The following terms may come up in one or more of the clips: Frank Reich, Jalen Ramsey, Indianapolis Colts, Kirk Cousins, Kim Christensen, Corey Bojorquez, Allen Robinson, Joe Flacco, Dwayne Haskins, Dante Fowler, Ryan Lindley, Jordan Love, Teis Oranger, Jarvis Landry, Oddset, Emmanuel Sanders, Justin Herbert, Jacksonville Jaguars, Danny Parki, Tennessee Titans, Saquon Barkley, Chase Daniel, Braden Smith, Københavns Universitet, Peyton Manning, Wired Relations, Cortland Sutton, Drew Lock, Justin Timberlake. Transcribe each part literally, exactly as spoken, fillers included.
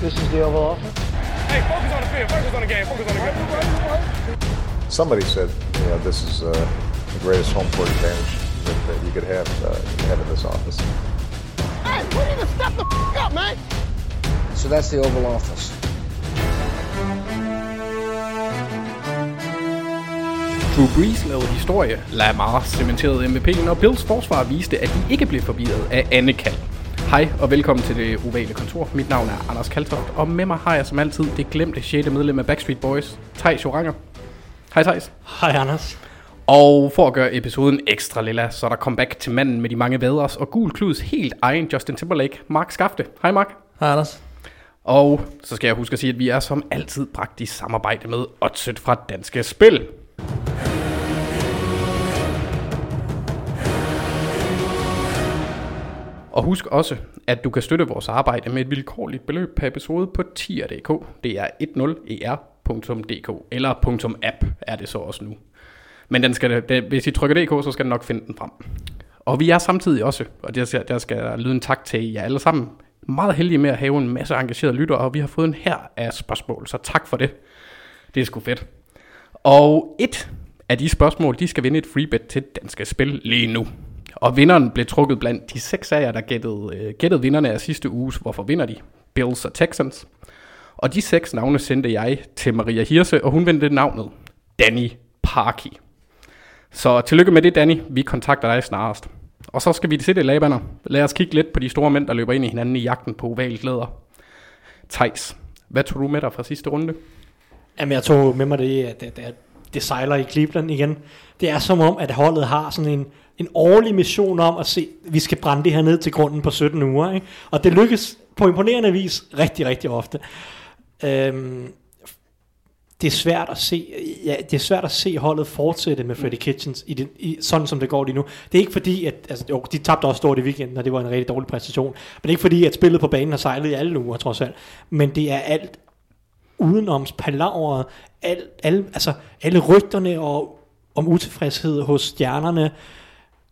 This is the Oval Office. Hey, focus on the field, focus on the game, focus on the game. Somebody said, you know, this is uh, the greatest home court advantage that, that you could have, uh, have in this office. Hey, we need to step the f*** up, man! So that's the Oval Office. Drew Brees lavede historie, Lamar cementerede M V P'en, og Bills forsvar viste, at de ikke blev forvirret af Anne Kald. Hej og velkommen til det ovale kontor. Mit navn er Anders Kaltoft, og med mig har jeg som altid det glemte sjette medlem af Backstreet Boys, Teis Oranger. Hej Teis. Hej Anders. Og for at gøre episoden ekstra lilla, så er der comeback til manden med de mange vædres og gul kluds helt egen Justin Timberlake, Mark Skafte. Hej Mark. Hej Anders. Og så skal jeg huske at sige, at vi er som altid bragt i samarbejde med Oddset fra Danske Spil. Og husk også, at du kan støtte vores arbejde med et vilkårligt beløb per episode på tier punktum d k. Det er ti punktum d k, eller .app er det så også nu. Men den skal, det, hvis I trykker D K, så skal den nok finde den frem. Og vi er samtidig også, og der skal, der skal lyde en tak til jer alle sammen, meget heldige med at have en masse engagerede lyttere, og vi har fået en her af spørgsmål, så tak for det. Det er sgu fedt. Og et af de spørgsmål, de skal vinde et freebet til Danske Spil lige nu. Og vinderen blev trukket blandt de seks af jer, der gættede, øh, gættede vinderne af sidste uges Hvorfor vinder de? Bills og Texans. Og de seks navne sendte jeg til Maria Hirse, og hun vendte navnet Danny Parki. Så tillykke med det, Danny. Vi kontakter dig snarest. Og så skal vi se det, labander. Lad os kigge lidt på de store mænd, der løber ind i hinanden i jagten på ovale glæder. Teis, hvad tog du med dig fra sidste runde? Jamen, jeg tog med mig det, at det, det, det sejler i Cleveland igen. Det er som om, at holdet har sådan en... en årlig mission om at se, at vi skal brænde det her ned til grunden på sytten uger. Ikke? Og det lykkes på imponerende vis rigtig, rigtig ofte. Øhm, det, er svært at se, ja, det er svært at se holdet fortsætte med Freddy Kitchens, i den, i, sådan som det går lige nu. Det er ikke fordi, at altså, jo, de tabte også stort i weekenden, og det var en rigtig dårlig præstation. Men det er ikke fordi, at spillet på banen har sejlet i alle uger, trods alt. Men det er alt udenoms palavret, al, al, altså, alle rygterne og, om utilfredshed hos stjernerne,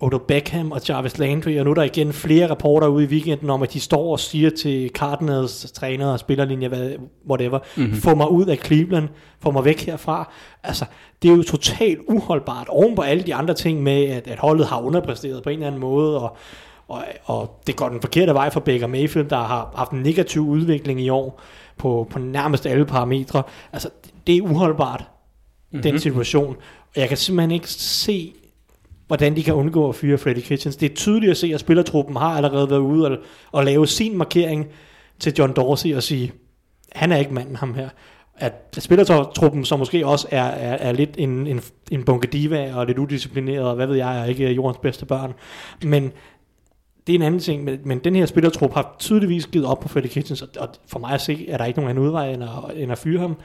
Odell Beckham og Jarvis Landry, og nu er der igen flere rapporter ude i weekenden om, at de står og siger til Cardinals trænere og spillerlinjer, whatever, mm-hmm. få mig ud af Cleveland, få mig væk herfra. Altså, det er jo totalt uholdbart, oven på alle de andre ting med, at, at holdet har underpræsteret på en eller anden måde, og, og, og det går den forkerte vej for Baker Mayfield, der har haft en negativ udvikling i år på, på nærmest alle parametre. Altså, det er uholdbart, mm-hmm. den situation. Og jeg kan simpelthen ikke se, hvordan de kan undgå at fyre Freddy Kitchens. Det er tydeligt at se, at spillertruppen har allerede været ude og, og lave sin markering til John Dorsey og sige, han er ikke manden, ham her. At spillertruppen, som måske også er, er, er lidt en, en, en bunke diva og lidt udisciplineret, og hvad ved jeg, er ikke jordens bedste børn. Men det er en anden ting, men, men den her spillertruppe har tydeligvis givet op på Freddy Kitchens, og, og for mig at se, er der ikke nogen anden udvej end at, end at fyre ham.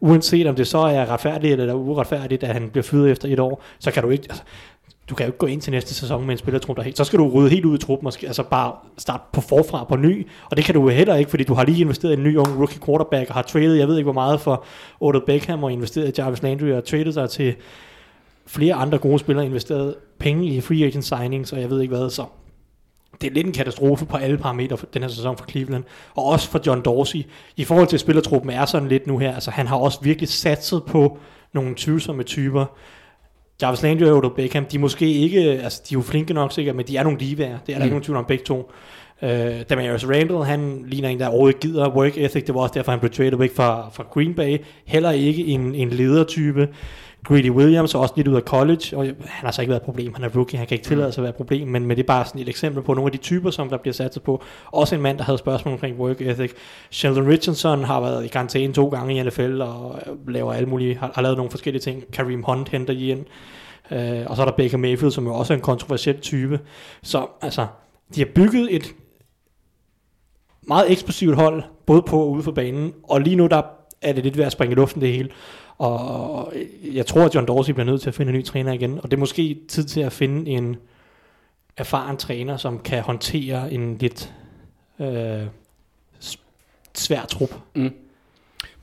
Uanset om det så er retfærdigt eller uretfærdigt, at han bliver fyret efter et år, så kan du ikke... Altså, du kan jo ikke gå ind til næste sæson med en spillertruppe, der helt... Så skal du rydde helt ud i truppen, og skal, altså bare starte på forfra på ny. Og det kan du jo heller ikke, fordi du har lige investeret i en ny ung rookie quarterback, og har tradet, jeg ved ikke hvor meget, for Odell Beckham, og investeret i Jarvis Landry, og tradet sig til flere andre gode spillere, investeret penge i free agent signings, og jeg ved ikke hvad, så... Det er lidt en katastrofe på alle parametre den her sæson for Cleveland, og også for John Dorsey. I forhold til spillertruppen er sådan lidt nu her, altså han har også virkelig satset på nogle tvivlsomme typer, Jarvis Landry og Odell Beckham, de er måske ikke, altså de er jo flinke nok sikkert, men de er nogle ligeværer, det er der mm. ikke nogen tvivl om begge to. Uh, Damaris Randall, han ligner en, der overhovedet gider work ethic, det var også derfor, han blev traded væk fra, fra Green Bay, heller ikke en, en ledertype. Greedy Williams er også lidt ud af college, og han har så ikke været et problem, han er rookie, han kan ikke tillade sig at være et problem, men, men det er bare sådan et eksempel på nogle af de typer, som der bliver satset på. Også en mand, der havde spørgsmål omkring work ethic. Sheldon Richardson har været i karantæne to gange i N F L, og laver alle mulige, har, har lavet nogle forskellige ting. Kareem Hunt henter igen, uh, og så er der Baker Mayfield, som jo også er en kontroversiel type. Så altså, de har bygget et meget eksplosivt hold, både på og ude for banen, og lige nu der er det lidt ved at springe i luften det hele. Og jeg tror, at John Dorsey bliver nødt til at finde en ny træner igen. Og det er måske tid til at finde en erfaren træner, som kan håndtere en lidt øh, svær trup. Mm.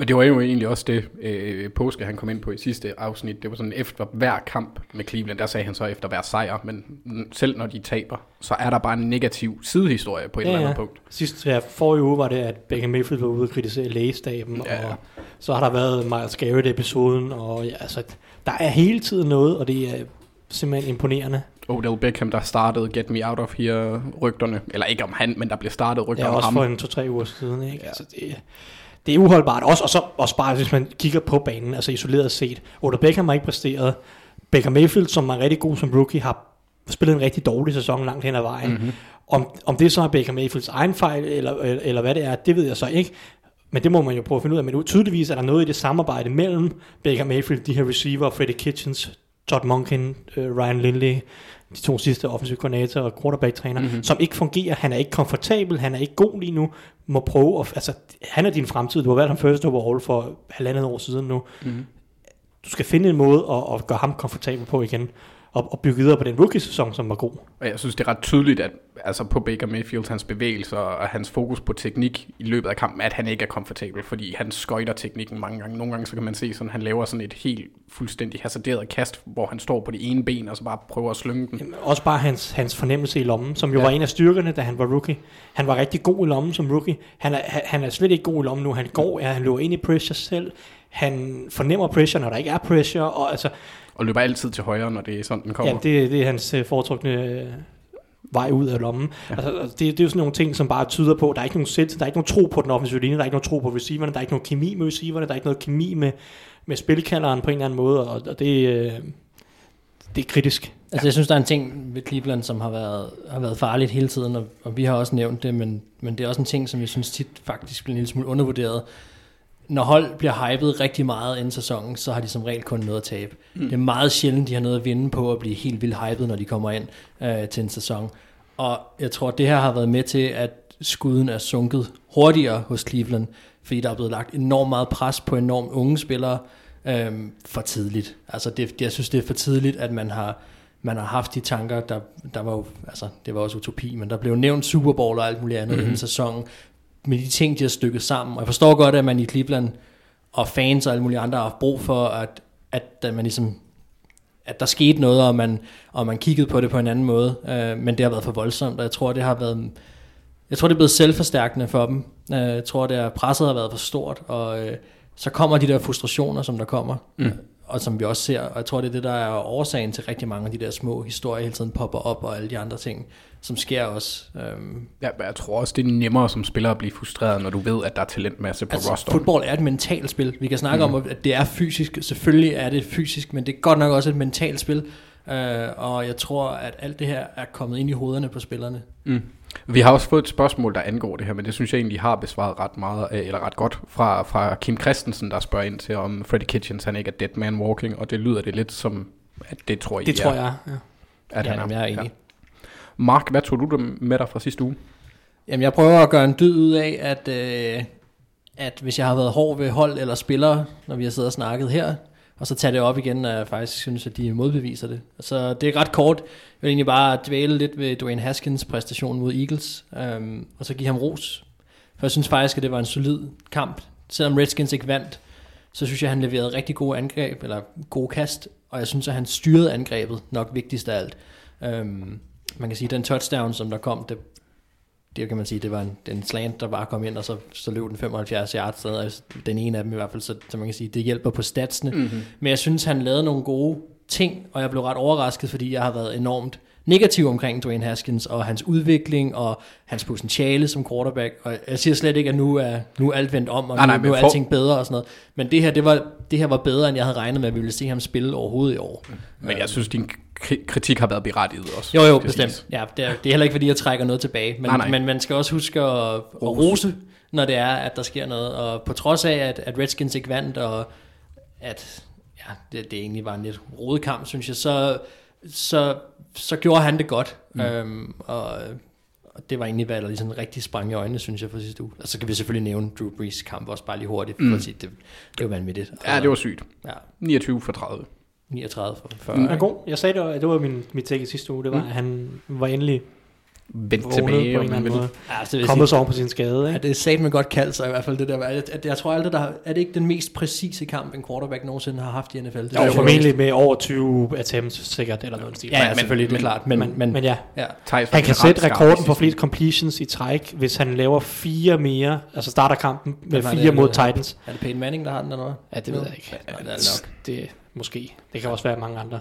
Men det var jo egentlig også det, øh, påske han kom ind på i sidste afsnit. Det var sådan, efter hver kamp med Cleveland, der sagde han så efter hver sejr, men selv når de taber, så er der bare en negativ sidehistorie på et ja, eller andet ja. punkt. Sidste ja, forrige uge var det, at Baker Mayfield var ude og kritisere lægestaben, ja. og så har der været Miles Garrett-episoden, og ja, altså, der er hele tiden noget, og det er simpelthen imponerende. Odell Beckham, der startede Get Me Out of Here-rygterne, eller ikke om han, men der blev startet rygter ja, om ham. Ja, også for en to-tre uger siden, ikke? Ja. Altså, det Det er uholdbart også, og så også bare, hvis man kigger på banen, altså isoleret set. Odell Beckham har ikke præsteret. Baker Mayfield, som er rigtig god som rookie, har spillet en rigtig dårlig sæson langt hen ad vejen. Mm-hmm. Om, om det så er Baker Mayfields egen fejl, eller, eller hvad det er, det ved jeg så ikke. Men det må man jo prøve at finde ud af. Men tydeligvis er der noget i det samarbejde mellem Baker Mayfield, de her receiver, Freddy Kitchens, Todd Monken, Ryan Lindley, de to sidste offensive koordinatorer og quarterback-træner, mm-hmm. som ikke fungerer. Han er ikke komfortabel, han er ikke god lige nu, må prøve at, altså, han er din fremtid. Du har været ham first overall for halvandet år siden nu. Mm-hmm. Du skal finde en måde at, at gøre ham komfortabel på igen, og, og bygge videre på den rookie-sæson, som var god. Og jeg synes, det er ret tydeligt, at altså på Baker Mayfield, hans bevægelser og hans fokus på teknik i løbet af kampen, at han ikke er komfortabel, fordi han skøjter teknikken mange gange. Nogle gange så kan man se, at han laver sådan et helt fuldstændig hasarderet kast, hvor han står på det ene ben og så bare prøver at slynge den. Jamen, også bare hans, hans fornemmelse i lommen, som jo ja. var en af styrkerne, da han var rookie. Han var rigtig god i lommen som rookie. Han er, han er slet ikke god i lommen nu. Han går, ja, han løber ind i pressure selv. Han fornemmer pressure, når der ikke er pressure. Og altså... og løber altid til højre, når det er sådan, den kommer. Ja, det, det er hans foretrukne vej ud af lommen. Ja. Altså, det, det er jo sådan nogle ting, som bare tyder på, der er ikke nogen selvtid, der er ikke nogen tro på den offensive linje, der er ikke nogen tro på receiverne, der er ikke nogen kemi med receiverne, der er ikke noget kemi med, med spilkalderen på en eller anden måde, og, og det, det er kritisk. Altså, jeg synes, der er en ting ved Cleveland, som har været, har været farligt hele tiden, og, og vi har også nævnt det, men, men det er også en ting, som jeg synes tit faktisk bliver en lille smule undervurderet. Når hold bliver hypet rigtig meget inden sæsonen, så har de som regel kun noget at tabe. Mm. Det er meget sjældent, de har noget at vinde på at blive helt vildt hypet, når de kommer ind øh, til en sæson. Og jeg tror, det her har været med til, at skuden er sunket hurtigere hos Cleveland, fordi der er blevet lagt enormt meget pres på enormt unge spillere øh, for tidligt. Altså, det, jeg synes, det er for tidligt, at man har, man har haft de tanker, der, der var jo, altså, det var også utopi, men der blev nævnt Super Bowl og alt muligt andet mm-hmm. inden sæsonen, med de ting, de har stykket sammen. Og jeg forstår godt, at man i Cleveland og fans og alle mulige andre har haft brug for, at, at, at, man ligesom, at der skete noget, og man, og man kiggede på det på en anden måde. Øh, men det har været for voldsomt, og jeg tror, det har været, jeg tror, det er blevet selvforstærkende for dem. Øh, jeg tror, det er, presset har været for stort, og øh, så kommer de der frustrationer, som der kommer, mm. og som vi også ser. Og jeg tror, det er det, der er årsagen til rigtig mange af de der små historier, hele tiden popper op, og alle de andre ting, som sker også. Øhm. Ja, jeg tror også, det er nemmere som spiller at blive frustreret, når du ved, at der er talentmasse på altså, rosteren. Fodbold er et mentalt spil. Vi kan snakke mm. om, at det er fysisk. Selvfølgelig er det fysisk, men det er godt nok også et mentalt spil. Øh, og jeg tror, at alt det her er kommet ind i hovederne på spillerne. Mm. Vi har også fået et spørgsmål, der angår det her, men det synes jeg egentlig har besvaret ret meget, eller ret godt, fra, fra Kim Christensen, der spørger ind til, om Freddy Kitchens, han ikke er dead man walking, og det lyder det lidt som, at det tror jeg. Det I tror er, jeg, ja. At ja, han er. Jamen, jeg er enig. Ja. Mark, hvad tog du med dig fra sidste uge? Jamen, jeg prøver at gøre en dyd ud af, at, øh, at hvis jeg har været hård ved hold eller spillere, når vi har siddet og snakket her, og så tager det op igen, og jeg faktisk synes, at de modbeviser det. Så det er ret kort. Jeg vil egentlig bare dvæle lidt ved Dwayne Haskins præstation mod Eagles, øhm, og så give ham ros. For jeg synes faktisk, at det var en solid kamp. Selvom Redskins ikke vandt, så synes jeg, at han leverede rigtig gode angreb, eller gode kast, og jeg synes, at han styrede angrebet, nok vigtigst af alt. Øhm, man kan sige, at den touchdown, som der kom, det, det kan man sige, det var en, en slant, der bare kom ind, og så, så løb den femoghalvfjerds yards, den ene af dem i hvert fald, så, så man kan sige, det hjælper på statsene. Mm-hmm. Men jeg synes, han lavede nogle gode ting, og jeg blev ret overrasket, fordi jeg har været enormt negativ omkring Dwayne Haskins, og hans udvikling, og hans potentiale som quarterback, og jeg siger slet ikke, at nu er, nu er alt vendt om, og nu, ah, nej, nu er for... alting bedre og sådan noget, men det her, det var, det her var bedre, end jeg havde regnet med, at vi ville se ham spille overhovedet i år. Men jeg synes, din kritik har været berettiget også. Jo, jo, bestemt. Ja, det, er, det er heller ikke, fordi jeg trækker noget tilbage, men, nej, nej. men man skal også huske at, at rose, når det er, at der sker noget, og på trods af, at, at Redskins ikke vandt, og at ja, det, det egentlig var en lidt rodet kamp, synes jeg, så Så, så gjorde han det godt, mm. øhm, og, og det var egentlig, hvad der ligesom rigtig sprang i øjnene, synes jeg, for sidste uge. Og så kan vi selvfølgelig nævne Drew Brees' kamp også bare lige hurtigt, for mm. at sige, det, det var vanvittigt. Ja, det var sygt. Ja. niogtyve for tredive. niogtredive for fyrre. Mm. Ja, god. Jeg sagde, det var, det var min, mit take i sidste uge, det var, mm. at han var endelig vendt tilbage på en eller anden måde. Altså, kommet så oven på sin skade, ikke? Ja, det er satme godt kaldt sig i hvert fald det der. At, at jeg tror aldrig, der har, er det ikke den mest præcise kamp, en quarterback nogensinde har haft i N F L? Det jo, er jo formentlig med over tyve attempts sikkert, eller noget stil. Ja, ja, men, selvfølgelig, det er klart. Men, men, men, men ja, ja. Teis, han kan sætte rekorden på flest completions i træk, hvis han laver fire mere, altså starter kampen med fire det, mod det, Titans. Er det Peyton Manning, der har den eller noget? Ja, det ved jeg ikke. Ja, det er nok. Det måske. Det kan også være mange andre.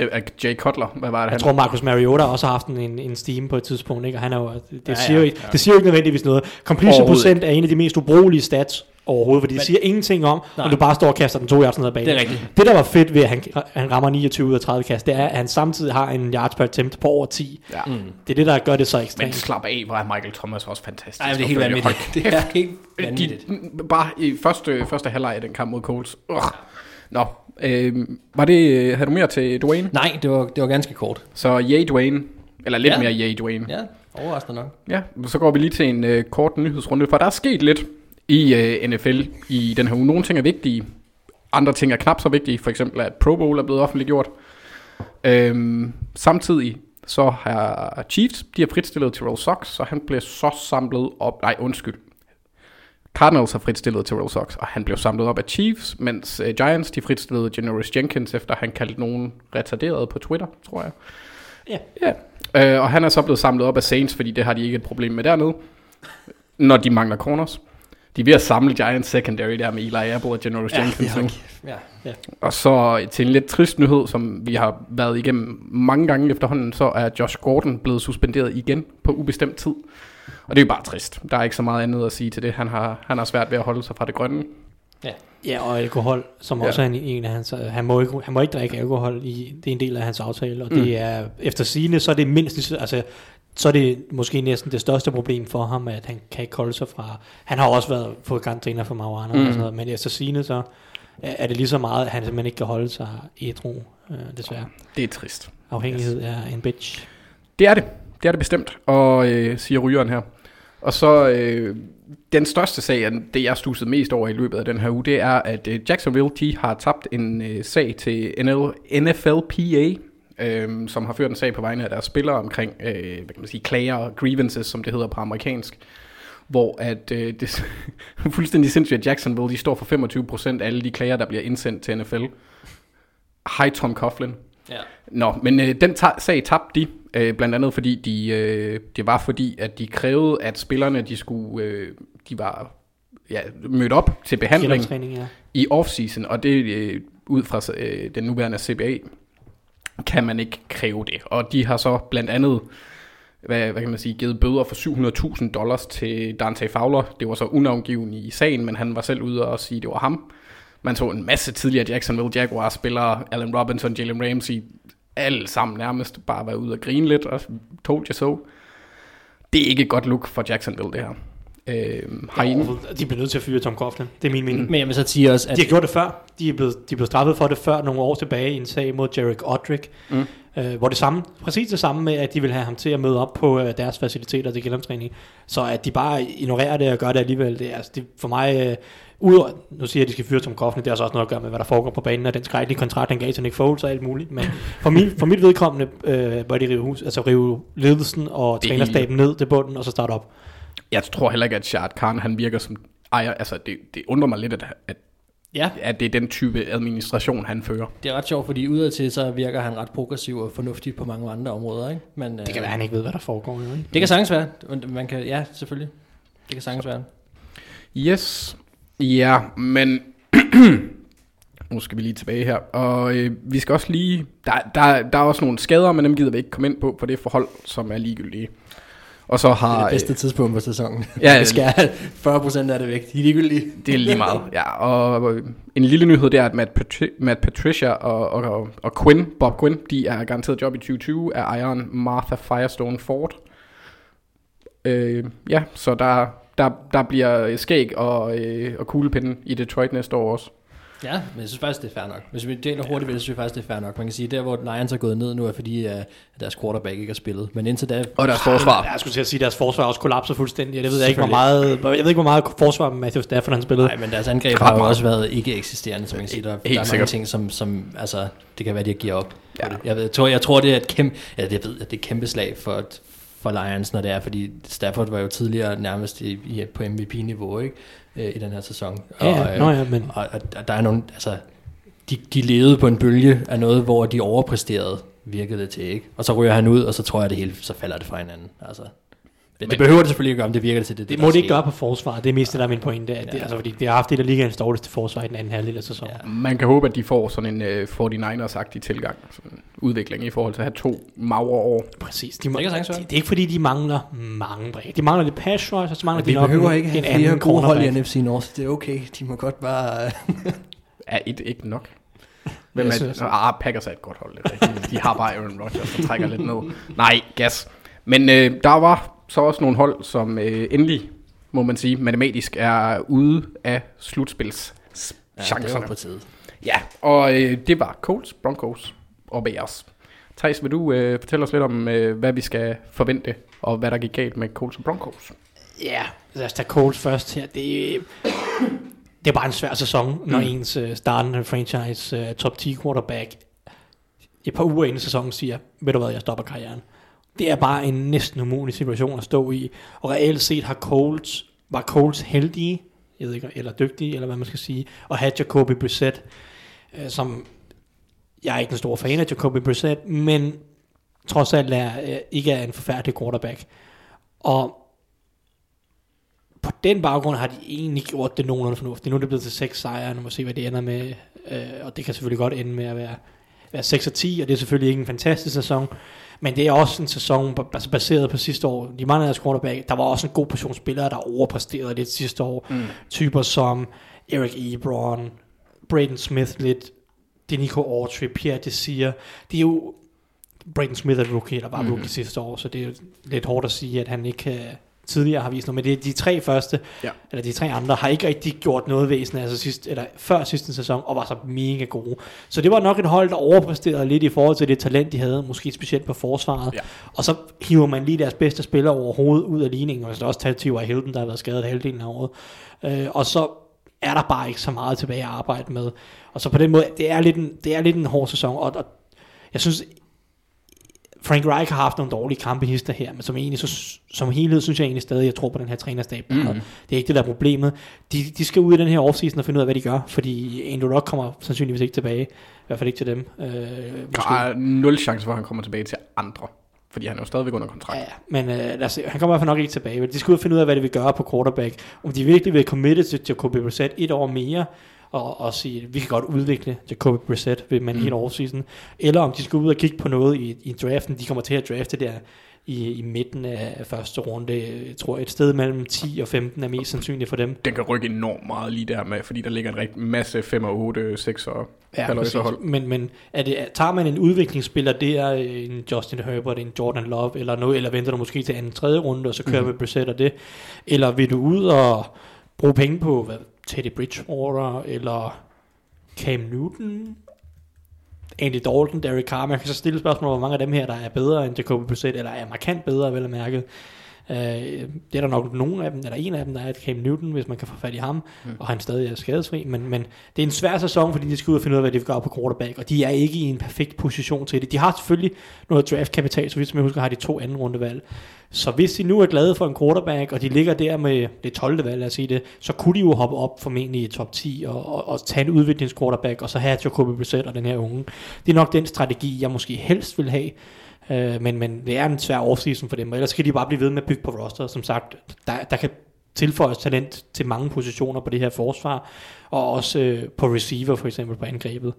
Ja. Jay Cutler, hvad var det? Jeg han? tror, Marcus Mariota også har haft en, en steam på et tidspunkt, ikke? Og han er jo, det, ja, siger ja, jo, det siger jo ikke nødvendigvis noget. Completion procent er en af de mest ubrugelige stats overhovedet, fordi det siger ingenting om, nej, om du bare står og kaster den to yards ned ad banen. Det, det der var fedt ved, at han, han rammer niogtyve ud af tredive kast, det er, at han samtidig har en yards per attempt på over ti. Ja. Mm. Det er det, der gør det så ekstremt. Men slap af, hvor er Michael Thomas også fantastisk. Ej, det er helt vanvittigt. Det er helt vanvittigt. Bare i første, første halvleg af den kamp mod Colts. Urgh. Nå, øh, var det, havde du mere til Dwayne? Nej, det var, det var ganske kort. Så yay Dwayne, eller lidt ja. mere yay Dwayne. Ja, overraskende nok. Ja, så går vi lige til en øh, kort nyhedsrunde, for der er sket lidt i øh, N F L i den her uge. Nogle ting er vigtige, andre ting er knap så vigtige, for eksempel at Pro Bowl er blevet offentliggjort. Øhm, samtidig så har Chiefs, de har fritstillet Terrell Suggs, så han blev så samlet op, nej undskyld. Cardinals har fritstillet Terrell Suggs, og han blev samlet op af Chiefs, mens uh, Giants de fritstillede Janoris Jenkins, efter han kaldte nogen retarderet på Twitter, tror jeg. Ja. Yeah. Yeah. Uh, og han er så blevet samlet op af Saints, fordi det har de ikke et problem med dernede, når de mangler corners. De er ved at samle Giants secondary der med Eli Apple og Janoris ja, Jenkins. Ja, ja, ja. Og så til en lidt trist nyhed, som vi har været igennem mange gange efterhånden, så er Josh Gordon blevet suspenderet igen på ubestemt tid. Og det er jo bare trist. Der er ikke så meget andet at sige til det. Han har, han har svært ved at holde sig fra det grønne. Ja, ja og alkohol, som også ja. er en, en af hans... Han må, ikke, han må ikke drikke alkohol. I, det er en del af hans aftale. Og mm. det er efter sigende, så er det mindst... Altså, så er det måske næsten det største problem for ham, at han kan ikke holde sig fra... Han har også været fået karantæner for marihuana mm. og sådan noget. Men efter sigende, så er det lige så meget, at han simpelthen ikke kan holde sig ædru, øh, desværre. Det er trist. Afhængighed yes. er en bitch. Det er det. Det er det bestemt, og øh, siger rygeren her. Og så øh, den største sag, det jeg stussede mest over i løbet af den her uge, det er, at øh, Jacksonville de har tabt en øh, sag til N F L P A, øh, som har ført en sag på vegne af deres spillere omkring, øh, hvad kan man sige, klager og grievances, som det hedder på amerikansk. Hvor at øh, det er fuldstændig sindssygt, at Jacksonville de står for femogtyve procent af alle de klager, der bliver indsendt til N F L. Hej Tom Coughlin. Ja. Nå, men øh, den ta- sag tabte de. Øh, blandt andet fordi de, øh, det var fordi, at de krævede, at spillerne de skulle, øh, de var ja, mødt op til behandling ja. i off-season, og det øh, ud fra øh, den nuværende C B A kan man ikke kræve det. Og de har så blandt andet, hvad, hvad kan man sige, givet bøder for syv hundrede tusind dollars til Dante Fowler. Det var så unavngiven i sagen, men han var selv ude og sige, at det var ham. Man så en masse tidligere Jacksonville Jaguars-spillere, Allen Robinson, Jalen Ramsey, alle sammen nærmest bare var ude og grine lidt, og told you so. Det er ikke et godt look for Jacksonville, det her. Øhm, ja, de bliver nødt til at fyre Tom Coughlin, det er min mening. Mm. Men jeg vil så sige også, at... De har gjort det før. De er blevet, de blev straffet for det før, nogle år tilbage, i en sag mod Jerick Odrick, mm. øh, hvor det samme, præcis det samme med, at de vil have ham til at møde op på øh, deres faciliteter til gennemtræning. Så at de bare ignorerer det og gør det alligevel, det er altså, det, for mig... Øh, Udover, nu siger jeg, at de skal fyre Tom Coughlin, det har så også noget at gøre med, hvad der foregår på banen, og den skrækkelige kontrakt, han gav til Nick Foles og alt muligt. Men for, min, for mit vedkommende, øh, var det rive, altså rive ledelsen og det trænerstaben ned til bunden, og så starte op. Jeg tror heller ikke, at Shahid Khan, han virker som ejer, altså det, det undrer mig lidt, at, at, ja. at det er den type administration, han fører. Det er ret sjovt, fordi udadtil, så virker han ret progressiv og fornuftig på mange andre områder, ikke? Men, øh, det kan være, han ikke ved, hvad der foregår. Jo, ikke? Det kan sagtens være. Man kan, ja, selvfølgelig. Det kan sagtens være. Yes. Ja, men nu skal vi lige tilbage her, og øh, vi skal også lige, der, der, der er også nogle skader, men dem gider vi ikke komme ind på, for det er forhold, som er ligegyldige. Og så har, det er det bedste tidspunkt på sæsonen. Ja, det skal fyrre procent af det væk, de er ligegyldige. Det er lige meget, ja, og en lille nyhed, det er, at Matt, Patri- Matt Patricia og, og, og Quinn, Bob Quinn, de er garanteret job i tyve tyve af ejeren Martha Firestone Ford. Øh, ja, så der Der, der bliver skæg og, øh, og kuglepinden i Detroit næste år også. Ja, men jeg synes faktisk, det er fair nok. Hvis vi deler hurtigt ved det, synes jeg faktisk, det er fair nok. Man kan sige, der hvor Lions er gået ned nu, er fordi uh, deres quarterback ikke har spillet. Men indtil da... Og deres forsvar. Jeg skulle til at sige, at deres forsvar også kollapser fuldstændig. Jeg ved ikke, hvor meget, jeg ved ikke, hvor meget forsvar Matthew Stafford han spillede. Nej, men deres angreb har jo også været ikke eksisterende, som man kan sige. Der, der er mange sikkert. ting, som, som... Altså, det kan være, de giver op. Ja. Jeg, ved, jeg, tror, jeg tror, det er et kæmpe... Ja, jeg ved, at det er et kæmpe slag for... Et, for Lions, når det er, fordi Stafford var jo tidligere nærmest i, i, på M V P-niveau, ikke? Øh, i den her sæson. Og, ja, ja. Nå, ja, men... og, og, og der er nogle, altså, de, de levede på en bølge af noget, hvor de overpræsterede, virkede det til, ikke? Og så ryger han ud, og så tror jeg det hele, så falder det fra hinanden, altså. Men det behøver det selvfølgelig ikke gøre, om det virker det til det. Det, det må det ikke gøre på forsvaret, det er mest det, der er min pointe. At det, ja. Altså, fordi det har haft det, der ligger en dårligste forsvar i den anden halvdel af sæsonen. Ja. Man kan håbe, at de får sådan en uh, niners-agtig tilgang, udvikling i forhold til at have to magre år. Præcis. De må, det, det, det er ikke fordi, de mangler mange bræk. De mangler lidt pass rush, og så mangler ja, de nok en anden cornerback. Vi behøver ikke have flere gode hold i N F C North, så det er okay. De må godt bare... er et ikke nok? Hvem er det? Ah, Packers er et godt hold. De, de har bare Aaron Rodgers, der trækker lidt ned. Nej, gas. Men øh, der var... så også nogle hold, som øh, endelig, må man sige, matematisk er ude af slutspilschancerne. Ja, det var på tide. Ja, og øh, det var Colts, Broncos og Bears. Teis, vil du øh, fortælle os lidt om, øh, hvad vi skal forvente, og hvad der gik galt med Colts og Broncos? Ja, lad os tage Colts først her. Det, det er bare en svær sæson, når mm. ens øh, startende franchise øh, top ti quarterback et par uger inden sæsonen siger, ved du hvad, jeg stopper karrieren. Det er bare en næsten umulig situation at stå i, og reelt set har Colts, var Colts heldige, jeg ved ikke, eller dygtige, eller hvad man skal sige, at have Jacoby Brissett, øh, som, jeg er ikke en stor fan af Jacoby Brissett, men trods alt er, øh, ikke er en forfærdelig quarterback. Og på den baggrund har de egentlig gjort det nogenlunde fornuftigt. Nu er det blevet til seks sejre, nu må se, hvad det ender med, øh, og det kan selvfølgelig godt ende med at være... seks og ti, og det er selvfølgelig ikke en fantastisk sæson, men det er også en sæson baseret på sidste år. De mange af deres quarterback, der var også en god portion spillere, der overpræsterede lidt sidste år. Mm. Typer som Eric Ebron, Braden Smith lidt, Denico Autry, Pierre Desir. Det er jo... Braden Smith er rookie, der var mm. rookie sidste år, så det er jo lidt hårdt at sige, at han ikke kan... tidligere har vist noget, men det er de tre første, ja. eller de tre andre, har ikke rigtig gjort noget væsen, altså sidst, eller før sidste sæson, og var så mega gode. Så det var nok et hold, der overpræsterede lidt i forhold til det talent, de havde, måske specielt på forsvaret, ja. Og så hiver man lige deres bedste spillere overhovedet ud af ligningen, og så også talt til Hilden, der har været skadet halvdelen af året, øh, og så er der bare ikke så meget tilbage at arbejde med, og så på den måde, det er lidt en, det er lidt en hård sæson, og, og jeg synes, Frank Reich har haft nogle dårlige kampehister her, men som, egentlig, så, som helhed synes jeg egentlig stadig, jeg tror på den her trænerstab. Mm. Det er ikke det, der er problemet. De, de skal ud i den her offseason og finde ud af, hvad de gør, fordi Andrew Luck kommer sandsynligvis ikke tilbage. I hvert fald ikke til dem. Øh, der er nul chance for, at han kommer tilbage til andre, fordi han er jo stadigvæk under kontrakt. Ja, men øh, lad os se, han kommer i hvert fald nok ikke tilbage. De skal ud og finde ud af, hvad de vil gøre på quarterback. Om de virkelig vil committe til Jacoby Brissett et år mere, og, og sige, at vi kan godt udvikle Jacoby Brissett ved man mm. hele offseason, eller om de skal ud og kigge på noget i, i draften. De kommer til at drafte der i, i midten af første runde. Jeg tror et sted mellem ti og femten er mest sandsynligt for dem. Den kan rykke enormt meget lige der med, fordi der ligger en rigtig masse fem og otte, seks og ja, hold. Men, men er det, tager man en udviklingsspiller, det er en Justin Herbert, en Jordan Love, eller noget, eller venter du måske til anden tredje runde, og så kører mm. med Brissett og det, eller vil du ud og bruge penge på, hvad Teddy Bridgewater, eller Cam Newton, Andy Dalton, Derek Carr. Man kan så stille spørgsmål, hvor mange af dem her, der er bedre end Jacoby Brissett, eller er markant bedre, vel at mærke. Øh, det er der nok nogen af dem, eller en af dem, der er Cam Newton, hvis man kan få fat i ham, mm. og han stadig er skadesfri, men, men det er en svær sæson, fordi de skal ud og finde ud af, hvad de vil gøre på quarterback, og de er ikke i en perfekt position til det. De har selvfølgelig noget draftkapital, så vidt som jeg husker, har de to anden rundevalg. Så hvis de nu er glade for en quarterback, og de ligger der med det tolvte valg, lad os sige det, så kunne de jo hoppe op formentlig i top ti og, og, og tage en udviklingsquarterback, og så have Jacoby Brissett og den her unge. Det er nok den strategi, jeg måske helst vil have, øh, men, men det er en svær offseason for dem, og ellers kan de bare blive ved med at bygge på roster. Som sagt, der, der kan tilføjes talent til mange positioner på det her forsvar, og også øh, på receiver for eksempel på angrebet.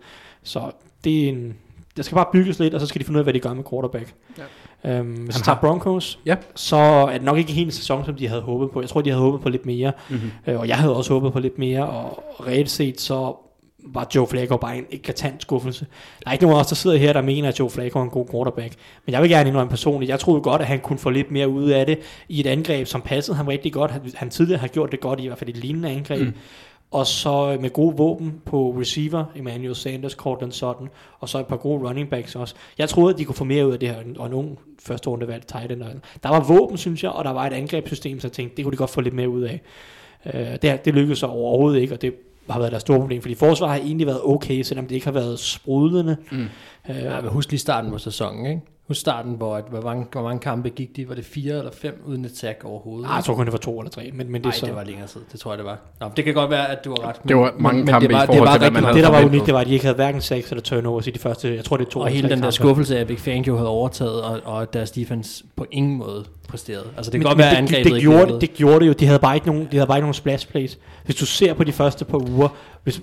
Så det er en... Der skal bare bygges lidt, og så skal de finde ud af, hvad de gør med quarterback. Ja. Øhm, hvis man tager Broncos, ja. så er det nok ikke helt en sæson, som de havde håbet på. Jeg tror, de havde håbet på lidt mere, mm-hmm. øh, og jeg havde også håbet på lidt mere, og reelt set så var Joe Flacco bare en eklatant skuffelse. Der er ikke nogen af os, der sidder her, der mener, at Joe Flacco er en god quarterback, men jeg vil gerne indrømme personligt. Jeg troede godt, at han kunne få lidt mere ud af det i et angreb, som passede ham rigtig godt. Han, han tidligere har gjort det godt i, i hvert fald et lignende angreb. Mm. Og så med gode våben på receiver, Emmanuel Sanders, Cortland Sutton, og så et par gode running backs også. Jeg troede, at de kunne få mere ud af det her, og nogle første runde valg tight end. Der var våben, synes jeg, og der var et angrebssystem, så jeg tænkte, det kunne de godt få lidt mere ud af. Øh, det, det lykkedes så overhovedet ikke, og det har været deres store problem, fordi forsvaret har egentlig været okay, selvom det ikke har været sprudlende. Mm. Øh, ja, men husk lige starten på sæsonen, ikke? hos starten, hvor, at, hvor, mange, hvor mange kampe gik de? Var det fire eller fem uden et sack overhovedet? Nej, jeg tror kun det var to eller tre. Men, men det, Ej, så... det var længere tid, det tror jeg det var. Nå, det kan godt være, at du var ret. Men, det var mange kampe det var, i forhold det til, hvad man havde. Det der var unikt, det var, at de ikke havde hverken sacks eller turnovers i de første, jeg tror det er to. Og hele den kampe. Der skuffelse af, at Vic Fangio havde overtaget, og, og deres defense på ingen måde præsterede. Altså det kan men, godt men være, at angrebet det, det, gjorde, det, det gjorde det jo, de havde bare ikke nogen, de havde bare ikke nogen splash plays. Hvis du ser på de første par uger, hvis,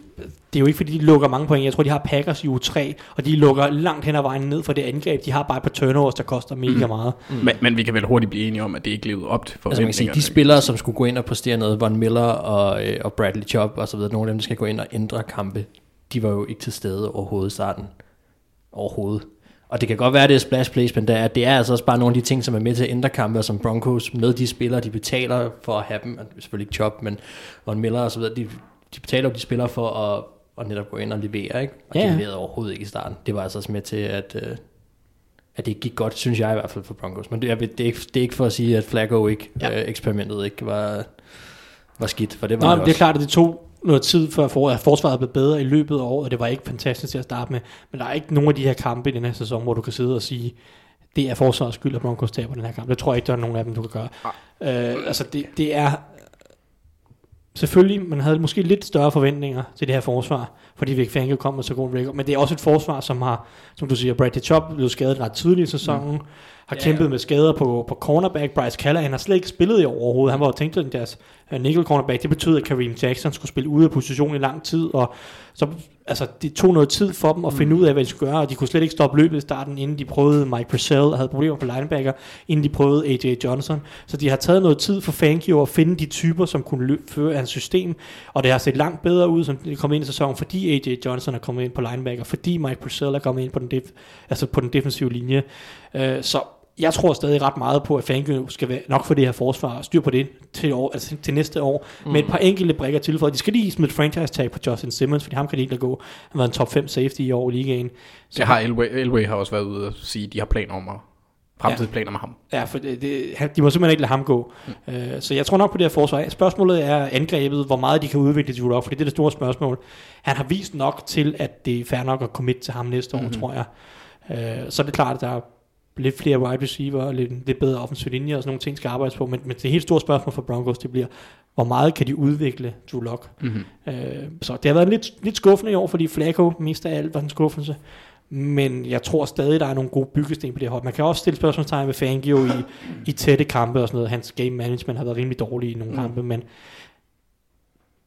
det er jo ikke fordi de lukker mange point. Jeg tror de har Packers i uge tre, og de lukker langt hen ad vejen ned for det angreb. De har bare på turnovers, der koster mega meget. Mm. Mm. Men, men vi kan vel hurtigt blive enige om, at det ikke levede op til forventningerne. Altså man kan sige, de spillere, som skulle gå ind og præstere noget, Von Miller og, øh, og Bradley Chubb og så videre, nogle af dem, der skal gå ind og ændre kampe, de var jo ikke til stede overhovedet i starten. Overhovedet. Og det kan godt være, at det er splash plays, men det er, det er altså også bare nogle af de ting, som er med til at ændre kampe, og som Broncos med de spillere, de betaler for at have dem, selvfølgelig ikke Chubb, men Von Miller og så videre, de, de betaler jo de spillere for at og netop gå ind og levere, ikke? Og yeah. de leverede overhovedet ikke i starten. Det var altså også med til, at... Øh, at det gik godt, synes jeg i hvert fald for Broncos. Men det er, det er, ikke, det er ikke for at sige, at Flacco ikke, ja. øh, eksperimentet ikke var, var skidt, for det var Nå, det også. Det er klart, at det tog noget tid, før forsvaret blev bedre i løbet af året, og det var ikke fantastisk til at starte med. Men der er ikke nogen af de her kampe i den her sæson, hvor du kan sidde og sige, det er forsvarets skyld, at Broncos taber den her kamp. Det tror jeg ikke, der er nogen af dem, du kan gøre. Øh, altså, det, det er... Selvfølgelig, man havde måske lidt større forventninger til det her forsvar, fordi Vic Fangio kom med så god record, men det er også et forsvar, som har, som du siger, Bradley Chubb blev skadet ret tidligt i sæsonen, mm. har ja, kæmpet ja. med skader på, på cornerback. Bryce Callahan, han har slet ikke spillet i overhovedet, han var jo tænkt, at deres nickel cornerback, det betød, at Kareem Jackson skulle spille ude af position i lang tid, og så, altså, det tog noget tid for dem at finde ud af, hvad de skulle gøre, og de kunne slet ikke stoppe løbet i starten, inden de prøvede Mike Purcell, og havde problemer på linebacker, inden de prøvede A J Johnson. Så de har taget noget tid for Fangio at finde de typer, som kunne løbe, føre hans system, og det har set langt bedre ud, som det kom ind i sæsonen, fordi A J Johnson er kommet ind på linebacker, fordi Mike Purcell er kommet ind på den, def, altså på den defensive linje. Uh, så jeg tror stadig ret meget på, at Fangio skal være nok for det her forsvar og styr på det til, år, altså til næste år. Mm. Med et par enkelte brikker til for. De skal lige smide franchise-tag på Justin Simmons, fordi ham kan de ikke lade gå. Han var en top fem safety i år i ligaen. Så det har Elway, Elway har også været ude og sige, at de har planer om at fremtidsplaner med ham. Ja, for det, det, de må simpelthen ikke lade ham gå. Mm. Uh, så jeg tror nok på det her forsvar. Spørgsmålet er angrebet, hvor meget de kan udvikle Drew Lock, for det er det store spørgsmål. Han har vist nok til, at det er fair nok at commit til ham næste år, mm-hmm. tror jeg. Uh, så er det klart, at der er lidt flere wide receiver, lidt, lidt bedre offensiv linje og sådan nogle ting skal arbejdes på, men, men det helt store spørgsmål for Broncos, det bliver, hvor meget kan de udvikle Drew Lock? Mm-hmm. Øh, så det har været lidt, lidt skuffende i år, fordi Flacco mest af alt var en skuffelse, men jeg tror stadig, der er nogle gode byggesten på det hold. Man kan også stille spørgsmålstegn ved Fangio i, i tætte kampe og sådan noget. Hans game management har været rimelig dårlig i nogle mm. kampe, men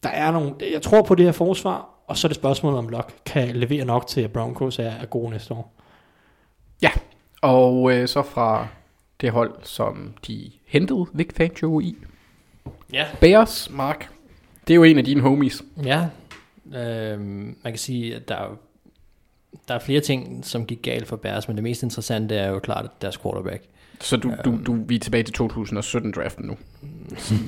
der er nogle, jeg tror på det her forsvar, og så er det spørgsmålet, om Lock kan levere nok til, at Broncos er, er gode næste år. Ja, og øh, så fra det hold, som de hentede Vic Fangio i. Ja. Bears, Mark. Det er jo en af dine homies. Ja. Øh, man kan sige, at der er, der er flere ting, som gik galt for Bears, men det mest interessante er jo klart deres quarterback. Så du, øh, du, du, vi er tilbage til to tusind sytten-draften nu.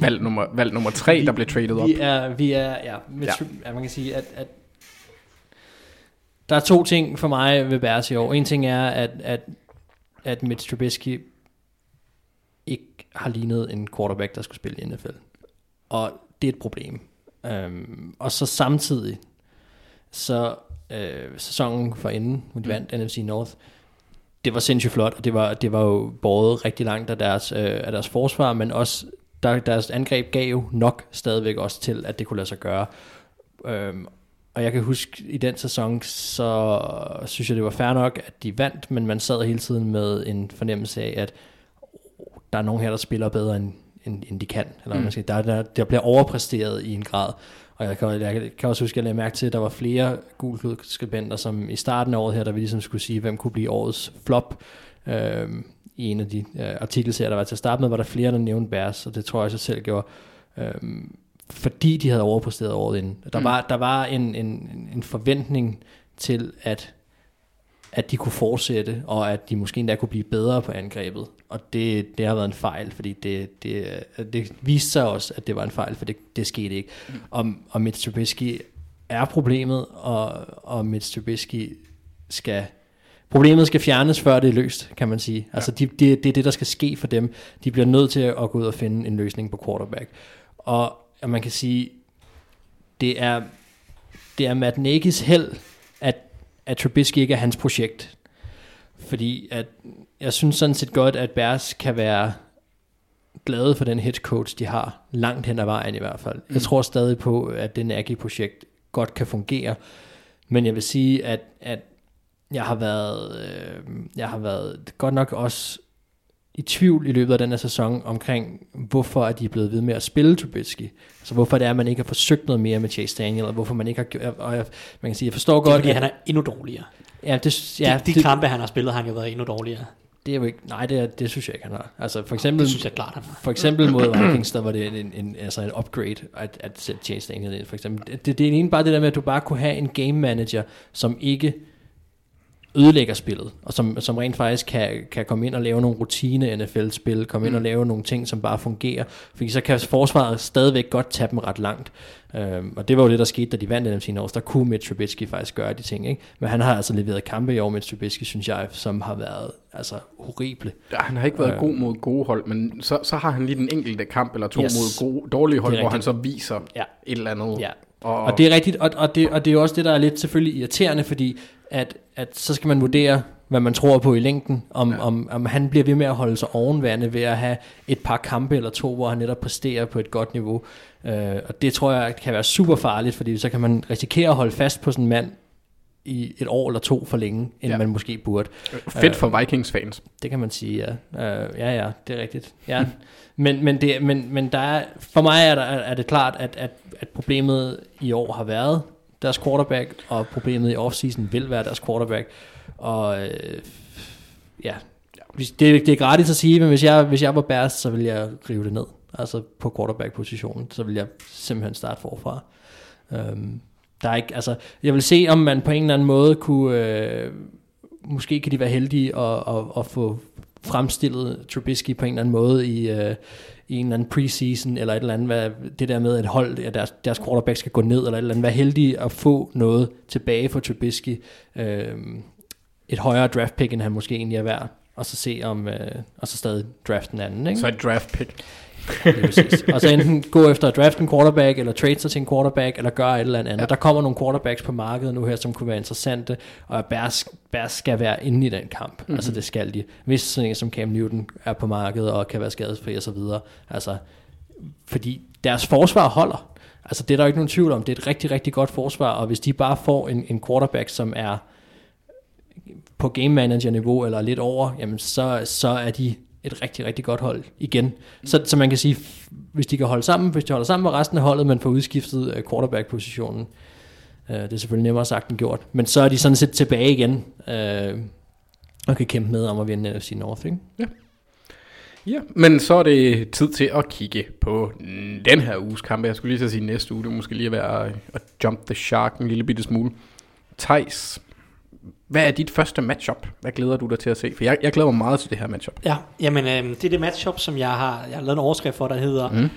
Valg nummer, valg nummer tre, vi, der blev traded op. Vi er, vi er ja, med, ja. ja, man kan sige, at... at der er to ting for mig ved Bears i år. En ting er, at... at at Mitch Trubisky ikke har lignet en quarterback, der skulle spille i N F L. Og det er et problem. Øhm, og så samtidig, så øh, sæsonen forinden, hvor de vandt N F C North, det var sindssygt flot, og det var, det var jo båret rigtig langt af deres, øh, af deres forsvar, men også der, deres angreb gav jo nok stadigvæk også til, at det kunne lade sig gøre. Øhm, Og jeg kan huske, i den sæson, så synes jeg, det var fair nok, at de vandt, men man sad hele tiden med en fornemmelse af, at oh, der er nogen her, der spiller bedre, end, end, end de kan. Eller mm. man skal, der, der, der bliver overpræsteret i en grad. Og jeg kan, jeg kan også huske, at jeg lagde mærke til, at der var flere gulkludskabenter, som i starten af året her, der vi ligesom skulle sige, hvem kunne blive årets flop. Øhm, I en af de øh, artikelserier, der var til at starte med, var der flere, der nævnte Bears, og det tror jeg så selv gjorde... Øhm, fordi de havde overpræsteret året inden. Der mm. var, der var en, en, en forventning til, at, at de kunne fortsætte, og at de måske endda kunne blive bedre på angrebet. Og det, det har været en fejl, fordi det, det, det viste sig også, at det var en fejl, for det, det skete ikke. Mm. Og, og Mitch Trubisky er problemet, og, og Mitch Trubisky skal... Problemet skal fjernes, før det er løst, kan man sige. Ja. Altså, de, de, det er det, der skal ske for dem. De bliver nødt til at gå ud og finde en løsning på quarterback. Og Og man kan sige, det er, det er Matt Nagys held, at, at Trubisky ikke er hans projekt. Fordi at jeg synes sådan set godt, at Bears kan være glade for den head coach, de har, langt hen ad vejen i hvert fald. Mm. Jeg tror stadig på, at det Nagy-projekt godt kan fungere, men jeg vil sige, at, at jeg har været, øh, jeg har været godt nok også i tvivl i løbet af den her sæson omkring, hvorfor er de blevet ved med at spille Trubisky. Altså hvorfor det er, at man ikke har forsøgt noget mere med Chase Daniel, og hvorfor man ikke har gjort, og jeg, man kan sige, jeg forstår godt... Det er, fordi at, han er endnu dårligere. Ja, det, ja, de, de det, kampe, han har spillet, har han jo været endnu dårligere. Det er jo ikke, nej, det, er, det synes jeg ikke, han har. Altså for eksempel, det synes jeg klart, han har. For eksempel mod Vikings, der var det en, en, en, altså en upgrade at, at sætte Chase Daniel ind, for eksempel. Det, det er egentlig bare det der med, at du bare kunne have en game manager, som ikke... ødelægger spillet, og som, som rent faktisk kan, kan komme ind og lave nogle rutine N F L-spil, komme ind og lave nogle ting, som bare fungerer, fordi så kan forsvaret stadigvæk godt tage dem ret langt. Øhm, og det var jo det, der skete, da de vandt dem sine år, der kunne Mitch Trubisky faktisk gøre de ting, ikke? Men han har altså leveret kampe i år, Mitch Trubisky, synes jeg, som har været altså horrible. Ja, han har ikke været øhm, god mod gode hold, men så, så har han lige den enkelte kamp eller to yes, mod gode, dårlige hold, hvor han så viser ja. et eller andet. Ja. Og, og det er rigtigt, og, og, det, og det er jo også det, der er lidt selvfølgelig irriterende, fordi at, at så skal man vurdere, hvad man tror på i længden, om, ja. om, om han bliver ved med at holde sig ovenværende ved at have et par kampe eller to, hvor han netop præsterer på et godt niveau. Øh, og det tror jeg kan være super farligt, fordi så kan man risikere at holde fast på sådan en mand i et år eller to for længe, end ja. man måske burde. Fedt for øh, Vikings fans. Det kan man sige, ja. Øh, ja, ja, det er rigtigt. Ja. Men, men, det, men, men der er, for mig er, der, er det klart, at, at, at problemet i år har været deres quarterback, og problemet i offseason vil være deres quarterback. Og øh, ja, det, det er gratis at sige, men hvis jeg, hvis jeg var Bears, så ville jeg rive det ned. Altså på quarterback-positionen, så ville jeg simpelthen starte forfra. Um, der er ikke, altså, jeg vil se, om man på en eller anden måde kunne, øh, måske kan de være heldige at, at, at få fremstillet Trubisky på en eller anden måde i, øh, i en eller anden preseason eller et eller andet, hvad, det der med et hold, at deres, deres quarterback skal gå ned eller et eller andet, være heldige at få noget tilbage for Trubisky, øh, et højere draft pick, end han måske egentlig er værd, og så se om, øh, og så stadig draft den anden, ikke? Så et draft pick. Og så enten gå efter at drafte en quarterback, eller trade sig til en quarterback, eller gøre et eller andet. Ja. Der kommer nogle quarterbacks på markedet nu her, som kunne være interessante, og Bears, Bears skal være inde i den kamp. Mm-hmm. Altså det skal de. Hvis sådan en som Cam Newton er på markedet, og kan være skadesfri og så videre. Altså, fordi deres forsvar holder. Altså det er der ikke nogen tvivl om. Det er et rigtig, rigtig godt forsvar, og hvis de bare får en, en quarterback, som er på game manager niveau, eller lidt over, jamen så, så er de... et rigtig, rigtig godt hold igen. Så, så man kan sige, hvis de kan holde sammen, hvis de holder sammen med resten af holdet, man får udskiftet quarterback-positionen. Det er selvfølgelig nemmere sagt end gjort. Men så er de sådan set tilbage igen, og kan kæmpe med om at vinde N F C North, ikke? Ja. Ja, men så er det tid til at kigge på den her uges kampe. Jeg skulle lige så sige næste uge, det måske lige være at jump the shark en lille bitte smule. Teis, hvad er dit første matchup? Hvad glæder du dig til at se? For jeg, jeg glæder mig meget til det her matchup. Ja, jamen øh, det er det matchup, som jeg har, jeg har lavet en overskrift for, der hedder mm.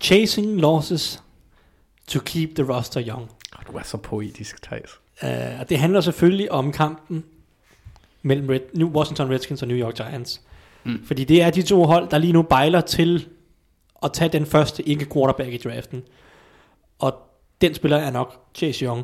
Chasing Losses to Keep the Roster Young. Du er så poetisk, Teis. Uh, og det handler selvfølgelig om kampen mellem Red, New Washington Redskins og New York Giants. Mm. Fordi det er de to hold, der lige nu bejler til at tage den første ikke-quarterback i draften. Og den spiller er nok Chase Young.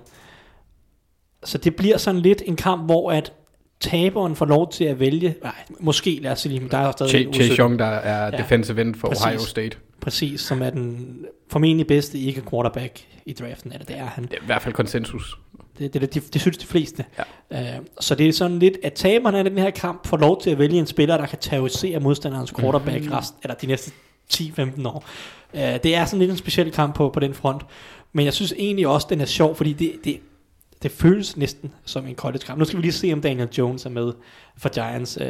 Så det bliver sådan lidt en kamp, hvor at taberen får lov til at vælge. Nej, måske lad os sige, men der er jo stadig en Chase Young, der er defensive end for Ohio State. Præcis, som er den formentlig bedste ikke quarterback i draften, eller det er han. Det er i hvert fald konsensus. Det, det, det, det, det synes de fleste. Ja. Uh, så det er sådan lidt, at taberen af den her kamp får lov til at vælge en spiller, der kan terrorisere modstanderens quarterback mm-hmm. rest, eller de næste ti femten år. Uh, det er sådan lidt en speciel kamp på, på den front. Men jeg synes egentlig også, den er sjov, fordi det det Det føles næsten som en college-kamp. Nu skal vi lige se, om Daniel Jones er med for Giants. Øh,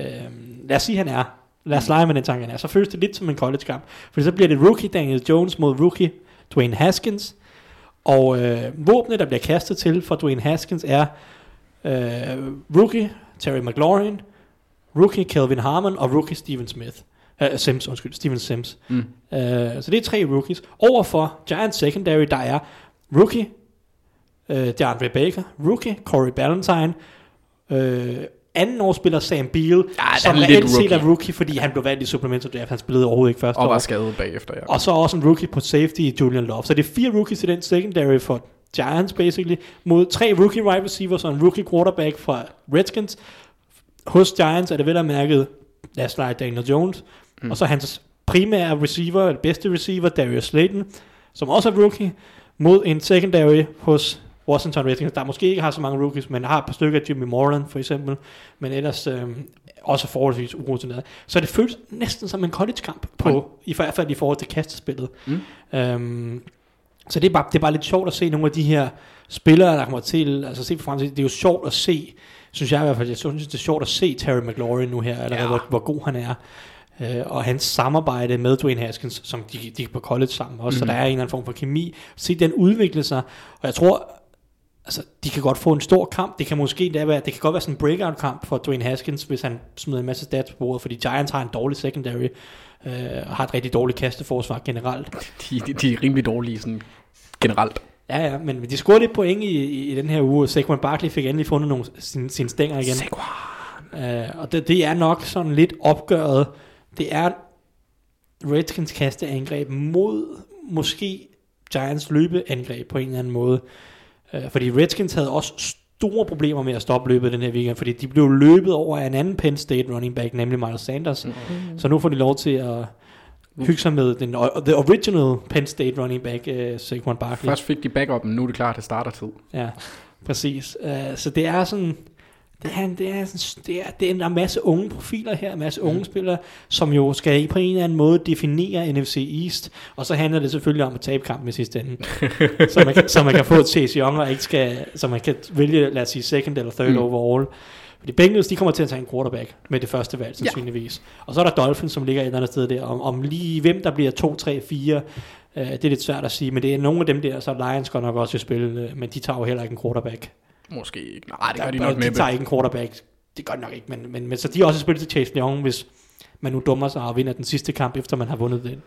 lad os sige, han er. Lad os lege med den tanke, han er. Så føles det lidt som en college-kamp. For så bliver det rookie Daniel Jones mod rookie Dwayne Haskins. Og øh, våbnet, der bliver kastet til for Dwayne Haskins, er øh, rookie Terry McLaurin, rookie Kelvin Harmon og rookie Steven Smith. Uh, Sims, undskyld. Steven Sims. Mm. Uh, så det er tre rookies. Overfor Giants secondary, der er rookie Uh, DeAndre Baker, rookie Corey Ballantyne, uh, andenårsspiller Sam Beal, ja, som reelt set er rookie, fordi han blev valgt i supplementary draft. Han spillede overhovedet ikke første og år og var skadet bagefter, ja. Og så også en rookie på safety i Julian Love. Så det er fire rookies i den secondary for Giants basically, mod tre rookie wide receivers og en rookie quarterback fra Redskins, Hos Giants er det vel at mærket, lad os lege Daniel Jones, mm. og så hans primære receiver, eller bedste receiver, Darius Slayton, som også er rookie, mod en secondary hos Washington Redskins, der måske ikke har så mange rookies, men har et par stykker, Jimmy Moreland for eksempel, men ellers øh, også forholdsvis urutineret. Så det føles næsten som en college-kamp, på, mm. i hvert fald i forhold til kastespillet. Mm. Øhm, så det er, bare, det er bare lidt sjovt at se nogle af de her spillere, der kommer til, altså se på fremtiden, det er jo sjovt at se, synes jeg i hvert fald, jeg synes det er sjovt at se Terry McLaurin nu her, eller ja. hvor, hvor god han er. Øh, og hans samarbejde med Dwayne Haskins, som de gik på college sammen også, mm. så der er en eller anden form for kemi. Se den udvikle sig, og jeg tror, altså, de kan godt få en stor kamp. Det kan måske da være, det kan godt være sådan en breakout-kamp for Dwayne Haskins, hvis han smider en masse stats på bordet, fordi Giants har en dårlig secondary, øh, og har et rigtig dårligt kasteforsvar generelt. De, de, de er rimelig dårlige sådan generelt. Ja, ja, men de scorede lidt point i, i, i den her uge. Saquon Barkley fik endelig fundet nogle, sine, sine stænger igen. Saquon! Øh, og det, det er nok sådan lidt opgøret. Det er Redskins kasteangreb mod måske Giants løbeangreb på en eller anden måde. Fordi Redskins havde også store problemer med at stoppe løbet den her weekend, fordi de blev løbet over af en anden Penn State running back, nemlig Miles Sanders. Mm-hmm. Så nu får de lov til at hygge sig med den the original Penn State running back, uh, Saquon Barkley. Først fik de backup'en, nu er det klart, at det starter tid. Ja, præcis. Uh, så det er sådan, det er, det er, sådan, det er, det er en masse unge profiler her, en masse unge mm. spillere, som jo skal på en eller anden måde definere N F C East, og så handler det selvfølgelig om at tabe kampen i sidste ende, så, man, så man kan få et Chase Young, og ikke skal, så man kan vælge, lad os sige, second eller third mm. overall. Fordi Bengals, de kommer til at tage en quarterback med det første valg, sandsynligvis. Ja. Og så er der Dolphins, som ligger et eller andet sted der, om, om lige hvem der bliver to, tre, fire, øh, det er lidt svært at sige, men det er nogle af dem der, så Lions går nok også i spil, men de tager jo heller ikke en quarterback. Måske ikke. Nej, det gør de nok med. De tager ikke en quarterback. Det gør de nok ikke. Men, men, men så de også spiller til Chase Young, hvis man nu dummer sig og vinder den sidste kamp, efter man har vundet den.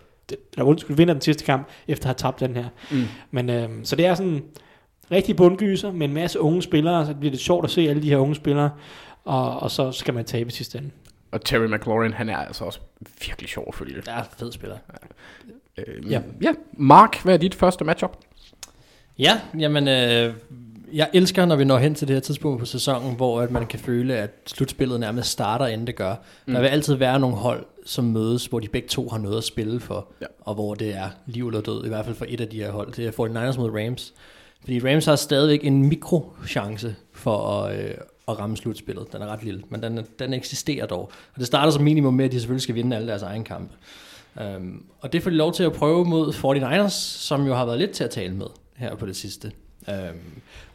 Eller undskyld, vinder den sidste kamp, efter at have tabt den her. Mm. Men, øh, så det er sådan rigtig bundgyser med en masse unge spillere, så det bliver lidt sjovt at se alle de her unge spillere, og, og så skal man tabe sidste ende. Og Terry McLaurin, han er altså også virkelig sjov at følge. Ja, fed spiller. Ja. Øh, ja. ja. Mark, hvad er dit første matchup? Ja, jamen... Øh... Jeg elsker, når vi når hen til det her tidspunkt på sæsonen, hvor at man kan føle, at slutspillet nærmest starter, inden det gør. Mm. Der vil altid være nogle hold, som mødes, hvor de begge to har noget at spille for, ja. og hvor det er liv eller død, i hvert fald for et af de her hold. Det er forty-niners mod Rams. Fordi Rams har stadigvæk en mikrochance for at, øh, at ramme slutspillet. Den er ret lille, men den, den eksisterer dog. Og det starter som minimum med, at de selvfølgelig skal vinde alle deres egen kampe. Um, og det får de lov til at prøve mod forty-niners, som jo har været lidt til at tale med her på det sidste. Um,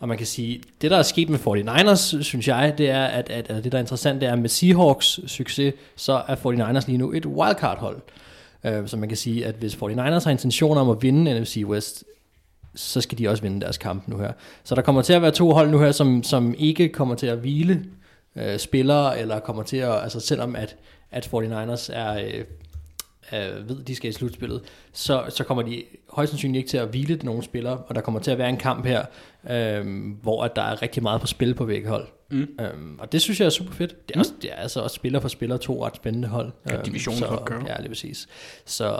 og man kan sige, det der er sket med forty-niners, synes jeg, det er, at, at, at det der er interessant, det er, at med Seahawks succes, så er forty-niners lige nu et wildcard hold. Um, så man kan sige, at hvis forty-niners har intentioner om at vinde N F C West, så skal de også vinde deres kamp nu her. Så der kommer til at være to hold nu her, som, som ikke kommer til at hvile uh, spillere, eller kommer til at, altså selvom at, at forty-niners er... Uh, Øh, ved, de skal i slutspillet, så, så kommer de højst sandsynligt ikke til at hvile nogle spillere, og der kommer til at være en kamp her, øh, hvor at der er rigtig meget på spil på begge hold. Mm. Øhm, og det synes jeg er super fedt. Det er, mm. også, det er altså også spiller for spiller to ret spændende hold. Ja, divisionshold. Øhm, ja, lige præcis. Så,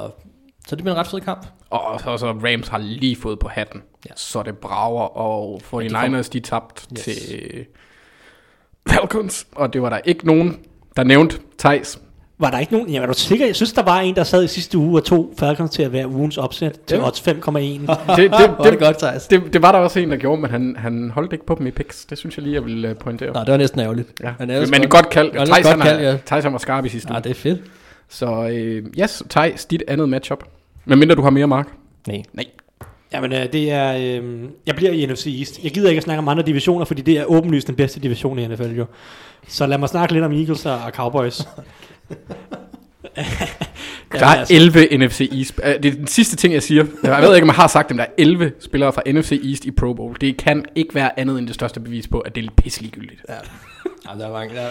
så det bliver en ret fed kamp. Og så, så Rams har lige fået på hatten, ja. så det brager, og forty-niners, ja, de, får... de tabte yes. til Falcons, og det var der ikke nogen, der nævnte. Teis, var der ikke nogen? Jamen, er du sikker? Jeg synes, der var en, der sad i sidste uge og tog Falcons til at være ugens opsæt til odds fem komma en. Det er godt, Teis. Det, det var der også en, der gjorde, men han, han holdt ikke på dem i picks. Det synes jeg lige, jeg ville pointere. Nej, det var næsten ærgerligt. Ja. Men det er godt kaldt. Teis, han, ja. han var skarp i sidste uge. Ja, det er fedt. Så øh, yes, Teis, dit andet matchup. Men mindre du har mere, Mark? Nej. Nej. Jamen, øh, det er... Øh, jeg bliver i N F C East. Jeg gider ikke at snakke om andre divisioner, fordi det er åbenlyst den bedste division i N F L, jo. Så lad mig snakke lidt om Eagles og Cowboys. Der er elleve N F C East. Det er den sidste ting jeg siger. Jeg ved ikke om jeg har sagt dem. Der er elleve spillere fra N F C East i Pro Bowl. Det kan ikke være andet end det største bevis på at det er lidt pisseligegyldigt. Ja. Ja, der er mange, der, ja.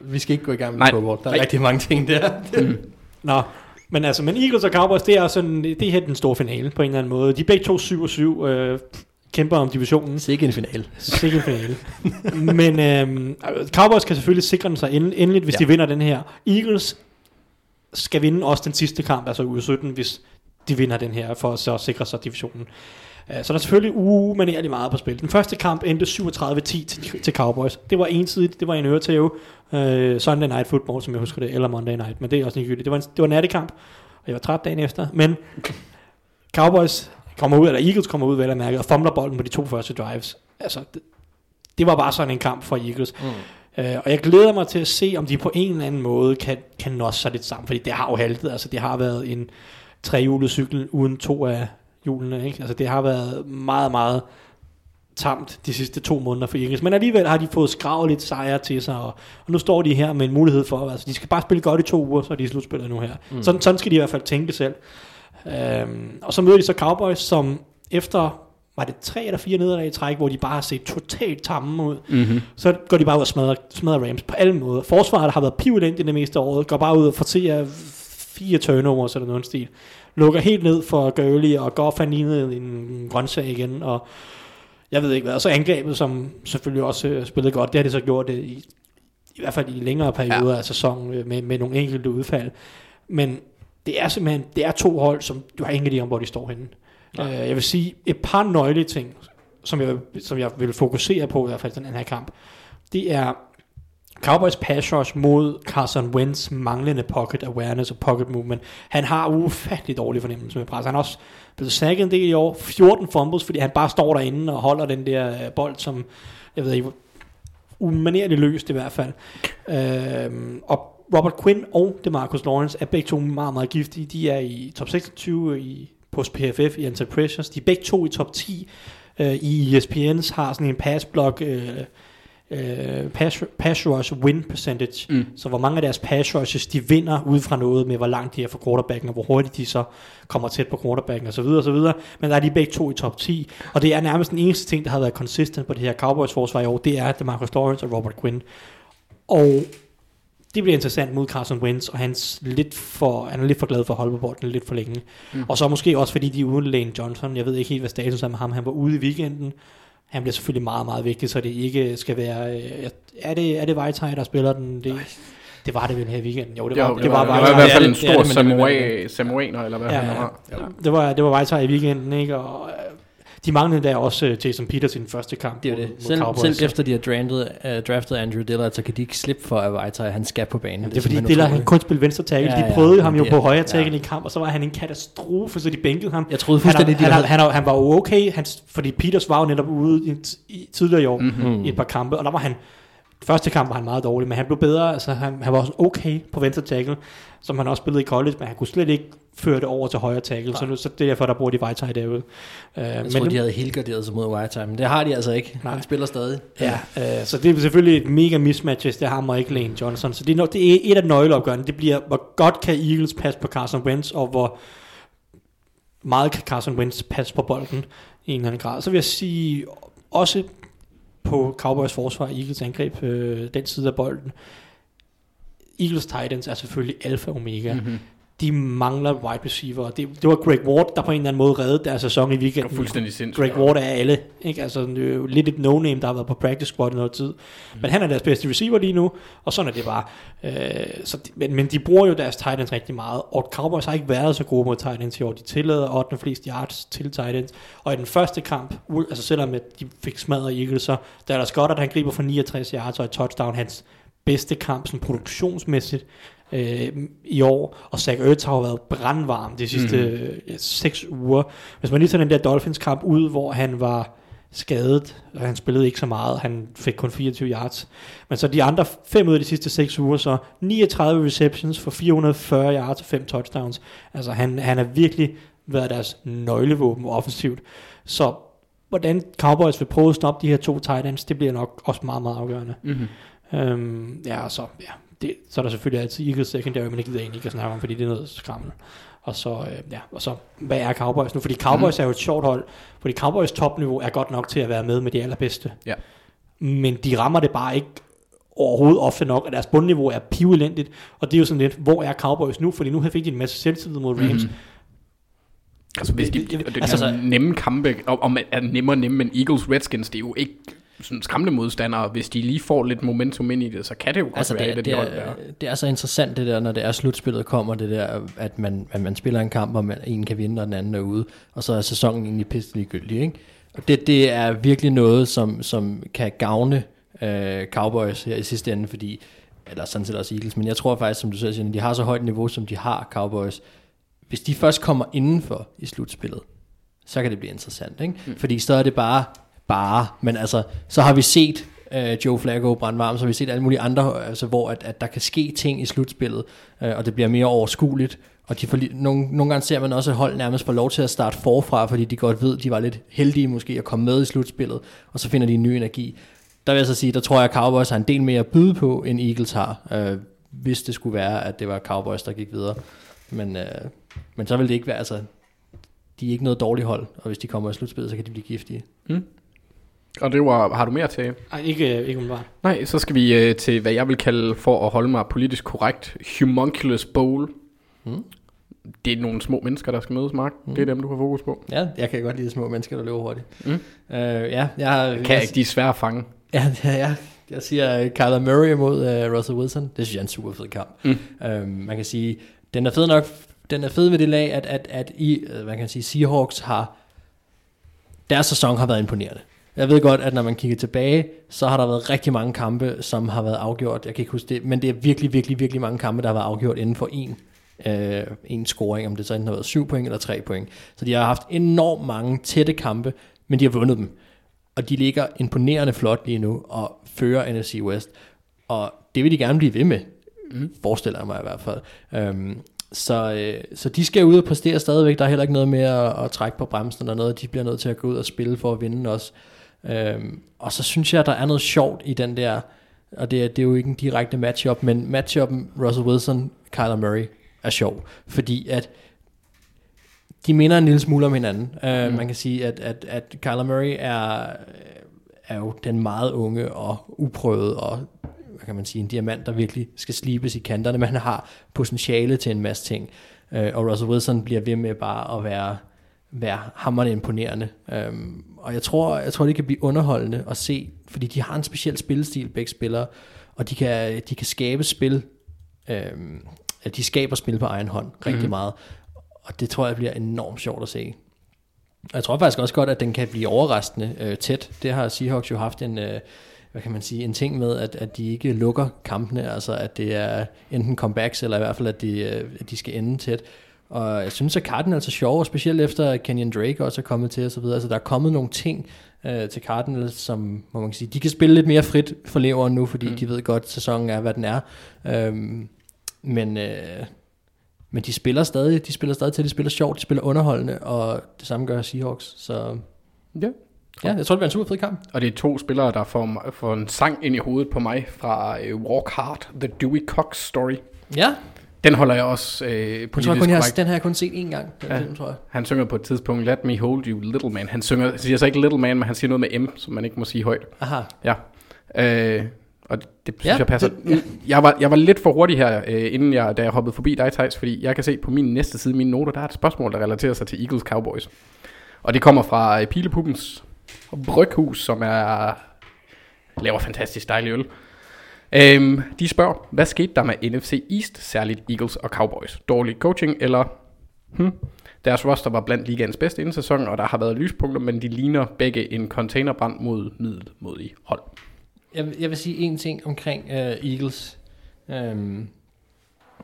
Vi skal ikke gå i gang med Nej. Pro Bowl. Der er Nej. rigtig mange ting der. Mm. Nå. Men altså, men Eagles og Cowboys, det er sådan, det her den store finale på en eller anden måde. De er begge to syv og syv, øh, kæmper om divisionen. Sikke en finale. Sikke en finale. Men øhm, Cowboys kan selvfølgelig sikre sig endeligt, hvis ja. de vinder den her. Eagles skal vinde også den sidste kamp, altså U sytten, hvis de vinder den her for at så sikre sig divisionen. Så der er selvfølgelig umanerligt meget på spil. Den første kamp endte syvogtredive ti til, til Cowboys. Det var ensidigt, det var en øretæve. Uh, Sunday Night Football, som jeg husker det, eller Monday Night, men det er også ligegyldigt. Det var en, det var en nattekamp, og jeg var træt dagen efter, men Cowboys kommer ud, eller Eagles kommer ud, vel at mærke, og fumler bolden på de to første drives. Altså, det, det var bare sådan en kamp for Eagles. Mm. Uh, og jeg glæder mig til at se, om de på en eller anden måde kan, kan nosse sig lidt sammen, fordi det har jo haltet, altså det har været en trehjulet cykel uden to af hjulene, ikke? Altså det har været meget, meget tamt de sidste to måneder for Eagles, men alligevel har de fået skravet lidt sejre til sig, og, og nu står de her med en mulighed for, altså de skal bare spille godt i to uger, så er de slutspillet nu her. Mm. Sådan, sådan skal de i hvert fald tænke selv. Uh, og så møder de så Cowboys, som efter... var det tre eller fire nederlag i træk, hvor de bare har set totalt tamme ud, mm-hmm. så går de bare ud og smadrer, smadrer Rams på alle måder. Forsvaret har været pivotent i det meste af året, går bare ud og forterer fire turnovers eller noget stil, lukker helt ned for Gurley, og går fandt lignede en grøntsag igen, og jeg ved ikke hvad, og så angrebet, som selvfølgelig også spillede godt, det har det så gjort det i, i hvert fald i længere perioder ja. af sæsonen, med, med nogle enkelte udfald, men det er simpelthen, det er to hold, som du har ingen idé om, hvor de står henne. Jeg vil sige, et par nøgleting, som jeg, som jeg vil fokusere på i hvert fald i den her kamp, det er Cowboys pass rush mod Carson Wentz manglende pocket awareness og pocket movement. Han har ufattelig dårlig fornemmelse med pres. Han er også blevet sacket en del i år, fjorten fumbles, fordi han bare står derinde og holder den der bold, som jeg ved ikke, umanerligt løst i hvert fald. Øhm, og Robert Quinn og DeMarcus Lawrence er begge to meget, meget giftige. De er i top seksogtyve i hos P F F i anti pressures. De er begge to i top ti øh, i E S P N's, har sådan en pass block øh, øh, pass, pass rush win percentage. Mm. Så hvor mange af deres pass rushes de vinder ud fra noget med, hvor langt de er fra quarterbacken, og hvor hurtigt de så kommer tæt på quarterbacken, og så videre og så videre. Men der er de begge to i top ti, og det er nærmest den eneste ting, der har været consistent på det her Cowboys forsvar i år, det er at DeMarcus Lawrence og Robert Quinn. Og det bliver interessant mod Carson Wentz, og han er lidt for, han er lidt for glad for at holde på bolden lidt for længe. Mm. Og så måske også, fordi de er uden Lane Johnson. Jeg ved ikke helt, hvad status er med ham. Han var ude i weekenden. Han bliver selvfølgelig meget, meget vigtig, så det ikke skal være... Er det, er det Vejtej, der spiller den? Det, det var det vel her i weekenden. Jo, det var, jo, det, det var, var, det var, det var i hvert fald en stor Samuel, Samuener, eller hvad ja, han var. Ja. Det var, det var Vejtej i weekenden, ikke? Og de manglede der også Jason Peters i den første kamp. Det er det. Selv, selv efter de har draftet, uh, draftet Andrew Dillard, så kan de ikke slippe for, at Vejtej, han skal på banen. Ja, det er fordi Dillard, han kun spille venstre tackle. Ja, de prøvede ja, ham jo er, på højre tackle ja. i kamp, og så var han en katastrofe, så de bænkede ham. Jeg troede fuldstændig, han, han, han, han, han var okay, han, fordi Peters var jo netop ude i, i, tidligere i år mm-hmm. i et par kampe, og der var han... Første kamp var han meget dårlig, men han blev bedre, altså han, han var også okay på venstre tackle, som han også spillede i college, men han kunne slet ikke føre det over til højre tackle, så, nu, så det er derfor, der bruger de Vejtej derude. Uh, jeg men tror, de havde helgarderet sig mod Vejtej, men det har de altså ikke. Nej. Han spiller stadig. Ja, ja. Uh, så det er selvfølgelig et mega mismatch, hvis det har Mike Lane Johnson, så det er, det er et af nøgleopgørende, det bliver, hvor godt kan Eagles passe på Carson Wentz, og hvor meget kan Carson Wentz passe på bolden i en eller anden grad. Så vil jeg sige, også på Cowboys forsvar og Eagles angreb, øh, den side af bolden. Eagles Titans er selvfølgelig alfa og omega. Mm-hmm. De mangler wide receiver. Det, det var Greg Ward, der på en eller anden måde reddede deres sæson i weekenden. Fuldstændig sindssygt. Greg Ward er alle. Ikke? Altså, øh, lidt et no-name, der har været på practice squad i noget tid. Mm-hmm. Men han er deres bedste receiver lige nu, og sådan er det bare. Øh, så de, men, men de bruger jo deres Titans rigtig meget, og Cowboys har ikke været så gode mod Titans i år. De tillader ottende flest yards til Titans. Og i den første kamp, altså selvom de fik smadret Eagles, så der er der Scott, han griber for niogtres yards og et touchdown. Hans bedste kamp, sådan produktionsmæssigt, Øh, i år, og Zach Ertz har været brandvarm de sidste seks mm. uger. Hvis man lige tager den der Dolphins kamp ud, hvor han var skadet, og han spillede ikke så meget, han fik kun fireogtyve yards, men så de andre fem ud af de sidste seks uger, så niogtredive receptions for fire hundrede og fyrre yards og fem touchdowns. Altså han, han har virkelig været deres nøglevåben offensivt. Så hvordan Cowboys vil prøve at stoppe de her to tight ends, det bliver nok også meget, meget afgørende. Mm-hmm. Øhm, ja, så ja. Det, så er der selvfølgelig altid Eagles secondary, men ikke gider egentlig ikke at snakke om, fordi det er noget skræmmende. Og så, øh, ja, og så, hvad er Cowboys nu? Fordi Cowboys mm. er jo et sjovt hold, fordi Cowboys topniveau er godt nok til at være med med de allerbedste. Ja. Men de rammer det bare ikke overhovedet ofte nok, og deres bundniveau er pivelendigt, og det er jo sådan lidt, hvor er Cowboys nu? Fordi nu fik de en masse selvtillid mod Rams. Mm. Altså, hvis de, det, det, det, det, det, det, det, det, det, det er altså, nemme comeback, og, og man er nemmere nemme, men Eagles Redskins, det er jo ikke... skræmmende modstandere, hvis de lige får lidt momentum ind i det, så kan det jo godt altså, være det, det, de det, er, det er så interessant det der, når det er slutspillet kommer, det der, at man, at man spiller en kamp, og man, en kan vinde, og den anden er ude, og så er sæsonen egentlig pisselig gyldig, ikke? Og det, det er virkelig noget, som, som kan gavne øh, Cowboys her i sidste ende, fordi, eller sådan set også Eagles, men jeg tror faktisk, som du selv siger, de har så højt niveau, som de har, Cowboys. Hvis de først kommer indenfor i slutspillet, så kan det blive interessant, ikke? Mm. Fordi så er det bare, bare, men altså, så har vi set øh, Joe Flacco brænde varm, så har vi set alle mulige andre, altså, hvor at, at der kan ske ting i slutspillet, øh, og det bliver mere overskueligt, og de får, nogle, nogle gange ser man også, at hold nærmest får lov til at starte forfra, fordi de godt ved, de var lidt heldige måske at komme med i slutspillet, og så finder de en ny energi. Der vil jeg så sige, der tror jeg, at Cowboys har en del mere at byde på, end Eagles har, øh, hvis det skulle være, at det var Cowboys, der gik videre. Men, øh, men så vil det ikke være, altså, de er ikke noget dårligt hold, og hvis de kommer i slutspillet, så kan de blive giftige. Mm. Og det var, har du mere til? Nej, ikke, ikke umiddelbart. Nej, så skal vi øh, til, hvad jeg vil kalde, for at holde mig politisk korrekt, Humunculus Bowl. Mm. Det er nogle små mennesker, der skal mødes, Mark. Mm. Det er dem, du har fokus på. Ja, jeg kan godt lide små mennesker, der løber hurtigt. Mm. Øh, ja, jeg har, kan jeg, ikke, de er svære at fange. Ja, ja, ja. Jeg siger Kyler Murray mod uh, Russell Wilson. Det synes jeg er en super fed kamp. Mm. Øh, man kan sige, den er fed nok. Den er fed ved det lag, at, at, at I, hvad kan jeg sige, Seahawks har, deres sæson har været imponerende. Jeg ved godt, at når man kigger tilbage, så har der været rigtig mange kampe, som har været afgjort. Jeg kan ikke huske det, men det er virkelig, virkelig, virkelig mange kampe, der har været afgjort inden for en, øh, en scoring, om det så enten har været syv point eller tre point. Så de har haft enormt mange tætte kampe, men de har vundet dem. Og de ligger imponerende flot lige nu og fører N F C West. Og det vil de gerne blive ved med, mm. forestiller jeg mig i hvert fald. Øhm, Så, øh, så de skal ud og præstere stadigvæk. Der er heller ikke noget med at, at trække på bremsen eller noget. De bliver nødt til at gå ud og spille for at vinde også. øhm, Og så synes jeg, der er noget sjovt i den der. Og det, det er jo ikke en direkte matchup, men matchupen Russell Wilson, Kyler Murray er sjov, fordi at de minder en lille smule om hinanden. øh, mm. Man kan sige, at, at, at Kyler Murray er, er jo den meget unge og uprøvede og kan man sige, en diamant, der virkelig skal slibes i kanterne, men han har potentiale til en masse ting, og Russell Wilson bliver ved med bare at være, være hammerende imponerende, og jeg tror, jeg tror, det kan blive underholdende at se, fordi de har en speciel spillestil, begge spillere, og de kan, de kan skabe spil, de skaber spil på egen hånd rigtig mm. meget, og det tror jeg bliver enormt sjovt at se. Og jeg tror faktisk også godt, at den kan blive overraskende tæt. Det har Seahawks jo haft en hvad kan man sige, en ting med, at, at de ikke lukker kampene, altså at det er enten comebacks, eller i hvert fald, at de, at de skal ende tæt. Og jeg synes, at Cardinals er sjov, og specielt efter Kenyon Drake også er kommet til osv., altså der er kommet nogle ting øh, til Cardinals, som må man sige, de kan spille lidt mere frit for leveren nu, fordi mm. de ved godt, at sæsonen er, hvad den er. Øhm, men, øh, men de spiller stadig, de spiller stadig til, de spiller sjovt, de spiller underholdende, og det samme gør Seahawks, så ja. Ja, jeg tror, det bliver en super fed kamp. Og det er to spillere, der får, får en sang ind i hovedet på mig fra uh, Walk Hard, The Dewey Cox Story. Ja. Den holder jeg også uh, politisk jeg tror, jeg har, den har jeg kun set én gang, den ja. film, tror jeg. Han synger på et tidspunkt, Let me hold you, little man. Han synger, siger så ikke little man, men han siger noget med M, som man ikke må sige højt. Aha. Ja. Uh, og det, det synes ja, jeg passer. Det, ja. jeg, var, jeg var lidt for hurtig her, uh, inden jeg, da jeg hoppede forbi dig, Teis, fordi jeg kan se på min næste side, mine noter, der er et spørgsmål, der relaterer sig til Eagles Cowboys. Og det kommer fra uh, Pilepuppens Bryghus, som er laver fantastisk dejlig øl. Øhm, de spørger, hvad skete der med N F C East, særligt Eagles og Cowboys? Dårlig coaching, eller... Hmm, deres roster var blandt ligaens bedste inden sæson, og der har været lyspunkter, men de ligner begge en containerbrand mod middelmodige hold. Jeg, jeg vil sige en ting omkring uh, Eagles, øhm,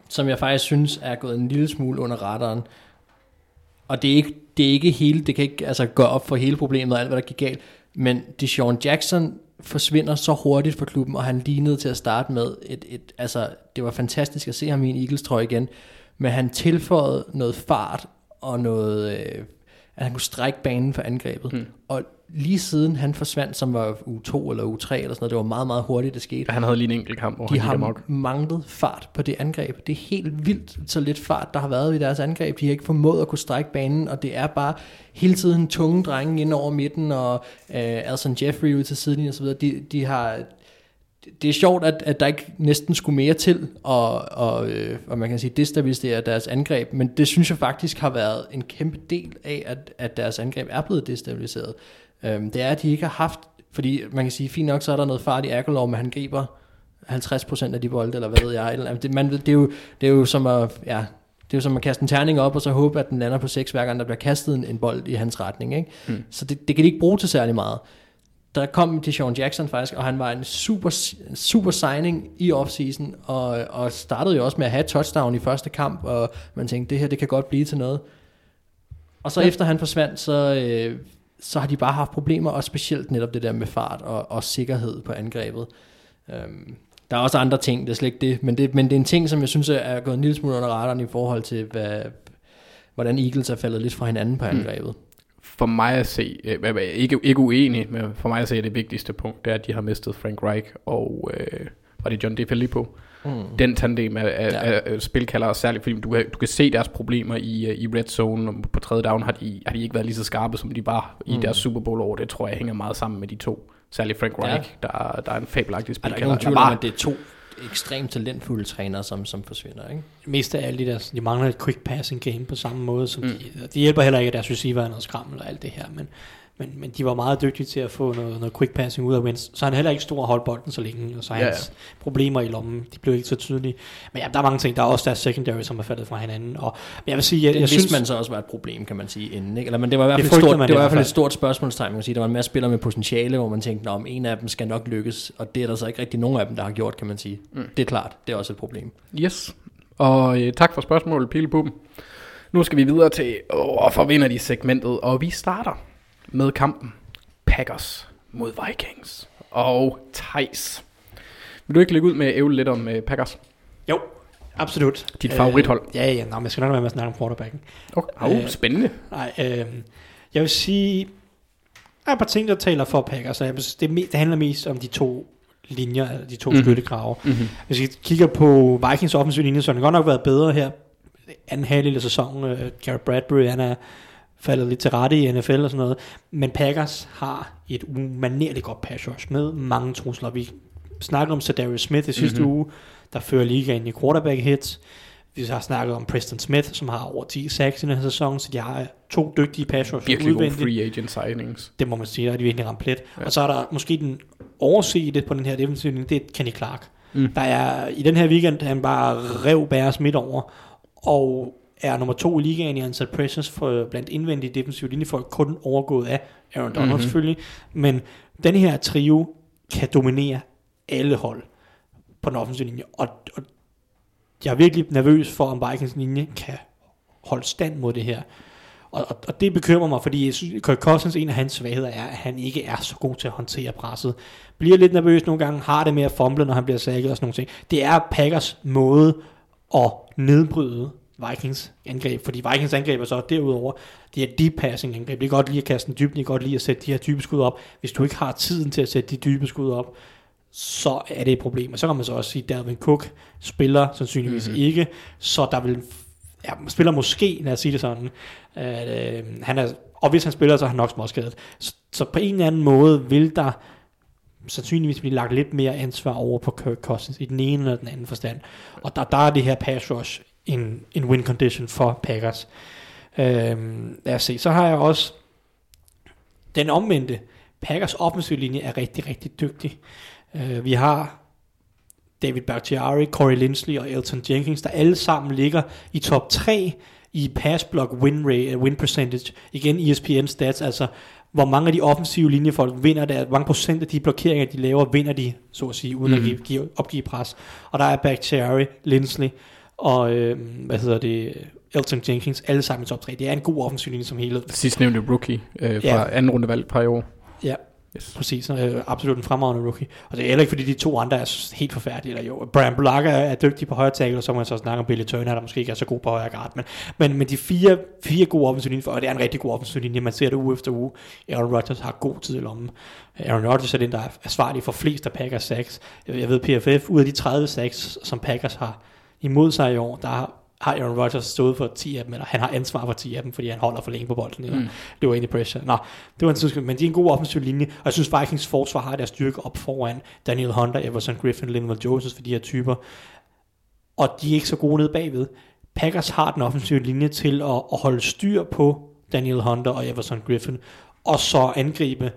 som jeg faktisk synes er gået en lille smule under radaren. Og det er ikke... Det er ikke hele, det kan ikke altså gå op for hele problemet og alt, hvad der gik galt. Men DeSean Jackson forsvinder så hurtigt fra klubben, og han lignede til at starte med et, et altså det var fantastisk at se ham i en Eagles-trøje igen, men han tilføjede noget fart og noget, øh, at han kunne strække banen for angrebet. Hmm. Og lige siden han forsvandt, som var uge to eller uge tre eller sådan noget, det var meget, meget hurtigt, det skete. Han havde lige en enkelt kamp, hvor de han har manglet fart på det angreb. Det er helt vildt, så lidt fart, der har været i deres angreb. De har ikke formået at kunne strække banen, og det er bare hele tiden tunge drenge ind over midten, og øh, Alshon Jeffrey ud til siden og så videre. De, de har... Det er sjovt, at, at der ikke næsten skulle mere til, og, og, øh, og man kan sige, destabilisere deres angreb, men det synes jeg faktisk har været en kæmpe del af, at, at deres angreb er blevet destabiliseret. Øhm, det er, at de ikke har haft Fordi man kan sige, fint nok, så er der noget fart i Aguilar, men han griber halvtreds procent af de bolde, eller hvad ved jeg. Eller, det, man, det, er jo, det er jo som at... Ja, det er jo som at kaste en terning op, og så håbe, at den lander på seks, hver gang der bliver kastet en, en bold i hans retning. Ikke? Mm. Så det, det kan de ikke bruge til særlig meget. Der kom til Sean Jackson faktisk, og han var en super, super signing i offseason, og, og startede jo også med at have touchdown i første kamp, og man tænkte, det her det kan godt blive til noget. Og så ja. Efter han forsvandt, så, øh, så har de bare haft problemer, og specielt netop det der med fart og, og sikkerhed på angrebet. Um, Der er også andre ting, det er slet ikke det, men det, men det er en ting, som jeg synes er gået en lille smule under radaren i forhold til, hvad, hvordan Eagles er faldet lidt fra hinanden på angrebet. For mig at se, ikke, ikke uenig, men for mig at se, det vigtigste punkt, det er, at de har mistet Frank Reich og, øh, var det John DeFilippo? Mm. Den tandem af, af, ja. af spilkaldere, særligt fordi du, du kan se deres problemer i, i red zone, og på tredje down har de, har de ikke været lige så skarpe, som de var i mm. deres Super Bowl år. Det tror jeg hænger meget sammen med de to. Særligt Frank Reich, ja. der, der er en fabelagtig spiller. Der er ingen tvivl, men det er to ekstremt talentfulde trænere, som, som forsvinder. Ikke? Mest af alle de der, de mangler et quick passing game på samme måde. Som mm. de, de hjælper heller ikke, at deres receiver er noget skram eller alt det her, men, men, men de var meget dygtige til at få noget, noget quick passing ud af Wentz. Så han heller ikke stor at holde bolden så længe, og så ja, hans ja. problemer i lommen, de blev ikke så tydelige. Men ja, der er mange ting, der er også deres secondary, som er faldet fra hinanden. Og, men jeg vil sige, jeg, det jeg synes, man så også var et problem, kan man sige, inden. Ikke? Eller, men det var i hvert fald et stort, det var et stort spørgsmålstegn, man kan sige. Der var en masse spillere med potentiale, hvor man tænkte, om en af dem skal nok lykkes, og det er der så ikke rigtig nogen af dem, der har gjort, kan man sige. Mm. Det er klart, det er også et problem. Yes, og øh, tak for spørgsmålet, Pilepuppen. Nu skal vi videre til, hvorfor oh, vinder de segmentet, og vi starter med kampen Packers mod Vikings. Og Teis, vil du ikke lægge ud med at ævle lidt om uh, Packers? Jo, absolut. Dit favorithold? Øh, ja, ja, nej, men jeg skal nok være med at snakke om quarterbacken. Okay, øh, spændende. Nej, øh, jeg vil sige, der er et par ting, der taler for Packers. Jeg vil, det, det handler mest om de to linjer, de to mm-hmm. skyttegrave. Mm-hmm. Hvis vi kigger på Vikings offensiv linje, så har den godt nok været bedre her anden halvdel af sæsonen. Uh, Garrett Bradbury, han er faldet lidt til rette i N F L og sådan noget, men Packers har et umanerligt godt pass rush med mange trusler. Vi snakker om Zadarius Smith i sidste mm-hmm. uge, der fører ligaen i quarterback hits. Vi har snakket om Preston Smith, som har over ti sacks i den her sæson, så de har to dygtige pass rush udvendigt. Virkelig gode free agent signings. Det må man sige, der er de virkelig ramt let. Ja. Og så er der måske den oversete på den her defensiv, det er Kenny Clark. Mm. Der er i den her weekend, han bare rev bæres midt over, og er nummer to i ligaen i antal pressures for blandt indvendige defensive linjefolk, kun overgået af Aaron Donald mm-hmm. selvfølgelig, men den her trio kan dominere alle hold på den offensive linje, og, og jeg er virkelig nervøs for, om Vikings linje kan holde stand mod det her, og, og, og det bekymrer mig, fordi jeg synes, Kirk Cousins, en af hans svagheder er, at han ikke er så god til at håndtere presset, bliver lidt nervøs nogle gange, har det med at fumble, når han bliver sækket og sådan nogle ting. Det er Packers måde at nedbryde Vikings angreb, fordi Vikings angreb er så derudover, det er deep passing angreb. Det er godt lige at kaste en dybden, det er godt lige at sætte de her dybe skud op. Hvis du ikke har tiden til at sætte de dybe skud op, så er det et problem. Og så kan man så også sige, at Dalvin Cook spiller sandsynligvis mm-hmm. ikke, så der vil, ja, spiller måske, lad os sige det sådan, at, øh, han er, og hvis han spiller, så er han nok småskadet. Så, så på en eller anden måde vil der sandsynligvis bliver lagt lidt mere ansvar over på Kirk Cousins, i den ene eller den anden forstand. Og der, der er det her pass rush en, en win condition for Packers. Øhm, lad os se. Så har jeg også den omvendte. Packers offensiv linje er rigtig, rigtig dygtig. Øh, vi har David Bakhtiari, Corey Linsley og Elton Jenkins, der alle sammen ligger i top tre i pass block win, rate, win percentage. Igen E S P N stats, altså hvor mange af de offensive linjefolk vinder der, hvor mange procent af de blokeringer, de laver, vinder de, så at sige, uden mm-hmm. at give, opgive pres. Og der er Bakhtiari, Linsley og øh, hvad hedder det, Elton Jenkins, alle sammen i top tre. Det er en god offensiv linje som helhed. Sidst nævnte rookie øh, fra ja. anden runde valg par i år. Ja, yes. Præcis. Øh, absolut en fremragende rookie. Og det er heller ikke, fordi de to andre er helt forfærdelige. Eller jo, Brian Bulaga er dygtig på højre tackle, og så må jeg så snakke om Billy Turner, der måske ikke er så god på højre guard. Men, men, men de fire, fire gode offensiv linjer, og det er en rigtig god offensiv linje, man ser det uge efter uge. Aaron Rodgers har god tid i lommen. Aaron Rodgers er den, der er svarlig for flest af Packers sacks. Jeg ved, P F F, ud af de tredive sacks, som Packers har imod sig i år, der har Aaron Rodgers stået for ti af dem, eller han har ansvar for ti af dem, fordi han holder for længe på bolden, eller mm. det var egentlig pressure. Nå, det var en tidspunkt, men det er en god offensiv linje, og jeg synes Vikings forsvar har deres styrke op foran Daniel Hunter, Everson Griffin, Linval Joseph for de her typer, og de er ikke så gode nede bagved. Packers har den offensive linje til at, at holde styr på Daniel Hunter og Everson Griffin, og så angribe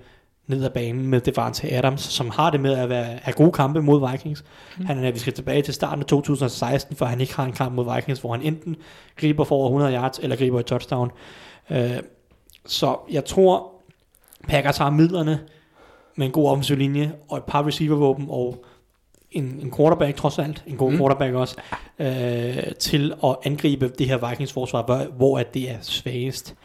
ned ad banen med Devante Adams, som har det med at være, have gode kampe mod Vikings. Mm. Han er, vi skal tilbage til starten af to tusind og seksten, for han ikke har en kamp mod Vikings, hvor han enten griber for over hundrede yards, eller griber et touchdown. Uh, så jeg tror, Packers har midlerne med en god offensiv linje, og et par receivervåben, og en, en quarterback trods alt, en god mm. quarterback også, øh, til at angribe det her Vikings-forsvar, hvor, hvor at det er svagest.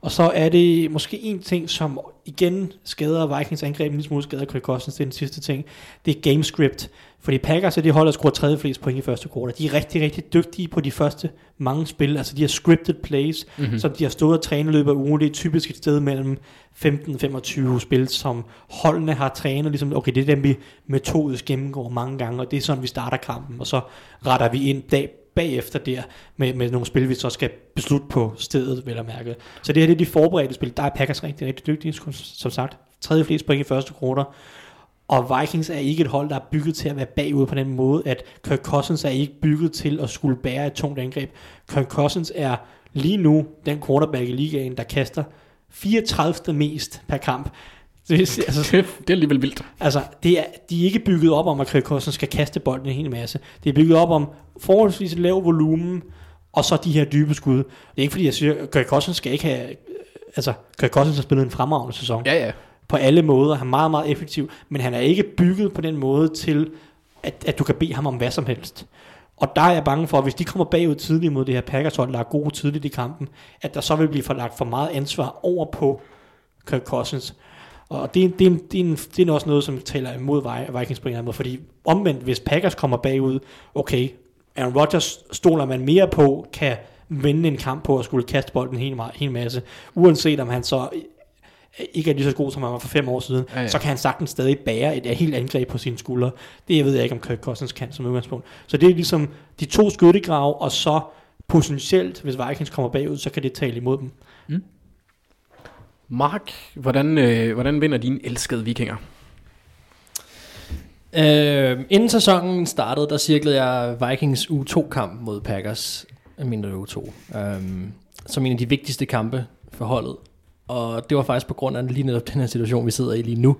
Og så er det måske en ting, som igen skader Vikings angreb, en lille smule skader Kirk Cousins, det er den sidste ting, det er gamescript. Fordi Packers er det hold, der scorer tredje flest point i første quarter. De er rigtig, rigtig dygtige på de første mange spil, altså de har scripted plays, mm-hmm. som de har stået og trænet løbet af ugen. Det er typisk et sted mellem femten og femogtyve spil, som holdene har trænet, ligesom, okay, det er dem, vi metodisk gennemgår mange gange, og det er sådan, vi starter kampen, og så retter vi ind dag bagefter der, med, med nogle spil, vi så skal beslutte på stedet, vel at mærke. Så det her, det er de forberedte spil. Der er Packers rigtig, rigtig dygtige, som sagt. Tredje flest point i første quarter. Og Vikings er ikke et hold, der er bygget til at være bagud på den måde, at Kirk Cousins er ikke bygget til at skulle bære et tungt angreb. Kirk Cousins er lige nu den quarterback i ligaen, der kaster fireogtredive mest per kamp. Det, altså, det er alligevel vildt. Altså, det er, de er ikke bygget op om, at Kirk Cousins skal kaste bolden en hel masse. Det er bygget op om forholdsvis lav volumen, og så de her dybe skud. Det er ikke fordi, jeg siger, at Kirk Cousins skal ikke have... Altså, Kirk Cousins har spillet en fremragende sæson. Ja, ja. På alle måder. Han er meget, meget effektiv, men han er ikke bygget på den måde til, at, at du kan bede ham om hvad som helst. Og der er jeg bange for, at hvis de kommer bagud tidligt mod det her Packers-hold, der er gode tidligt i kampen, at der så vil blive forlagt for meget ansvar over på Kirk Cousins. Og det, det, det, det, det er også noget, som taler imod Vikings på en eller anden måde, fordi omvendt, hvis Packers kommer bagud, okay, Aaron Rodgers stoler man mere på, kan vende en kamp på at skulle kaste bolden en hel, hel masse, uanset om han så... ikke er lige så god, som han var for fem år siden, ja, ja. Så kan han sagtens stadig bære et, et helt angreb på sine skuldre. Det ved jeg ikke, om Kirk Cousins kan som udgangspunkt. Så det er ligesom de to skyttegrave, og så potentielt, hvis Vikings kommer bagud, så kan det tale imod dem. Mm. Mark, hvordan, øh, hvordan vinder dine elskede vikinger? Øh, inden sæsonen startede, der cirklede jeg Vikings U to-kamp mod Packers, mindre U to, øh, som en af de vigtigste kampe for holdet. Og det var faktisk på grund af lige netop den her situation, vi sidder i lige nu.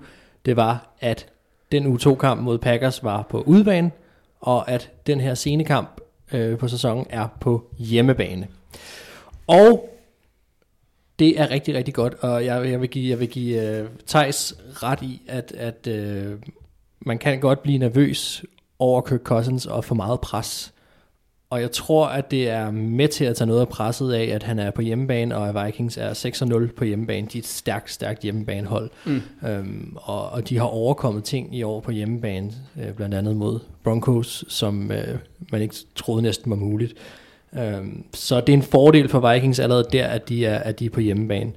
Det var, at den U to-kamp mod Packers var på udebane, og at den her senekamp øh, på sæsonen er på hjemmebane. Og det er rigtig, rigtig godt, og jeg, jeg vil give, jeg vil give uh, Teis ret i, at, at uh, man kan godt blive nervøs over Kirk Cousins og for meget pres. Og jeg tror, at det er med til at tage noget af presset af, at han er på hjemmebane, og at Vikings er seks og nul på hjemmebane. De er et stærkt, stærkt hjemmebanehold. Mm. Øhm, og, og de har overkommet ting i år på hjemmebane, øh, blandt andet mod Broncos, som øh, man ikke troede næsten var muligt. Øhm, så det er en fordel for Vikings allerede der, at de er, at de er på hjemmebane.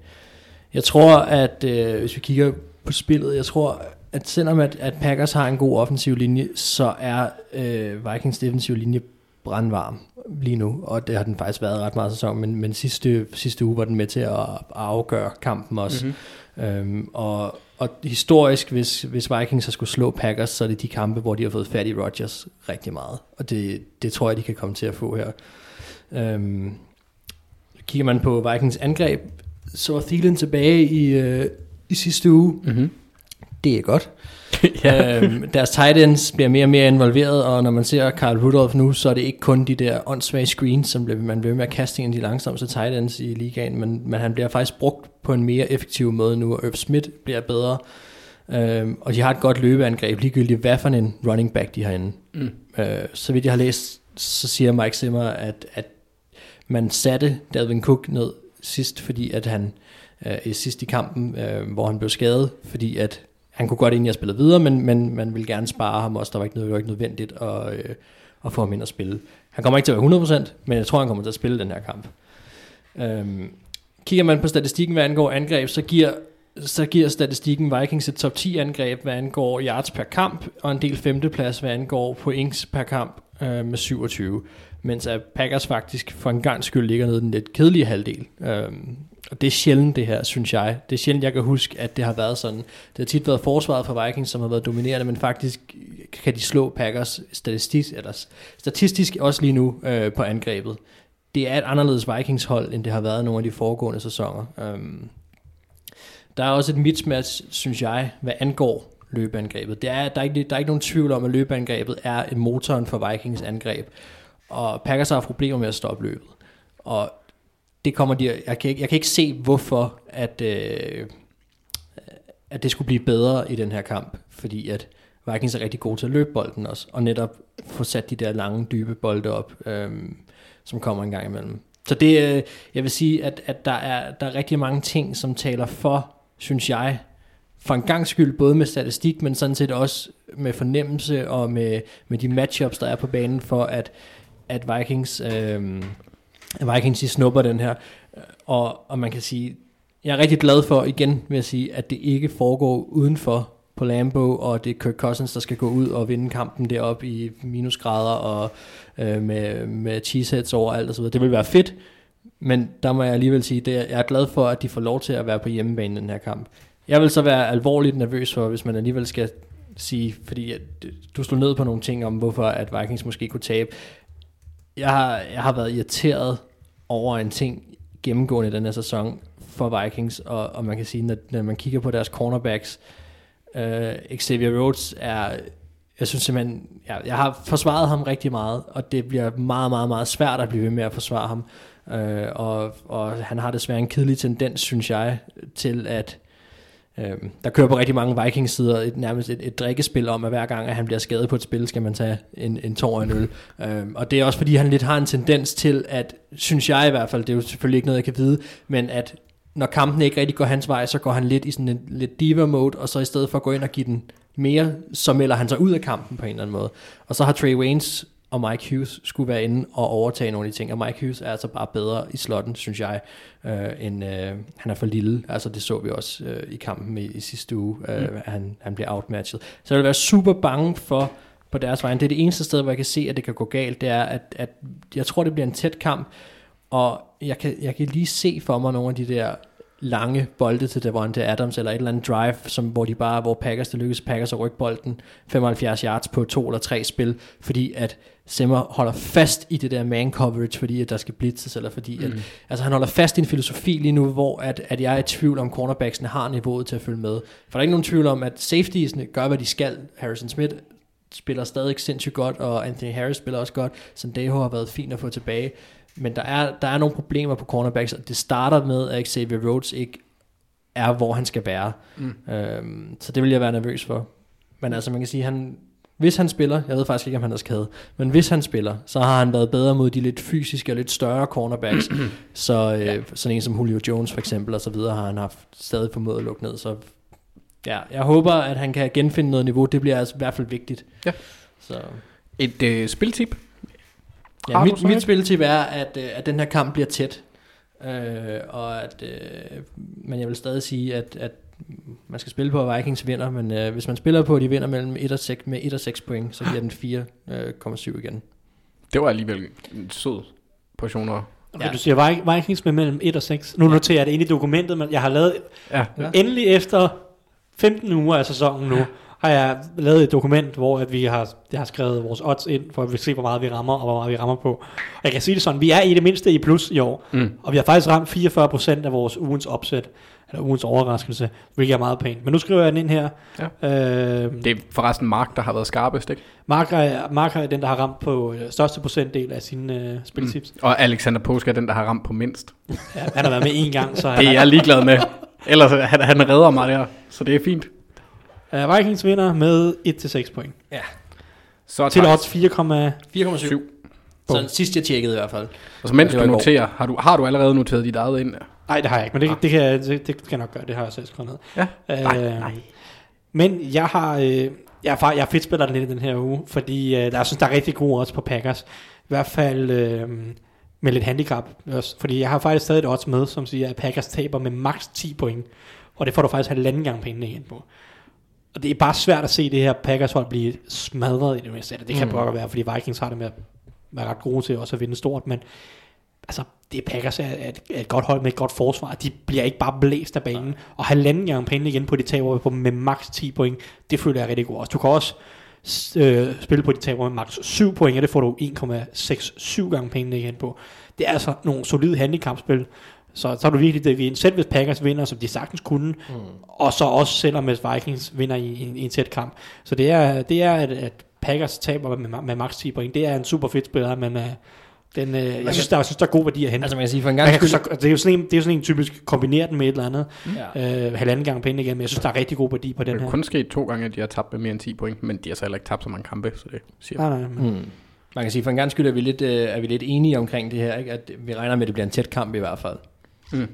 Jeg tror, at øh, hvis vi kigger på spillet, jeg tror... at selvom at, at Packers har en god offensiv linje, så er øh, Vikings defensiv linje brandvarm lige nu, og det har den faktisk været ret meget sæson, men, men sidste, sidste uge var den med til at afgøre kampen også. Mm-hmm. Øhm, og, og historisk, hvis, hvis Vikings har skulle slå Packers, så er det de kampe, hvor de har fået fat i Rodgers rigtig meget, og det, det tror jeg, de kan komme til at få her. Øhm, kigger man på Vikings angreb, så var Thielen tilbage i, øh, i sidste uge. Mm-hmm. Det er godt. Yeah. øhm, deres tight ends bliver mere og mere involveret, og når man ser Carl Rudolph nu, så er det ikke kun de der åndssvage screens, som man bliver med at kaste ind i de langsomste tight ends i ligaen, men, men han bliver faktisk brugt på en mere effektiv måde nu, og Irv Smith bliver bedre, øhm, og de har et godt løbeangreb, ligegyldigt hvad for en running back de har inde. Mm. Øh, så vidt jeg har læst, så siger Mike Zimmer, at, at man satte Dalvin Cook ned sidst, fordi at han øh, sidst i kampen, øh, hvor han blev skadet, fordi at han kunne godt egentlig have spillet videre, men, men man ville gerne spare ham også. Der var ikke, noget, var ikke nødvendigt at, øh, at få ham ind at spille. Han kommer ikke til at være hundrede procent, men jeg tror, han kommer til at spille den her kamp. Øhm, kigger man på statistikken, hvad angår angreb, så giver, så giver statistikken Vikings et top ti angreb, hvad angår yards per kamp, og en del femteplads, hvad angår points per kamp øh, med syvogtyve. Mens Packers faktisk for en gang skyld ligger nede i den lidt kedelige halvdel. Øhm, Og det er sjældent det her, synes jeg. Det er sjældent, jeg kan huske, at det har været sådan. Det har tit været forsvaret for Vikings, som har været dominerende, men faktisk kan de slå Packers statistisk, eller statistisk også lige nu øh, på angrebet. Det er et anderledes Vikings-hold, end det har været nogle af de foregående sæsoner. Øhm, Der er også et mismatch, synes jeg, hvad angår løbeangrebet. Det er, der, er ikke, der er ikke nogen tvivl om, at løbeangrebet er en motoren for Vikings angreb. Og Packers har problemer med at stoppe løbet. Og det kommer de, jeg, kan ikke, jeg kan ikke se, hvorfor at, øh, at det skulle blive bedre i den her kamp. Fordi at Vikings er rigtig gode til at løbe bolden også. Og netop få sat de der lange, dybe bolde op, øh, som kommer en gang imellem. Så det, jeg vil sige, at, at der, er, der er rigtig mange ting, som taler for, synes jeg, for en gangs skyld, både med statistik, men sådan set også med fornemmelse og med, med de matchups, der er på banen, for at, at Vikings, øh, Vikings de snupper den her. Og, og man kan sige, jeg er rigtig glad for, igen vil jeg sige, at det ikke foregår udenfor på Lambeau, og det er Kirk Cousins, der skal gå ud og vinde kampen deroppe i minusgrader og øh, med, med cheeseheads overalt og så videre. Det vil være fedt, men der må jeg alligevel sige, at jeg er glad for, at de får lov til at være på hjemmebane i den her kamp. Jeg vil så være alvorligt nervøs for, hvis man alligevel skal sige, fordi du slog ned på nogle ting om, hvorfor at Vikings måske kunne tabe. Jeg har, jeg har været irriteret over en ting gennemgående i den her sæson for Vikings, og, og man kan sige, at når man kigger på deres cornerbacks, Uh, Xavier Rhodes er, jeg synes simpelthen, jeg, jeg har forsvaret ham rigtig meget, og det bliver meget, meget, meget svært at blive ved med at forsvare ham, uh, og, og han har desværre en kedelig tendens, synes jeg, til at, uh, der kører på rigtig mange Vikings-sider et, nærmest et, et drikkespil om, at hver gang at han bliver skadet på et spil, skal man tage en, en tår og en øl, uh, og det er også fordi, han lidt har en tendens til at, synes jeg i hvert fald, det er jo selvfølgelig ikke noget, jeg kan vide, men at når kampen ikke rigtig går hans vej, så går han lidt i sådan en lidt diva-mode, og så i stedet for at gå ind og give den mere, så melder han sig ud af kampen på en eller anden måde. Og så har Trey Waynes og Mike Hughes skulle være inde og overtage nogle af de ting, og Mike Hughes er altså bare bedre i slotten, synes jeg, øh, end øh, han er for lille. Altså det så vi også øh, i kampen i, i sidste uge, øh, mm. han, han bliver outmatchet. Så jeg vil være super bange for på deres vejen. Det er det eneste sted, hvor jeg kan se, at det kan gå galt, det er, at, at jeg tror, det bliver en tæt kamp, og jeg kan, jeg kan lige se for mig nogle af de der lange bolde til Davante Adams, eller et eller andet drive, som, hvor, de bare, hvor Packers, det lykkes Packers at rykke bolden femoghalvfjerds yards på to eller tre spil, fordi at Zimmer holder fast i det der man-coverage, fordi at der skal blitzes, eller fordi mm. at, altså han holder fast i en filosofi lige nu, hvor at, at jeg er i tvivl om, cornerbacksene har niveauet til at følge med. For der er ikke nogen tvivl om, at safetiesne gør, hvad de skal. Harrison Smith spiller stadig sindssygt godt, og Anthony Harris spiller også godt. Sandejo har været fint at få tilbage. Men der er, der er nogle problemer på cornerbacks, og det starter med, at Xavier Rhodes ikke er, hvor han skal være. Mm. Øhm, så det vil jeg være nervøs for. Men altså, man kan sige, han, hvis han spiller, jeg ved faktisk ikke, om han er skadet, men hvis han spiller, så har han været bedre mod de lidt fysiske og lidt større cornerbacks. så øh, ja. Sådan en som Julio Jones for eksempel, og så videre, har han haft stadig formået at lukke ned. Så ja, jeg håber, at han kan genfinde noget niveau. Det bliver altså i hvert fald vigtigt. Ja. Så. Et øh, spiltip? Ja, mit, mit spilletip er, at, at den her kamp bliver tæt, øh, og at, øh, men jeg vil stadig sige, at, at man skal spille på, at Vikings vinder, men øh, hvis man spiller på, at de vinder mellem et og seks, med et og seks point, så bliver den fire komma syv igen. Det var alligevel en sød portion af. Ja. Du siger Vikings med mellem et og seks. Nu noterer jeg det inde i dokumentet, men jeg har lavet, ja. endelig efter femten uger af sæsonen nu, ja. har jeg lavet et dokument, hvor at vi har, jeg har skrevet vores odds ind, for at vi kan se, hvor meget vi rammer, og hvor meget vi rammer på. Og jeg kan sige det sådan, vi er i det mindste i plus i år, mm. og vi har faktisk ramt fireogfyrre procent af vores ugens opsæt, eller ugens overraskelse, hvilket er meget pænt. Men nu skriver jeg den ind her. Ja. Øh, det er forresten Mark, der har været skarpest, ikke? Mark er, Mark er den, der har ramt på største procentdel af sine øh, spiltips. Mm. Og Alexander Påske er den, der har ramt på mindst. Ja, han har været med én gang. Så det er jeg ligeglad med. Ellers han, han redder mig der, så det er fint. Uh, Vikings vinder med et til seks point. Ja. Så til odds fire komma syv. Sådan sidst jeg tjekkede i hvert fald. Og så mens du noterer, har du, har du allerede noteret dit eget ind? Nej, det har jeg ikke, men det, ah. det, kan, jeg, det, det kan jeg nok gøre, det har jeg selv skrevet ned. Ja. Uh, nej, nej. Men jeg har, øh, jeg, jeg, jeg fedtspiller den lidt den her uge, fordi øh, der, jeg synes, der er rigtig gode odds på Packers. I hvert fald øh, med lidt handicap også, fordi jeg har faktisk stadig et odds med, som siger, at Packers taber med maks ti point, og det får du faktisk halvanden gang pengene igen på. Og det er bare svært at se det her Packers-hold blive smadret i det mindste. Det kan mm. godt være, fordi Vikings har det med at være ret gode til også at vinde stort, men altså, det er Packers er et, er et godt hold med et godt forsvar. De bliver ikke bare blæst af banen. Ja. Og halvanden gang penge igen på de taber på med maks ti point, det føler jeg rigtig godt også. Du kan også øh, spille på de taber med maks syv point, og det får du en komma syvogtres gange penge igen på. Det er altså nogle solide handicapspil, Så, så er du virkelig det vi selv hvis Packers vinder, som de sagtens kunne, mm. og så også selvom hvis Vikings vinder i, i, i en tæt kamp. Så det er, det er at, at Packers taber med, med max ti point. Det er en super fed spiller, men uh, den, uh, jeg, kan, synes, der, jeg synes, der er god værdi at hente. Altså man kan sige, for en gang kan, så, det, er jo sådan en, det er jo sådan en typisk, kombineret med et eller andet, mm. øh, halvanden gang penge igen, men jeg synes, der er rigtig god værdi på den her. Det er kun sket to gange, at de har tabt med mere end ti point, men de har så heller ikke tabt så mange kampe, så det siger nej, nej, men... mm. Man kan sige, for en gang skyld er vi lidt, øh, er vi lidt enige omkring det her, ikke? At vi regner med, at det bliver en tæt kamp i hvert fald. Mm.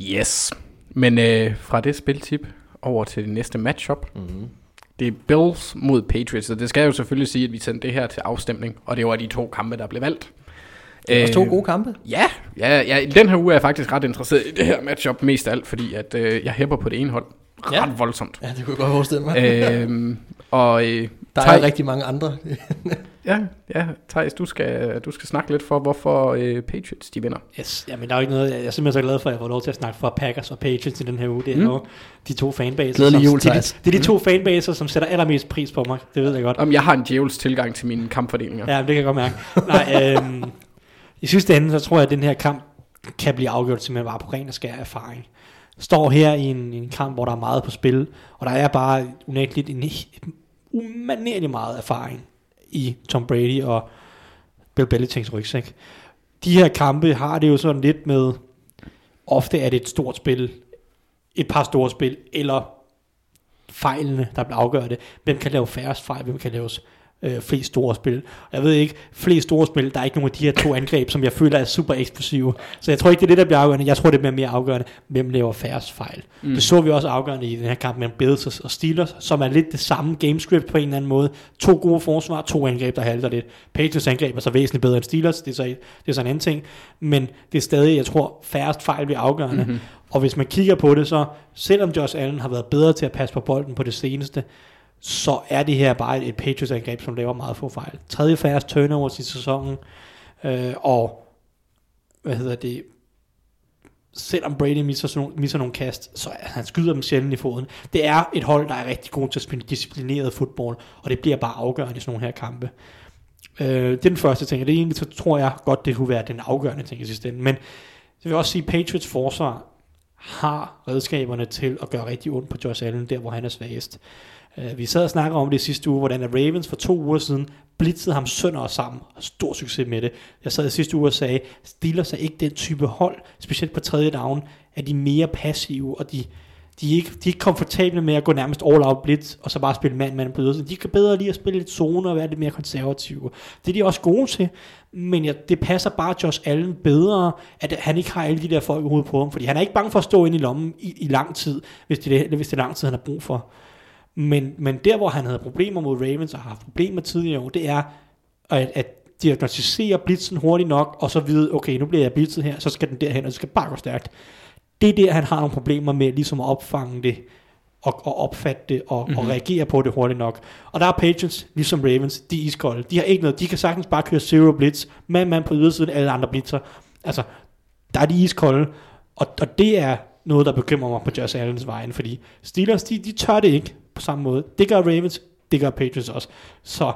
Yes. Men øh, fra det spiltip over til det næste matchup. Mm-hmm. Det er Bills mod Patriots. Og det skal jeg jo selvfølgelig sige, at vi sendte det her til afstemning. Og det var de to kampe, der blev valgt. Det var øh, to gode kampe. Ja, ja, ja. Den her uge er jeg faktisk ret interesseret i det her matchup mest af alt. Fordi at, øh, jeg hæpper på det ene hold ret ja. voldsomt. Ja, det kunne jeg godt forestille mig. øh, og, øh, der er Thij... rigtig mange andre. Ja, ja, Theis, du skal, du skal snakke lidt for, hvorfor øh, Patriots, de vinder. Yes, jamen der er jo ikke noget, jeg er simpelthen så glad for, at jeg får lov til at snakke for Packers og Patriots i den her uge. Det er mm. jo de to fanbaser. Glædelig jul, som, det, det, det er de to mm. fanbaser, som sætter allermest pris på mig, det ved jeg godt. Om jeg har en djævels tilgang til mine kampfordelinger. Ja, det kan jeg godt mærke. Nej, øhm, i sidste ende, så tror jeg, at den her kamp kan blive afgjort simpelthen bare på ren og skær erfaring. Står her i en, en kamp, hvor der er meget på spil, og der er bare unægteligt en umanerlig meget erfaring i Tom Brady og Bill Belichicks rygsæk. De her kampe har det jo sådan lidt med, ofte er det et stort spil, et par store spil, eller fejlene, der bliver afgørende. Hvem kan lave færrest fejl, hvem kan lave øh, flest store spil. Jeg ved ikke, flest store spil, der er ikke nogen af de her to angreb, som jeg føler er super eksplosive. Så jeg tror ikke, det er det, der bliver afgørende. Jeg tror, det bliver mere afgørende, hvem laver færrest fejl. Mm. Det så vi også afgørende i den her kamp mellem Bills og Steelers, som er lidt det samme gamescript på en eller anden måde. To gode forsvar, to angreb, der halter lidt. Patriots angreb er så væsentligt bedre end Steelers, det er så, det er så en anden ting. Men det er stadig, jeg tror, færrest fejl bliver afgørende. Mm-hmm. Og hvis man kigger på det, så selvom Josh Allen har været bedre til at passe på bolden på det seneste, så er det her bare et Patriots-angreb, som laver meget få fejl. Tredje færrest turnovers i sæsonen, øh, og hvad hedder det, selvom Brady misser, misser nogle kast, så han skyder dem sjældent i foden. Det er et hold, der er rigtig god til at spille disciplineret fodbold, og det bliver bare afgørende i sådan nogle her kampe. Øh, det er den første ting, og det er egentlig, så tror jeg godt, det kunne være den afgørende ting i sidste ende. Men så vil jeg også sige, Patriots forsvar har redskaberne til at gøre rigtig ondt på Josh Allen, der hvor han er svagest. Vi sad og snakkede om det sidste uge, hvordan Ravens for to uger siden blitzede ham sønder og sammen. Stor succes med det. Jeg sad i sidste uge og sagde, stiller sig ikke den type hold, specielt på tredje down, at de er mere passive, og de, de, er ikke, de er ikke komfortable med at gå nærmest all-out blitz, og så bare spille mand-mand på ydersiden. De kan bedre lide at spille lidt zone og være lidt mere konservative. Det er de også gode til, men ja, det passer bare Josh Allen bedre, at han ikke har alle de der folk i hovedet på ham, fordi han er ikke bange for at stå inde i lommen i, i lang tid, hvis det, hvis det er lang tid, han har brug for. Men, men der, hvor han havde problemer mod Ravens og har haft problemer tidligere, det er at, at diagnostisere blitzen hurtigt nok, og så vide, okay, nu bliver jeg blitzet her, så skal den derhen, og det skal bare gå stærkt. Det er der, han har nogle problemer med, ligesom at opfange det, og, og opfatte det, og, mm-hmm. og reagere på det hurtigt nok. Og der er Patriots, ligesom Ravens, de er iskolde. De har ikke noget, de kan sagtens bare køre zero blitz, mand, mand på ydersiden, alle andre blitzer. Altså, der er de iskolde, og, og det er noget, der bekymrer mig på Josh Allens vejen, fordi Steelers, de, de tør det ikke på samme måde. Det gør Ravens, det gør Patriots også. Så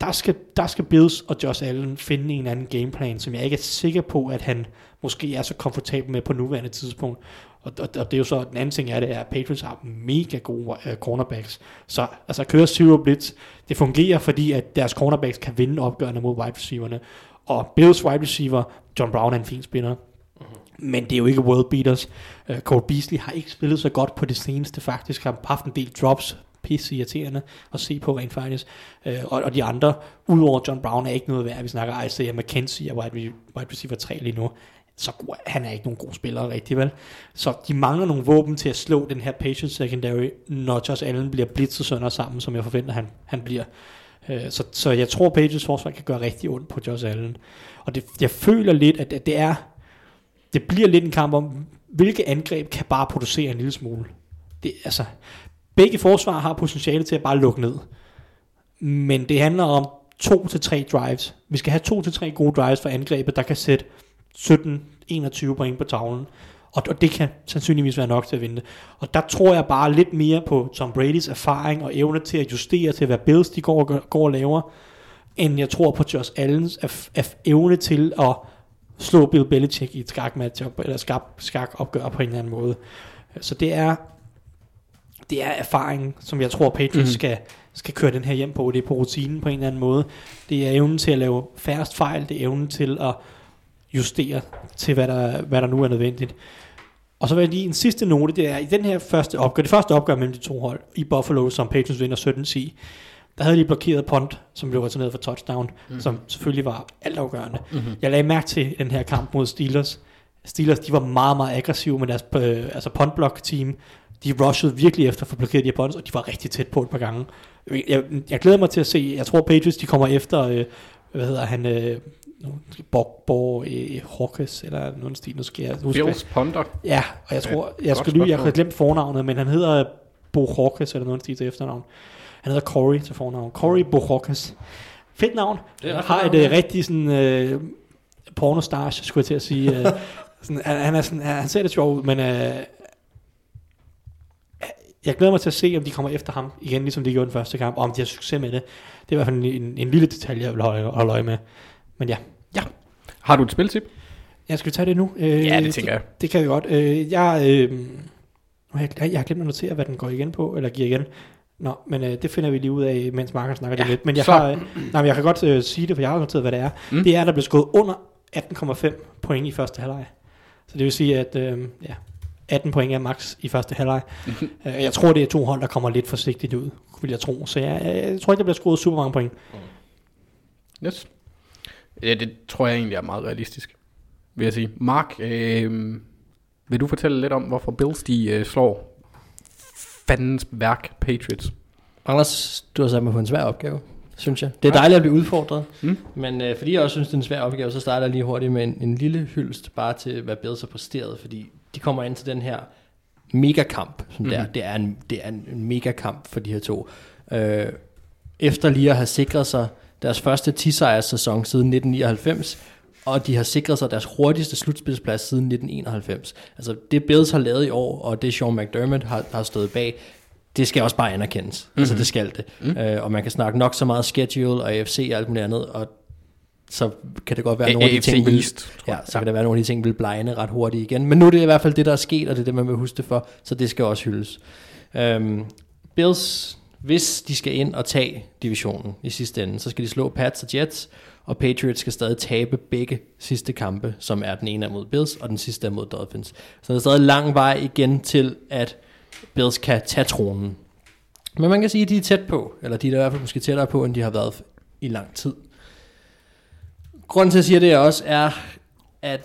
der skal, der skal Bills og Josh Allen finde en anden gameplan, som jeg ikke er sikker på, at han måske er så komfortabel med på nuværende tidspunkt. Og, og, og det er jo så, den anden ting er, det er, at Patriots har mega gode uh, cornerbacks. Så altså at køre zero blitz, det fungerer, fordi at deres cornerbacks kan vinde opgørende mod wide receiverne. Og Bills wide receiver, John Brown, er en fin spiller. Men det er jo ikke world beaters. uh, Cole Beasley har ikke spillet så godt på det seneste faktisk. Han har haft en del drops, pisse irriterende at se på rent faktisk. uh, og, og de andre, udover John Brown, er ikke noget værd. Vi snakker Isaiah McKenzie og wide receiver tre lige nu. Så god, han er ikke nogen god spiller rigtig vel. Så de mangler nogle våben til at slå den her Patriots secondary, når Josh Allen bliver blitzet sønder sammen, som jeg forventer han, han bliver. uh, så, så jeg tror Patriots forsvar kan gøre rigtig ondt på Josh Allen. Og det, jeg føler lidt at, at det er det bliver lidt en kamp om, hvilke angreb kan bare producere en lille smule. Det, altså, begge forsvar har potentiale til at bare lukke ned. Men det handler om to til tre drives. Vi skal have to til tre gode drives for angrebet, der kan sætte sytten enogtyve point på tavlen. Og, og det kan sandsynligvis være nok til at vinde. Og der tror jeg bare lidt mere på Tom Bradys erfaring og evne til at justere til, hvad Bills de går og, går og laver, end jeg tror på Josh Allens af, af evne til at slå Bill Belichick i et skak-matchup, eller skak, skak-opgør på en eller anden måde. Så det er, det er erfaringen, som jeg tror Patriots mm-hmm. skal, skal køre den her hjem på. Det er på rutinen på en eller anden måde. Det er evnen til at lave færrest fejl, det er evnen til at justere til, hvad der, hvad der nu er nødvendigt. Og så vil jeg lige en sidste note, det er i den her første opgør, det første opgør mellem de to hold i Buffalo, som Patriots vinder sytten ti, der havde de blokeret punt, som blev returneret for touchdown, mm-hmm. som selvfølgelig var altafgørende. Mm-hmm. Jeg lagde mærke til den her kamp mod Steelers. Steelers, de var meget, meget aggressive med deres øh, altså puntblock-team. De rushede virkelig efter at få blokeret de her punts, og de var rigtig tæt på et par gange. Jeg, jeg glæder mig til at se, jeg tror Patriots, de kommer efter, øh, hvad hedder han... Øh, Borg i Hawkes eller nogen stil, nu skal jeg huske. Bills punter. Ja, og jeg tror, ja, jeg skulle lige, jeg har glemt fornavnet, men han hedder Bo Hawkes eller nogen stil til efternavn. Han hedder Corey til fornavn. Corey Bo Hawkes. Fedt navn. Det er har et navn. Rigtig sådan øh, pornostarch, skulle jeg til at sige. Øh, sådan, han, er sådan, han ser det sjovt ud, men øh, jeg glæder mig til at se, om de kommer efter ham igen, ligesom de gjorde den første kamp, og om de har succes med det. Det er i hvert fald en, en, en lille detalje, jeg vil holde, holde øje med. Men ja. ja. Har du et spiltip? Jeg skal tage det nu. Øh, ja, det tænker jeg. Det, det kan jeg godt. Øh, jeg, øh, jeg, jeg har glemt at notere, hvad den går igen på, eller giver igen. Nå, men øh, det finder vi lige ud af, mens Marken snakker ja, det lidt. Men jeg, har, øh, nej, men jeg kan godt øh, sige det, for jeg har noteret, hvad det er. Mm. Det er, der blev skåret under atten komma fem point i første halvleg. Så det vil sige, at øh, ja, atten point er max i første halvleg. Mm-hmm. Øh, jeg tror, det er to hold, der kommer lidt forsigtigt ud, vil jeg tro. Så jeg, jeg, jeg tror ikke, der bliver skåret super mange point. Mm. Yes. Ja, det tror jeg egentlig er meget realistisk, vil jeg sige. Mark, øh, vil du fortælle lidt om, hvorfor Bills de øh, slår fandens værk Patriots? Anders, du har sat mig på en svær opgave, synes jeg. Det er dejligt at blive udfordret, mm. men øh, fordi jeg også synes, det er en svær opgave, så starter jeg lige hurtigt med en, en lille hyldest bare til, hvad Bills har præsteret, fordi de kommer ind til den her megakamp, som mm. der. Det er en, det er en megakamp for de her to. Øh, efter lige at have sikret sig deres første ti-sejrssæson siden nitten nioghalvfems, og de har sikret sig deres hurtigste slutspilsplads siden nitten enoghalvfems. Altså det Bills har lavet i år, og det Sean McDermott har, har stået bag, det skal også bare anerkendes. Mm-hmm. Altså det skal det. Mm. Øh, og man kan snakke nok så meget schedule og A F C og alt muligt andet, og så kan det godt være, at nogle af de ting vil, ja, så kan det være, nogle af de ting vil blegne ret hurtigt igen. Men nu er det i hvert fald det, der er sket, og det er det, man vil huske det for, så det skal også hyldes. Øhm, Bills, hvis de skal ind og tage divisionen i sidste ende, så skal de slå Pats og Jets, og Patriots skal stadig tabe begge sidste kampe, som er den ene er mod Bills, og den sidste er mod Dolphins. Så der er stadig lang vej igen til, at Bills kan tage tronen. Men man kan sige, at de er tæt på, eller de er i hvert fald måske tættere på, end de har været i lang tid. Grunden til, at jeg siger det også, er, at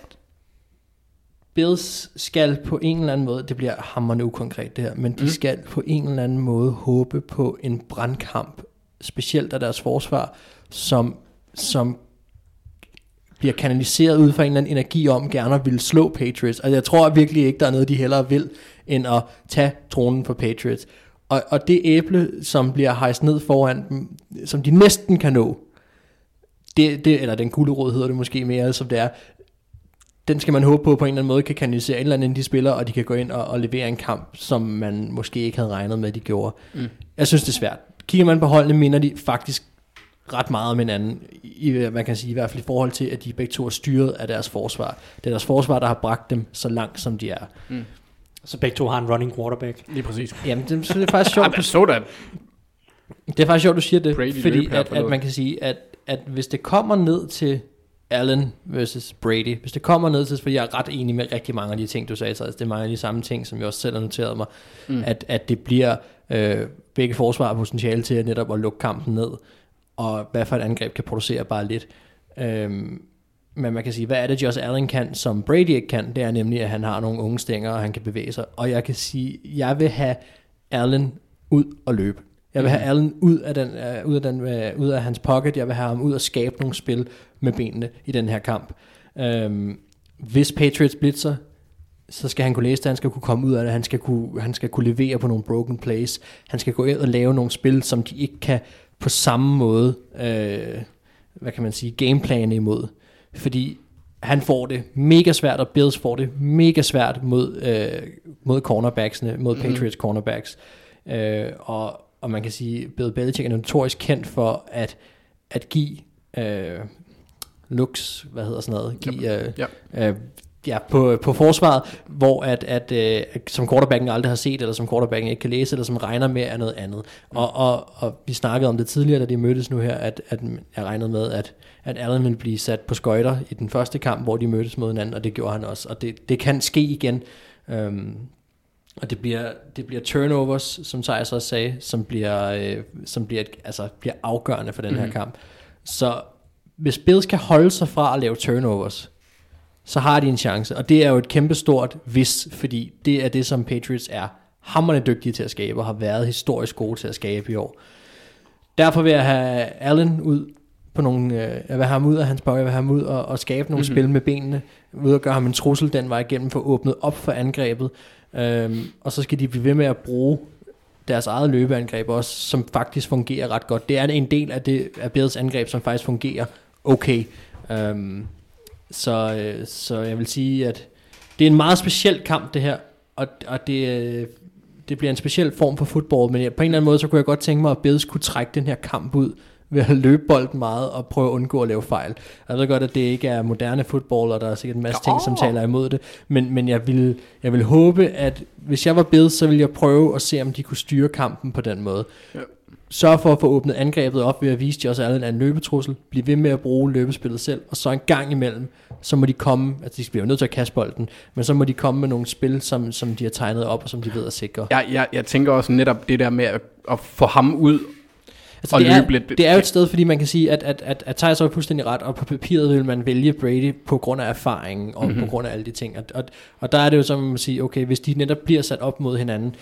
Bills skal på en eller anden måde, det bliver hammerende ukonkret det her, men de mm. skal på en eller anden måde håbe på en brandkamp, specielt af deres forsvar, som, som bliver kanaliseret ud fra en eller anden energi om, gerne vil slå Patriots. Altså jeg tror virkelig ikke, der er noget, de hellere vil, end at tage tronen for Patriots. Og, og det æble, som bliver hejst ned foran dem, som de næsten kan nå, det, det, eller den gulerod hedder det måske mere, som det er, den skal man håbe på, på en eller anden måde kan kanalisere en eller anden, de spiller, og de kan gå ind og, og levere en kamp, som man måske ikke havde regnet med, de gjorde. Mm. Jeg synes, det er svært. Kigger man på holdene, minder de faktisk ret meget om hinanden, i, man kan sige, i hvert fald i forhold til, at de begge to er styret af deres forsvar. Det er deres forsvar, der har bragt dem så langt, som de er. Mm. Så begge to har en running quarterback. Lige præcis. Jamen, det, så det er faktisk sjovt. du, så det. det er faktisk sjovt, du siger det, Brady fordi at, at man kan sige, at, at hvis det kommer ned til Allen versus Brady. Hvis det kommer ned til, for jeg er ret enig med rigtig mange af de ting, du sagde, så det er mange af de samme ting, som jeg også selv har noteret mig, mm. at, at det bliver øh, begge forsvar potentiale til at netop at lukke kampen ned, og hvad for et angreb kan producere bare lidt. Øhm, men man kan sige, hvad er det, Josh Allen kan, som Brady ikke kan? Det er nemlig, at han har nogle unge stænger, og han kan bevæge sig. Og jeg kan sige, jeg vil have Allen ud og løbe. Jeg vil have Allen ud af, den, øh, ud, af den, øh, ud af hans pocket. Jeg vil have ham ud og skabe nogle spil med benene i den her kamp. Øhm, hvis Patriots blitzer, så skal han kunne læse det. Han skal kunne komme ud af det. Han skal kunne, han skal kunne levere på nogle broken plays. Han skal gå ind og lave nogle spil, som de ikke kan på samme måde, øh, hvad kan man sige, gameplane imod. Fordi han får det mega svært, og Bills får det mega svært mod, øh, mod cornerbacksene, mod Patriots mm-hmm. cornerbacks. Øh, og Og man kan sige, at Bill Belichick er notorisk kendt for at, at give øh, Nux, hvad hedder sådan noget, give, øh, ja. Øh, ja, på, på forsvaret, hvor at, at, øh, som quarterbacken aldrig har set, eller som quarterbacken ikke kan læse, eller som regner med, er noget andet. Og, og, og vi snakkede om det tidligere, da de mødtes nu her, at, at jeg regnede med, at, at Allen ville blive sat på skøjter i den første kamp, hvor de mødtes mod hinanden, og det gjorde han også. Og det, det kan ske igen. Øhm, og det bliver, det bliver turnovers, som Teis også sagde, som bliver, øh, som bliver, altså, bliver afgørende for den her mm. kamp. Så hvis Bills kan holde sig fra at lave turnovers, så har de en chance, og det er jo et kæmpestort hvis, fordi det er det, som Patriots er hamrende dygtige til at skabe, og har været historisk gode til at skabe i år. Derfor vil jeg have Allen ud på nogle, jeg vil have ham ud af hans bog, jeg vil have ham ud og, og skabe nogle mm-hmm. spil med benene, ud og gøre ham en trussel den vej igennem, for åbnet op for angrebet, øhm, og så skal de blive ved med at bruge deres eget løbeangreb også, som faktisk fungerer ret godt. Det er en del af det af Bills angreb, som faktisk fungerer okay. Øhm, Så, øh, så jeg vil sige, at det er en meget speciel kamp det her, og, og det, øh, det bliver en speciel form for fodbold, men jeg, på en eller anden måde, så kunne jeg godt tænke mig, at Bills kunne trække den her kamp ud ved at løbe bolden meget og prøve at undgå at lave fejl. Jeg ved godt, at det ikke er moderne fodbold, og der er sikkert en masse ting, som taler imod det, men, men jeg, ville, jeg ville håbe, at hvis jeg var Bills, så ville jeg prøve at se, om de kunne styre kampen på den måde. Ja. Sørg for at få åbnet angrebet op ved at vise, at de også er en løbetrussel. Bliv ved med at bruge løbespillet selv, og så en gang imellem, så må de komme, altså de bliver jo nødt til at kaste bolden, men så må de komme med nogle spil, som, som de har tegnet op, og som de ved er sikre. Jeg, jeg, jeg tænker også netop det der med at, at få ham ud altså, og det løbe er, lidt. Det er jo et sted, fordi man kan sige, at, at, at, at Teis er fuldstændig ret, og på papiret vil man vælge Brady på grund af erfaringen, og mm-hmm. på grund af alle de ting. Og, og, og der er det jo så, man må sige, okay, hvis de netop bliver sat op mod hinanden,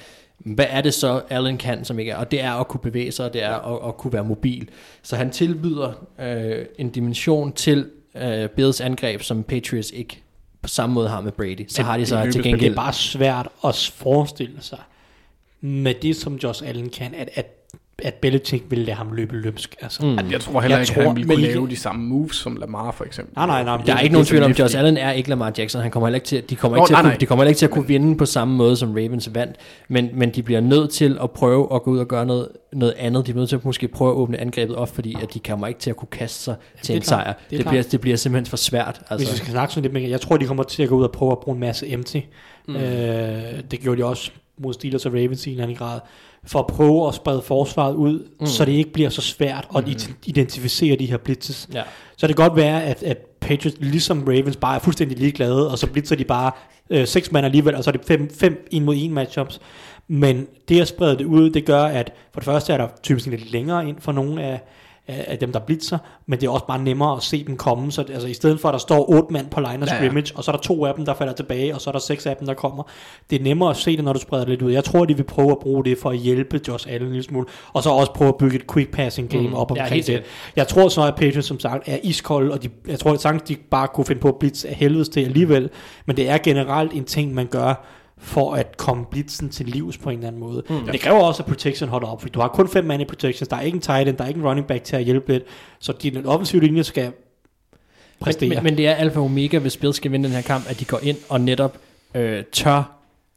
hvad er det så, Allen kan, som ikke er? Og det er at kunne bevæge sig, og det er at, at kunne være mobil. Så han tilbyder øh, en dimension til øh, Bills angreb, som Patriots ikke på samme måde har med Brady. Så det, har de så til gengæld. Det er bare svært at forestille sig, med det som Josh Allen kan, at, at, at Belichick ville lade ham løbe løbsk. Altså. Mm. Jeg tror heller ikke, at han ville kunne lave de samme moves som Lamar, for eksempel. Nej, nej, nej. Der er, er ikke nogen tvivl om, Josh Allen er ikke Lamar Jackson. Han kommer heller ikke til, de, kommer oh, ikke nej, til kunne, de kommer heller ikke til at kunne vinde på samme måde, som Ravens vandt. Men, men de bliver nødt til at prøve at gå ud og gøre noget, noget andet. De bliver nødt til at måske prøve at åbne angrebet op, fordi at de kommer ikke til at kunne kaste sig ja, til en sejr. Det, det, bliver, det bliver simpelthen for svært. Altså. Hvis vi skal snakke sådan lidt, jeg tror, de kommer til at gå ud og prøve at bruge en masse M T. Mm. Øh, det gjorde de også mod Steelers og Ravens i en anden grad, for at prøve at sprede forsvaret ud, mm. så det ikke bliver så svært at mm. identificere de her blitzes. Ja. Så det kan godt være, at, at Patriots, ligesom Ravens, bare er fuldstændig ligeglade, og så blitzer de bare øh, seks mand alligevel, og så er det fem, fem en mod en matchups. Men det at sprede det ud, det gør, at for det første er der typisk lidt længere ind for nogle af, af dem, der blitzer, men det er også bare nemmere at se dem komme, så altså, i stedet for, at der står otte mand på line of scrimmage, ja. Og så er der to af dem, der falder tilbage, og så er der seks af dem, der kommer. Det er nemmere at se det, når du spreder det lidt ud. Jeg tror, de vil prøve at bruge det for at hjælpe Josh Allen en lille smule, og så også prøve at bygge et quick passing game mm. op omkring ja, det. Jeg tror så, at Patriots, som sagt, er iskold, og de, jeg tror, at sagtens, de bare kunne finde på at blitz af helvedes til alligevel, men det er generelt en ting, man gør, for at komme blitzen til livs på en eller anden måde. Mm. Det kræver også, at protection holder op, for du har kun fem mand i protections, der er ikke en tight end, der er ikke en running back til at hjælpe lidt, så din offensive linje skal præstere. Men, men, men det er alfa og omega, hvis Bills skal vinde den her kamp, at de går ind og netop øh, tør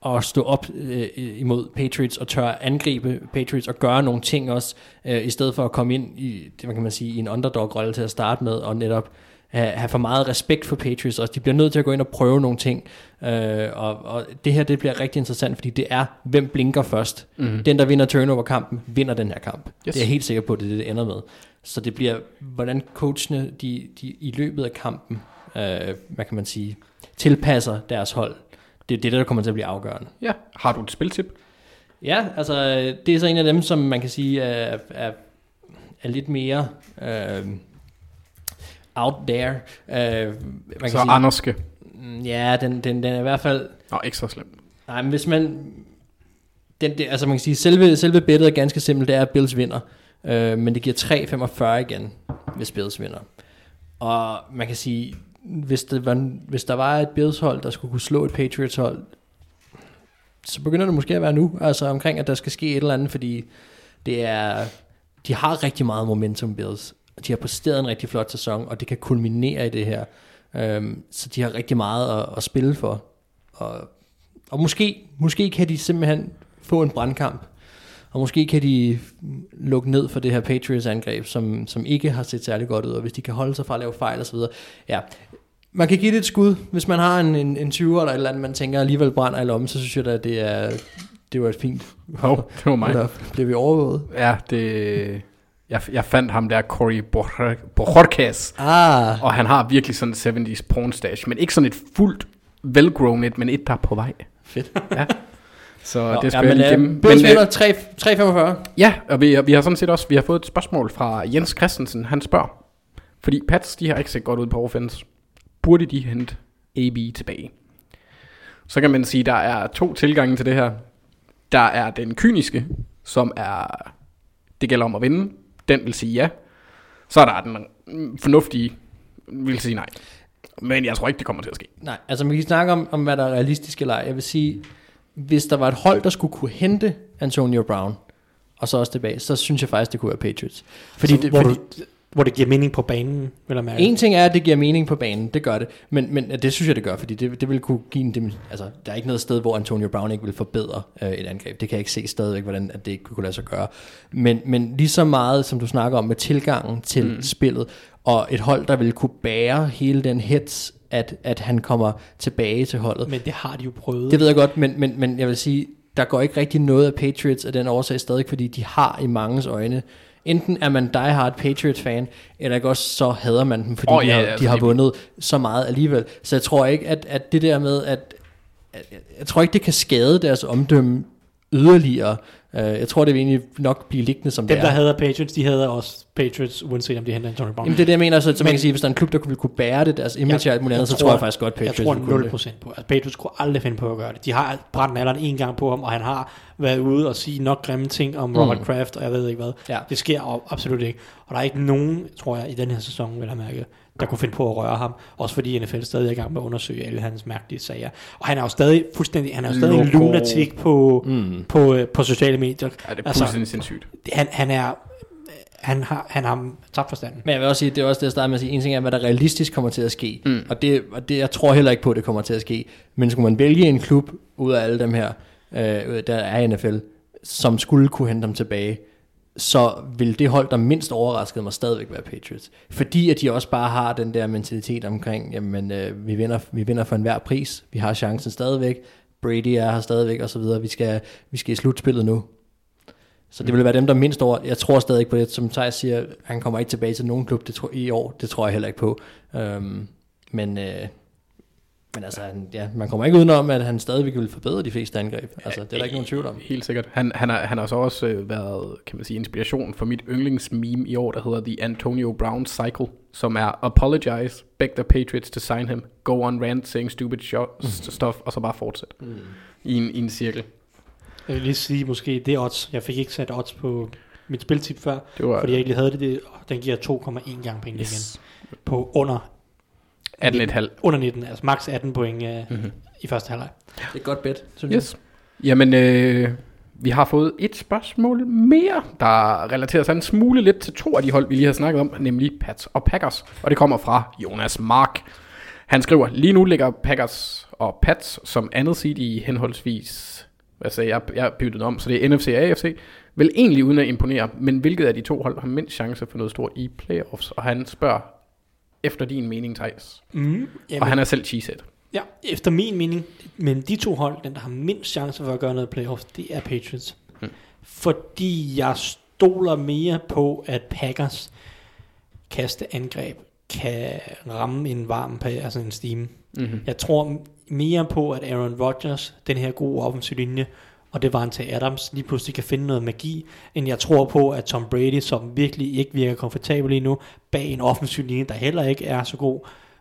at stå op øh, imod Patriots, og tør at angribe Patriots, og gøre nogle ting også, øh, i stedet for at komme ind i, hvad kan man sige, i en underdog-rolle til at starte med, og netop have for meget respekt for Patriots også. De bliver nødt til at gå ind og prøve nogle ting. Øh, og, og det her, det bliver rigtig interessant, fordi det er, hvem blinker først. Mm. Den, der vinder turnover-kampen, vinder den her kamp. Yes. Det er jeg helt sikker på, det er det, det ender med. Så det bliver, hvordan coachene de, de, i løbet af kampen, øh, hvad kan man sige, tilpasser deres hold. Det er det, der kommer til at blive afgørende. Ja, har du et spiltip? Ja, altså, det er så en af dem, som man kan sige er, er, er lidt mere... Øh, out there. Uh, man kan så sige, Anderske. Ja, den, den, den er i hvert fald... Nå, ikke så slemt. Nej, men hvis man... Den, det, altså man kan sige, selve, selve bettet er ganske simpelt, det er, at Bills vinder. Uh, men det giver tre komma femogfyrre igen, hvis Bills vinder. Og man kan sige, hvis, det var, hvis der var et Bills hold, der skulle kunne slå et Patriots hold, så begynder det måske at være nu. Altså omkring, at der skal ske et eller andet, fordi det er... De har rigtig meget momentum, Bills. De har præsteret en rigtig flot sæson, og det kan kulminere i det her. Øhm, så de har rigtig meget at, at spille for. Og, og måske, måske kan de simpelthen få en brandkamp, Og måske kan de lukke ned for det her Patriots-angreb, som, som ikke har set særlig godt ud, og hvis de kan holde sig fra at lave fejl og så videre. Ja, man kan give det et skud, hvis man har en, en, en tyver eller et eller andet, man tænker alligevel brænder i lommen, så synes jeg da, det er det var et fint. Hov, oh, det var mig. Der blev vi overvåget. Ja, det... Jeg, jeg fandt ham der, Corey Bojorquez, ah. og han har virkelig sådan en halvfemsernes porn stash, men ikke sådan et fuldt velgrown et, men et, der er på vej. Fedt. Ja. Så Nå, det skal ja, jeg lige gemme. Bills vinder tre komma femogfyrre. Ja, og vi, vi har sådan set også, vi har fået et spørgsmål fra Jens Christensen, han spørger, fordi Pats, de har ikke set godt ud på offense, burde de hente A B tilbage? Så kan man sige, der er to tilgange til det her. Der er den kyniske, som er, det gælder om at vinde, den vil sige ja. Så er der den fornuftige, vil sige nej. Men jeg tror ikke, det kommer til at ske. Nej, altså man kan snakke om, om hvad der er realistisk eller ej. Jeg vil sige, hvis der var et hold, der skulle kunne hente Antonio Brown, og så også tilbage, så synes jeg faktisk, det kunne være Patriots. Fordi, det, hvor, fordi du, hvor det giver mening på banen, vil jeg mærke. En ting er, at det giver mening på banen, det gør det. Men, men det synes jeg, det gør, fordi det, det vil kunne give en... Altså, der er ikke noget sted, hvor Antonio Brown ikke vil forbedre øh, et angreb. Det kan jeg ikke se stadigvæk, hvordan at det ikke kunne lade sig gøre. Men, men lige så meget, som du snakker om, med tilgangen til mm. spillet, og et hold, der vil kunne bære hele den hets, At, at han kommer tilbage til holdet. Men det har de jo prøvet. Det ved jeg godt, men, men, men jeg vil sige, der går ikke rigtig noget af Patriots af den årsag stadig, fordi de har i manges øjne. Enten er man diehard Patriots-fan, eller ikke også så hader man dem, fordi oh, de, ja, har, altså, de har vundet det... så meget alligevel. Så jeg tror ikke, at, at det der med, at, at jeg tror ikke, det kan skade deres omdømme yderligere. Jeg tror, det vil egentlig nok blive liggende som det er. Dem, der hader Patriots, de hader også Patriots, uanset om de henter Antonio Brown. Jamen det er det, jeg mener, så, så man kan sige, hvis der er en klub, der kunne, kunne bære det, deres image og alt muligt andet, så tror jeg faktisk godt, Patriots kunne det. Jeg tror nul procent på. Altså Patriots kunne aldrig finde på at gøre det. De har brændt alderen en gang på ham, og han har været ude og sige nok grimme ting om Robert mm. Kraft, og jeg ved ikke hvad. Ja. Det sker absolut ikke. Og der er ikke nogen, tror jeg, i den her sæson, vil jeg mærke, der kunne finde på at røre ham. Også fordi N F L stadig er i gang med at undersøge alle hans mærkelige sager. Og han er jo stadig fuldstændig, han er jo stadig en lunatik på, mm. på, på, på sociale medier. Ja, det er fuldstændig altså, sindssygt. Han, han er... Han har, han har tabt forstanden. Men jeg vil også sige, det er også det, jeg starter med at sige. En ting er, hvad der realistisk kommer til at ske. Mm. Og, det, og det, jeg tror heller ikke på, at det kommer til at ske. Men skulle man vælge en klub ud af alle dem her, øh, der er i N F L, som skulle kunne hente dem tilbage, så vil det hold, der mindst overraskede mig, stadigvæk være Patriots. Fordi at de også bare har den der mentalitet omkring, jamen øh, vi, vinder, vi vinder for enhver pris, vi har chancen stadigvæk, Brady er her stadigvæk osv., vi skal, vi skal i slutspillet nu. Så det vil være dem, der mindst over. Jeg tror stadig ikke på det. Som Teis siger, han kommer ikke tilbage til nogen klub det tro, i år. Det tror jeg heller ikke på. Øhm, men, øh, men altså, han, ja, man kommer ikke udenom, at han stadigvæk vil forbedre de fleste angreb. Altså, det er der ikke nogen tvivl om. Helt sikkert. Han, han, har, han har så også været, kan man sige, inspiration for mit yndlingsmeme i år, der hedder The Antonio Brown Cycle, som er apologize, beg the Patriots to sign him, go on rant saying stupid stuff, og så bare fortsæt mm. i, en, i en cirkel. Jeg vil lige sige måske, det er odds. Jeg fik ikke sat odds på mit spiltip før, fordi jeg egentlig havde det. det Den giver to komma en gange penge yes. igen. På under atten komma fem. Under nitten, altså maks atten point uh, mm-hmm. i første halvleg. Det er et godt bet, synes yes. jeg. Jamen, øh, vi har fået et spørgsmål mere, der relaterer sig en smule lidt til to af de hold, vi lige har snakket om, nemlig Pats og Packers. Og det kommer fra Jonas Mark. Han skriver, lige nu ligger Packers og Pats som andet seed i henholdsvis... Altså, jeg, jeg byttede om, så det er N F C og A F C. Vel egentlig uden at imponere, men hvilket af de to hold har mindst chance for noget stort i playoffs? Og han spørger efter din mening, Teis. Mm, og han er selv cheeset. Ja, efter min mening. Men de to hold, den der har mindst chance for at gøre noget i playoffs, det er Patriots. Mm. Fordi jeg stoler mere på, at Packers kaste angreb kan ramme en varm, altså en stime. Mm-hmm. Jeg tror... mere på, at Aaron Rodgers, den her gode offensiv linje, og det var en til Adams, lige pludselig kan finde noget magi, end jeg tror på, at Tom Brady, som virkelig ikke virker komfortabel lige nu, bag en offensiv linje, der heller ikke er så god,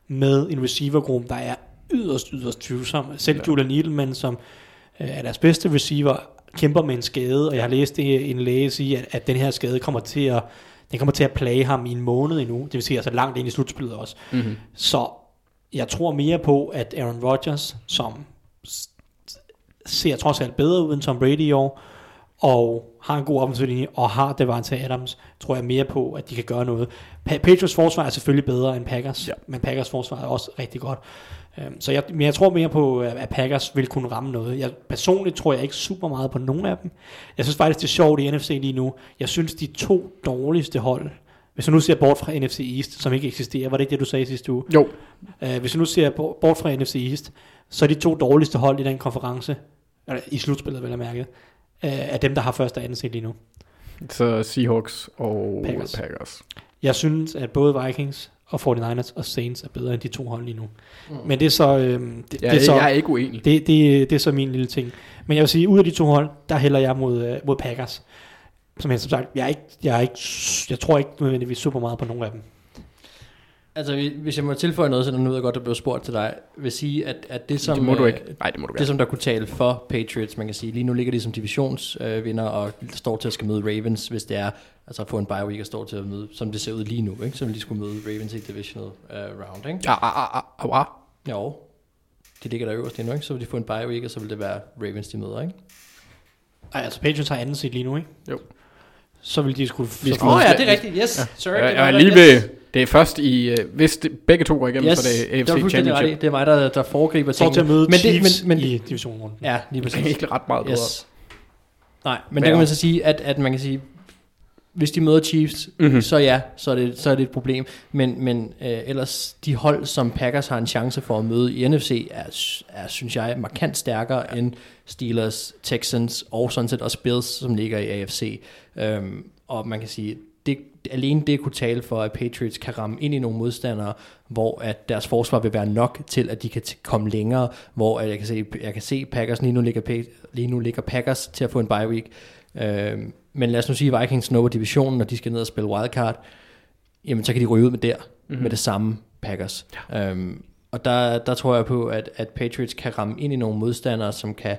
med en receivergruppe, der er yderst, yderst tvivlsom. Selv ja. Julian Edelman, som øh, er deres bedste receiver, kæmper med en skade, og jeg har læst det, en læge sige, at, at den her skade kommer til at, den kommer til at plage ham i en måned endnu, det vil sige altså langt ind i slutspillet også. Mm-hmm. Så jeg tror mere på, at Aaron Rodgers, som ser trods alt bedre ud end Tom Brady i år, og har en god offensiv linje, og har Davante Adams, tror jeg mere på, at de kan gøre noget. Patriots forsvar er selvfølgelig bedre end Packers, ja. Men Packers forsvar er også rigtig godt. Så jeg, men jeg tror mere på, at Packers vil kunne ramme noget. Jeg, personligt tror jeg ikke super meget på nogen af dem. Jeg synes faktisk, det er sjovt i N F C lige nu. Jeg synes, de to dårligste hold, hvis du nu ser bort fra N F C East, som ikke eksisterer, var det ikke det, du sagde sidste uge? Jo. Hvis du nu ser bort fra N F C East, så er de to dårligste hold i den konference, eller i slutspillet, vil jeg mærke, af dem, der har første og anden set lige nu. Så Seahawks og Packers. Packers. Jeg synes, at både Vikings og forty-niners og Saints er bedre end de to hold lige nu. Mm. Men det er så... Øh, det, ja, det er så, jeg er ikke uenig. Det, det, det er så min lille ting. Men jeg vil sige, ud af de to hold, der hælder jeg mod, mod Packers. Som jeg som sagt, jeg, er ikke, jeg, er ikke, jeg tror ikke nødvendigvis super meget på nogen af dem. Altså, hvis jeg må tilføje noget, så nu ved jeg godt, der blev spurgt til dig, vil sige, at, at det, som, det, må du ikke. Nej, det, må du det som der kunne tale for Patriots, man kan sige, lige nu ligger de som divisionsvinder øh, og står til at skal møde Ravens, hvis det er, altså på en bye week og står til at møde, som det ser ud lige nu, ikke? Så vil de skulle møde Ravens i divisional uh, round, ikke? Ja, ah, ah, ah, ah. Jo, de ligger der øverst lige nu, ikke? Så vil de få en bye week, og så vil det være Ravens, de møder, ikke? Ej, altså Patriots har anden set lige nu, ikke? Jo. Så vil de skulle... Åh oh, ja, det er rigtigt, yes, ja. Sorry. Ja, ja, lige ved... Det er først i, hvis det, begge to går igennem, yes, så det er A F C Championship. Det er, det er mig, der, der foregriber tingene. Står til at møde men Chiefs det, men, men, i divisionen. Ja, lige præcis. Det er ikke ret meget bedre. Yes. Nej, men Bære. Det kan man så sige, at, at man kan sige, hvis de møder Chiefs, mm-hmm. så ja, så er, det, så er det et problem. Men, men øh, ellers, de hold, som Packers har en chance for at møde i N F C, er, er synes jeg, markant stærkere ja. end Steelers, Texans og sådan set også Bills, som ligger i A F C. Øhm, og man kan sige... Det, alene det kunne tale for, at Patriots kan ramme ind i nogle modstandere, hvor at deres forsvar vil være nok til, at de kan t- komme længere, hvor at jeg, kan se, jeg kan se Packers, lige nu ligger, pa- lige nu ligger Packers til at få en bye week. Øh, men lad os nu sige, Vikings snupper divisionen, når de skal ned og spille wildcard, jamen så kan de ryge ud med der, mm-hmm. med det samme Packers. Ja. Øh, og der, der tror jeg på, at, at Patriots kan ramme ind i nogle modstandere, som kan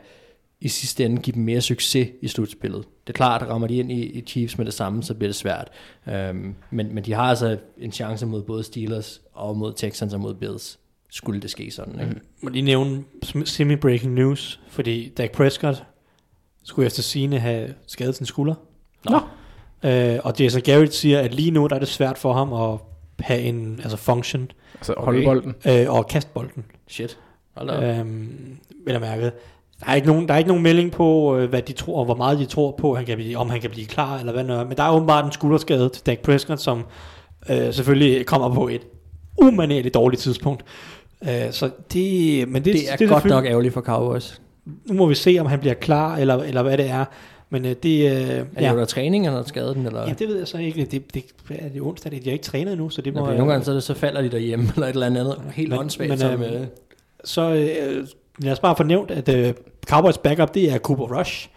i sidste ende give dem mere succes i slutspillet. Det er klart, at rammer de ind i, i Chiefs med det samme, så bliver det svært. Øhm, men, men de har altså en chance mod både Steelers og mod Texans og mod Bills, skulle det ske sådan. Ikke? Mm. Må lige nævne semi-breaking news, fordi Dak Prescott skulle efter sigende have skadet sin skulder. Nå. Øh, og Jason Garrett siger, at lige nu der er det svært for ham at have en altså function. Altså holde okay. bolden. Øh, og kaste bolden. Shit. Hold da op. Vel at mærke. Der er ikke nogen, der er ikke nogen melding på, hvad de tror, og hvor meget de tror på, han kan blive, om han kan blive klar, eller hvad noget. Men der er åbenbart en skulderskade til Dak Prescott, som øh, selvfølgelig kommer på et umanerligt dårligt tidspunkt. Øh, så det, men det, det er det, godt det, nok ærgerligt for Cowboys. Nu må vi se, om han bliver klar, eller, eller hvad det er. Men øh, det... Øh, er det jo der træning, eller skade den? Eller? Ja, det ved jeg så ikke. Det, det, er det onsdag, det er de ikke trænet nu, så det må... Nå, jeg, nogle gange så, det, så falder de derhjemme, eller et eller andet helt åndssvagt. Øh, øh, så... Øh, Jeg har bare fornævnt, at uh, Cowboys backup, det er Cooper Rush,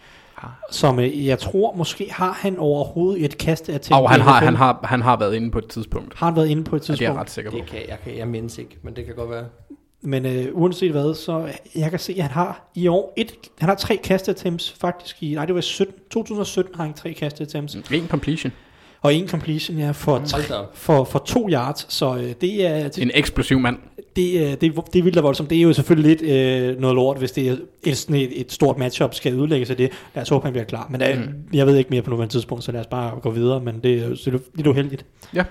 ja. som uh, jeg tror, måske har han overhovedet et kast af ting. Og han har, han, har, han har været inde på et tidspunkt. Har han været inde på et tidspunkt? Ja, det er jeg ret sikker på. Det kan, jeg, kan, jeg mindes ikke, men det kan godt være. Men uh, uanset hvad, så jeg kan se, at han har i år et, han har tre kasteattempts faktisk i, nej det var sytten, to tusind sytten har han tre kasteattempts. En completion. Og en completion, ja, for, tre, for, for to yards, så uh, det er... Det, en eksplosiv mand. Det, det, det er vildt og voldsomt. Det er jo selvfølgelig lidt øh, noget lort, hvis det er et, et stort matchup skal udlægge sig det. Lad os håbe, han bliver klar. Men der, mm. jeg ved ikke mere på nuværende tidspunkt, så lad os bare gå videre. Men det er jo lidt uheldigt. Ja,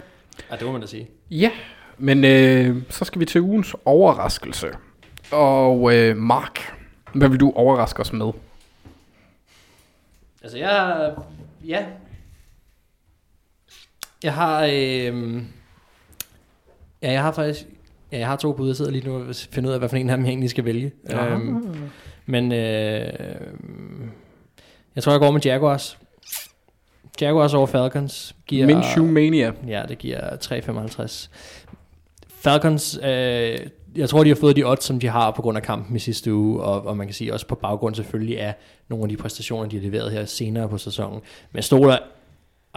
ja det må man da sige. Ja, men øh, så skal vi til ugens overraskelse. Og øh, Mark, hvad vil du overraske os med? Altså jeg... Ja. Jeg har... Øh, ja, jeg har faktisk... Ja, jeg har to bud, jeg sidder lige nu og finder ud af, hvad for en af dem jeg egentlig skal vælge. Ja. Øhm, men øh, jeg tror, jeg går med Jaguars. Jaguars over Falcons. Giver, Minshew Mania. Ja, det giver tre komma femoghalvtreds. Falcons, øh, jeg tror, de har fået de odds, som de har på grund af kampen i sidste uge, og, og man kan sige også på baggrund selvfølgelig af nogle af de præstationer, de har leveret her senere på sæsonen. Men jeg stoler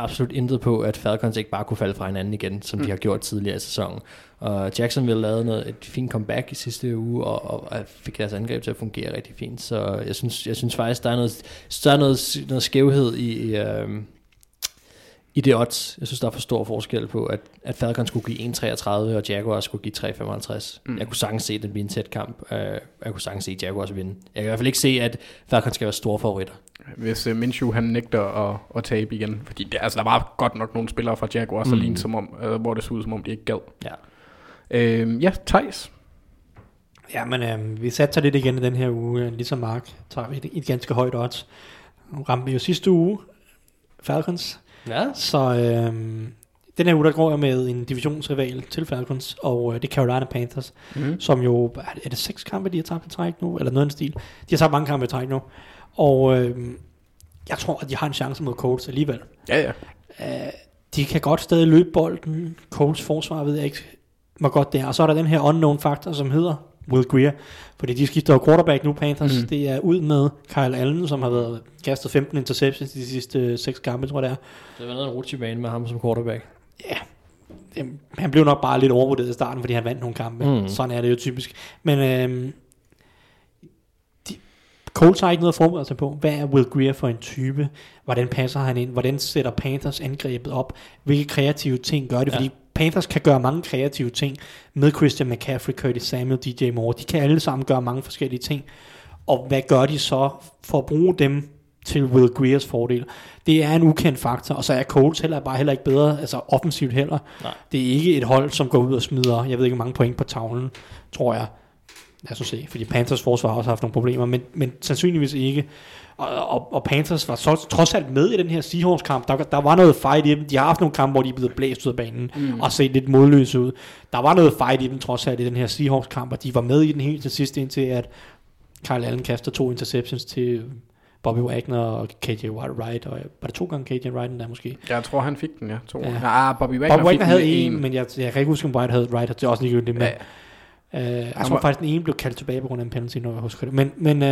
absolut intet på, at Falcons ikke bare kunne falde fra hinanden igen, som mm. de har gjort tidligere i sæsonen. Og Jacksonville lavede noget, et fint comeback i sidste uge, og, og, og fik deres angreb til at fungere rigtig fint. Så jeg synes, jeg synes faktisk, der er noget, der er noget, noget skævhed i, i, øhm, i det odds. Jeg synes, der er for stor forskel på, at, at Falcons skulle give en komma treogtredive, og Jaguars skulle give tre komma femoghalvtreds. Mm. Jeg kunne sagtens se, at det bliver en tæt kamp. Uh, jeg kunne sagtens se, at Jaguars vinde. Jeg kan i hvert fald ikke se, at Falcons skal være store favoritter. Hvis uh, Minshew han nægter at, at tabe igen, fordi det, altså, der var godt nok nogle spillere fra Jaguars, mm. som om, uh, hvor det så ud, som om de ikke gad. Ja. Øhm, ja, Teis. Jamen, øh, vi satser lidt igen i den her uge, ligesom Mark, tager vi et, et ganske højt odds. Nu ramte vi jo sidste uge, Falcons. Ja. Så øh, den her uge, der går jeg med en divisionsrival til Falcons, og øh, det er Carolina Panthers, mm. som jo, er det seks kampe, de har tabt i træk nu? Eller noget af den stil. De har tabt mange kampe i træk nu, og øh, jeg tror, at de har en chance mod Colts alligevel. Ja, ja. Øh, de kan godt stadig løbe bolden. Colts forsvar ved jeg ikke, hvor godt det er. Og så er der den her unknown factor, som hedder Will Greer, fordi de skifter jo quarterback nu, Panthers. Mm. Det er ud med Kyle Allen, som har været kastet femten interceptions de sidste seks kampe, tror jeg det er. Så det var noget en rutsjebane med ham som quarterback. Ja, yeah. Han blev nok bare lidt overvurderet i starten, fordi han vandt nogle kampe. Mm. Sådan er det jo typisk. Men øhm, de, Colts har ikke noget at forberede sig på. Hvad er Will Greer for en type? Hvordan passer han ind? Hvordan sætter Panthers angrebet op? Hvilke kreative ting gør det? Ja. Fordi Panthers kan gøre mange kreative ting med Christian McCaffrey, Curtis Samuel, D J Moore. De kan alle sammen gøre mange forskellige ting. Og hvad gør de så for at bruge dem til Will Greers fordel? Det er en ukendt faktor, og så er Colts heller bare heller ikke bedre, altså offensivt heller. Nej. Det er ikke et hold, som går ud og smider, jeg ved ikke, hvor mange point på tavlen, tror jeg. Lad os se, fordi Panthers forsvar også har haft nogle problemer, men, men sandsynligvis ikke. Og, og, og Panthers var så, trods alt med i den her Seahawks-kamp. Der, der var noget fight i dem. De har haft nogle kampe, hvor de er blevet blæst ud af banen mm. og set lidt modløse ud. Der var noget fight i dem, trods alt i den her Seahawks-kamp, og de var med i den helt til sidst, indtil at Kyle Allen kaster to interceptions til Bobby Wagner og K J Wright. Og var det to gange K J Wright der måske? Jeg tror, han fik den, ja. To. Ja. Nej, Bobby Wagner, Bobby Wagner havde en, en, men jeg, jeg kan ikke huske, om Wright havde Wright. Det er også ligegyldigt, men... Ja. Uh, jeg tror var... faktisk den ene blev kaldt tilbage på grund af en penalty, når jeg husker det. Men, men uh,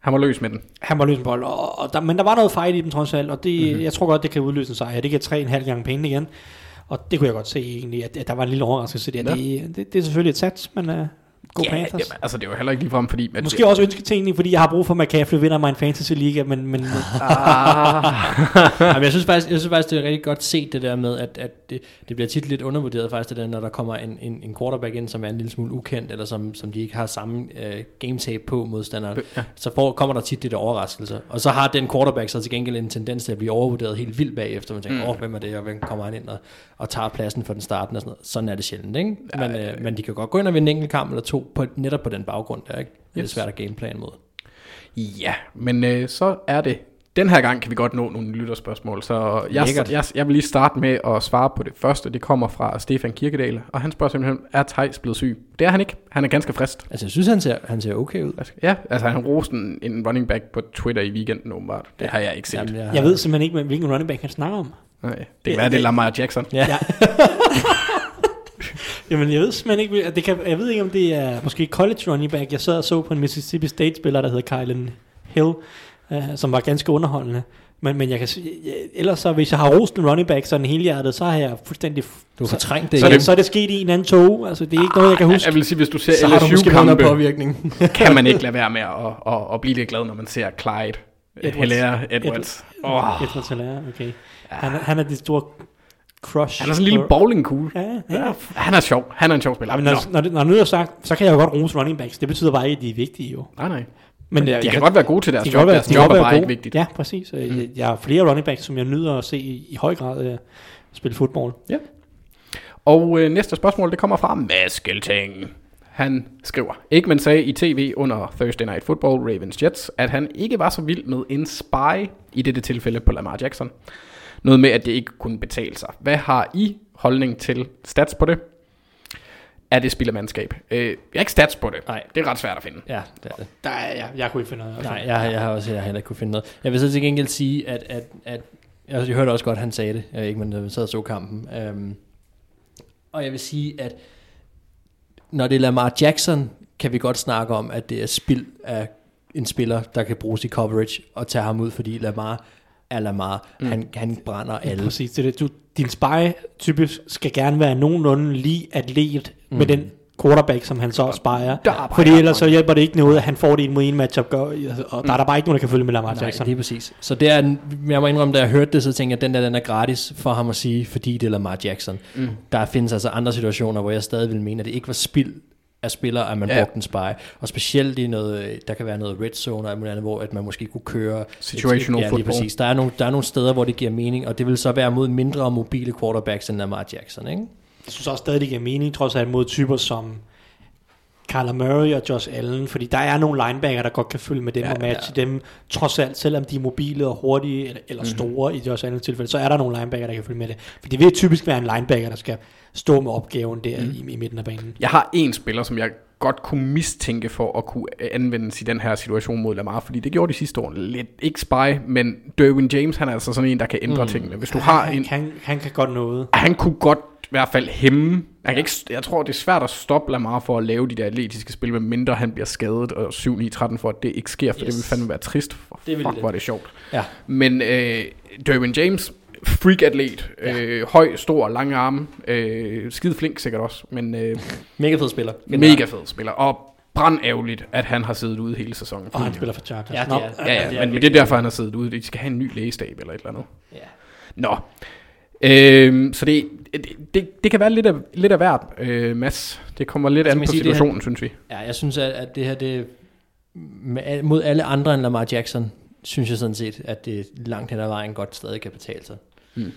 han var løs med den. Han var løs med bolden, og, og der, men der var noget fejl i den trods alt, og det, mm-hmm. jeg tror godt det kan udløse en sejr. Det kan tre en halv gange penge igen, og det kunne jeg godt se egentlig, at, at der var en lille overraskelse der. Ja. Det, det, det er selvfølgelig et sats, men uh, god ja, Panthers. Jamen, altså det var heller ikke lige frem, fordi måske det... også ønsketænkning, fordi jeg har brug for McCaffrey vinder mig en fantasy liga, men men ah. Jamen, jeg synes faktisk, jeg synes faktisk det er rigtig godt set det der med at at det, det bliver tit lidt undervurderet faktisk det der, når der kommer en en, en quarterback ind, som er en lille smule ukendt eller som som de ikke har samme øh, game tape på modstanderen. Ja. Så for, kommer der tit det der overraskelse. Og så har den quarterback så til gengæld en tendens til at blive overvurderet helt vildt bagefter, man tænker, åh, mm. oh, hvem er det, og hvem kommer han ind og, og tager pladsen for den starten og sådan noget. Sådan er det sjældent, ikke? Ja, men øh, øh. men de kan godt gå ind og vinde en enkelt kamp eller to. På, netop på den baggrund der, ikke? Det er yes. svært at gameplan mod. Ja, men øh, så er det. Den her gang kan vi godt nå nogle lytterspørgsmål, så jeg, jeg, jeg vil lige starte med at svare på det første. Det kommer fra Stefan Kirkedal, og han spørger simpelthen, er Teis blevet syg? Det er han ikke. Han er ganske frisk. Altså, jeg synes, han ser, han ser okay ud. Ja, altså han roste en, en running back på Twitter i weekenden åbenbart. Det har jeg ikke set. Jamen, jeg, har... jeg ved simpelthen ikke, hvilken running back han snakker om. Nej, det kan ja, være, det er Lamar Jackson. Ja. Ja. Jamen, jeg ved simpelthen ikke, det kan, jeg ved ikke, om det er måske college running back. Jeg sad og så på en Mississippi State-spiller, der hedder Kylan Hill, øh, som var ganske underholdende. Men, men jeg kan sige, ellers så, hvis jeg har rost en running back sådan helhjertet, så har jeg fuldstændig... Du har fortrængt det. Så, så, så er det sket i en anden tog. Altså, det er ikke ah, noget, jeg kan huske. Jeg vil sige, hvis du ser L S U-kampe, påvirkning. Kan man ikke lade være med at, at, at blive lidt glad, når man ser Clyde Edwards. Edwards, oh. Edwards Hilaire, okay. Han, han er det store... Crush. Han er sådan en lille bowlingkugle. Ja, ja. Ja, han er sjov. Han er en sjov spiller. Ja, når, når, det, når nu er sagt, så kan jeg jo godt rose running backs. Det betyder bare ikke, at de er vigtige jo. Nej, nej. Men, men de, de kan godt være gode til deres de job. Være, deres de job er bare ikke vigtigt. Ja, præcis. Mm. Jeg har flere running backs, som jeg nyder at se i, i høj grad uh, spille fodbold. Ja. Og øh, næste spørgsmål, det kommer fra Mads Gelting. Han skriver, Aikman sagde i tv under Thursday Night Football, Ravens Jets, at han ikke var så vild med en spy, i dette tilfælde på Lamar Jackson. Noget med, at det ikke kunne betale sig. Hvad har I holdning til stats på det? Er det spild af mandskab? Øh, jeg har ikke stats på det. Nej. Det er ret svært at finde. Ja, det er det. Der er, jeg, jeg kunne ikke finde noget. Nej, jeg, jeg har også jeg har heller ikke kunne finde noget. Jeg vil så til gengæld sige, at, at, at jeg, jeg hørte også godt, at han sagde det. Jeg ikke, men sad og så kampen. Øhm, og jeg vil sige, at når det er Lamar Jackson, kan vi godt snakke om, at det er spild af en spiller, der kan bruges i coverage og tage ham ud, fordi Lamar... Lamar. Mm. Han, han brænder alle. Ja, præcis, det er det. Du, din spy typisk skal gerne være nogenlunde lige atlet mm. med den quarterback, som han så spyer. Fordi ellers så hjælper det ikke noget, at han får det en mod en matchup, gør, og mm. der er der bare ikke nogen, der kan følge med Lamar Jackson. Nej, det er præcis. Så det er, jeg må indrømme, da jeg hørte det, så tænkte jeg, at den der den er gratis for ham at sige, fordi det er Lamar Jackson. Mm. Der findes altså andre situationer, hvor jeg stadig vil mene, at det ikke var spild af spillere, at man yeah. brugte en spy. Og specielt i noget, der kan være noget red zone, og andet, hvor at man måske kunne køre... Situational et, ja, football. Præcis. Der er, nogle, der er nogle steder, hvor det giver mening, og det vil så være mod mindre mobile quarterbacks end Lamar Jackson, ikke? Jeg synes også stadig, det giver mening, trods alt mod typer som Kyler Murray og Josh Allen, fordi der er nogle linebacker, der godt kan følge med dem ja, og matche ja. dem, trods alt, selvom de er mobile og hurtige, eller, eller mm-hmm. store i Josh Allens tilfælde, så er der nogle linebacker, der kan følge med det. For det vil typisk være en linebacker, der skal stå med opgaven der mm. i, i midten af banen. Jeg har en spiller, som jeg godt kunne mistænke for at kunne anvendes i den her situation mod Lamar, fordi det gjorde de sidste år lidt ikke spy, men Derwin James, han er altså sådan en, der kan ændre mm. tingene. Hvis du ja, har han, en, han, han kan godt noget. Han kunne godt i hvert fald hæmme. Jeg, ikke, jeg tror, det er svært at stoppe Lamar for at lave de der atletiske spil, med mindre han bliver skadet, og syv ni tretten for, at det ikke sker, for yes. det vil fandme være trist. For det fuck, hvor er det sjovt. Ja. Men øh, Derwin James, freak-atlet, ja. øh, høj, stor, lange arme, øh, skide flink sikkert også, men øh, mega fed spiller. Mega fed spiller, og brandærgerligt, at han har siddet ude hele sæsonen. Og han spiller for Chargers. Ja, det er, ja, ja, det er, men det er derfor, det. Han har siddet ude. De skal have en ny lægestab eller et eller andet. Ja. Nå. Øhm, så det, det, det, det kan være lidt af, lidt af hvert, øh, Mads. Det kommer lidt altså, an på sige, situationen, her, synes vi. Ja, jeg synes, at, at det her, det, med, mod alle andre end Lamar Jackson, synes jeg sådan set, at det langt hen ad vejen godt stadig kan betale sig. Hmm.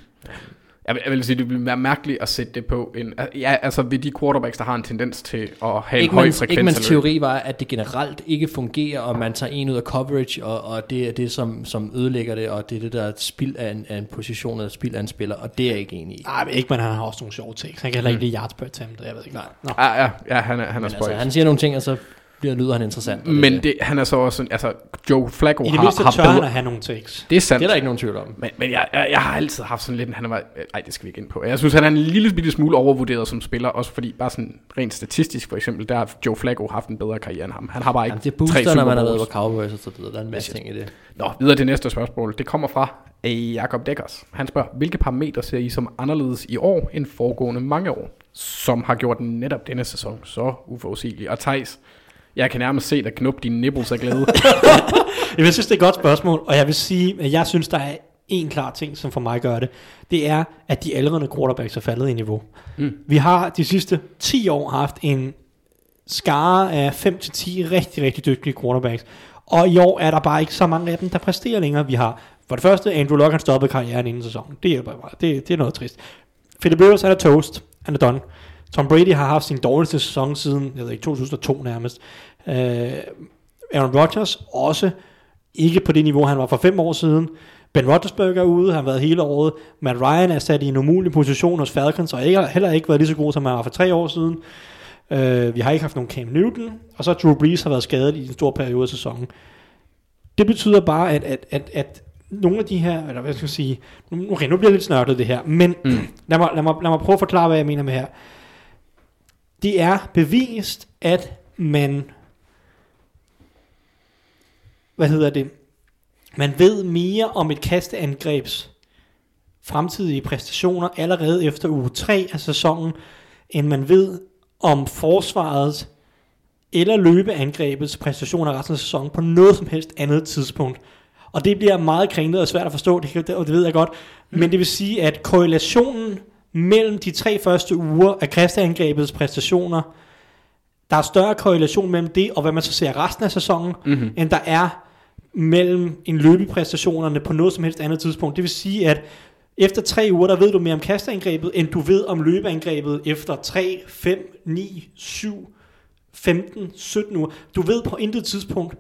Jeg, vil, jeg vil sige, at det ville være mærkeligt at sætte det på en, ja, altså ved de quarterbacks, der har en tendens til at have Ekmans, en høj frekvens. Ekmans teori var, at det generelt ikke fungerer, og man tager en ud af coverage, og, og det er det, som, som ødelægger det, og det er det, der er et spild af en, af en position, eller spild af en spiller, og det er jeg ikke enig i. Nej, men Ekman, han har også nogle sjove ting. Han kan heller ikke lide yards per attempt, jeg ved ikke. Nej. Ja, ja, ja, han er, han er altså, han siger nogle ting, og så bliver lyder han interessant. Men det, det, han er så også sådan, altså Joe Flacco har, har bedre. I det mindste tør han at have nogle takes. Det er sandt. Det er der ikke nogen tvivl om. Men, men jeg, jeg, jeg har altid haft sådan lidt, han var, nej det skal vi ikke ind på. Jeg synes, han er en lille bitte smule overvurderet som spiller, også fordi bare sådan rent statistisk for eksempel, der har Joe Flacco haft en bedre karriere end ham. Han har bare ikke tre Super Bowls. Det booster, når man har været på Cowboys og så videre. Der er en masse ting i det. Nå, videre til næste spørgsmål. Det kommer fra Jakob Dekkers. Han spørger, hvilke parametre ser I som anderledes i år end foregående mange år, som har gjort netop denne sæson så uforudsigelig? Og Teis, jeg kan nærmest se dig knuppe dine nipples af glæde. Jeg synes, det er et godt spørgsmål, og jeg vil sige, at jeg synes, der er en klar ting, som for mig gør det. Det er, at de aldrende quarterbacks er faldet i niveau. Mm. Vi har de sidste ti år haft en skare af fem til ti rigtig, rigtig dygtige quarterbacks, og i år er der bare ikke så mange af dem, der præsterer længere. Vi har for det første, Andrew Luck, han stoppede karrieren inden sæsonen. Det er bare, det, det er noget trist. Philip Rivers, han er toast. Han er done. Tom Brady har haft sin dårligste sæson siden, jeg ved ikke, to tusind og to nærmest. Uh, Aaron Rodgers også ikke på det niveau, han var for fem år siden. Ben Roethlisberger er ude, han har været hele året. Matt Ryan er sat i en umulig position hos Falcons, og ikke, heller ikke været lige så god, som han var for tre år siden. Uh, vi har ikke haft nogen Cam Newton, og så Drew Brees har været skadet i en stor periode af sæsonen. Det betyder bare, at, at, at, at nogle af de her, eller hvad skal jeg sige, okay, nu bliver lidt snørklet det her, men mm. lad, mig, lad, mig, lad mig prøve at forklare, hvad jeg mener med her. Det er bevist, at man, hvad hedder det, man ved mere om et kasteangrebs fremtidige præstationer allerede efter uge tre af sæsonen, end man ved om forsvarets eller løbeangrebets præstationer resten af sæsonen på noget som helst andet tidspunkt. Og det bliver meget kringlet og svært at forstå, det, og det ved jeg godt, men det vil sige, at korrelationen mellem de tre første uger af kasteangrebets præstationer, der er større korrelation mellem det og hvad man så ser resten af sæsonen, mm-hmm. end der er mellem en løbepræstationerne på noget som helst andet tidspunkt. Det vil sige, at efter tre uger, der ved du mere om kasteangrebet, end du ved om løbeangrebet efter tre, fem, ni, syv, femten, sytten uger. Du ved på intet tidspunkt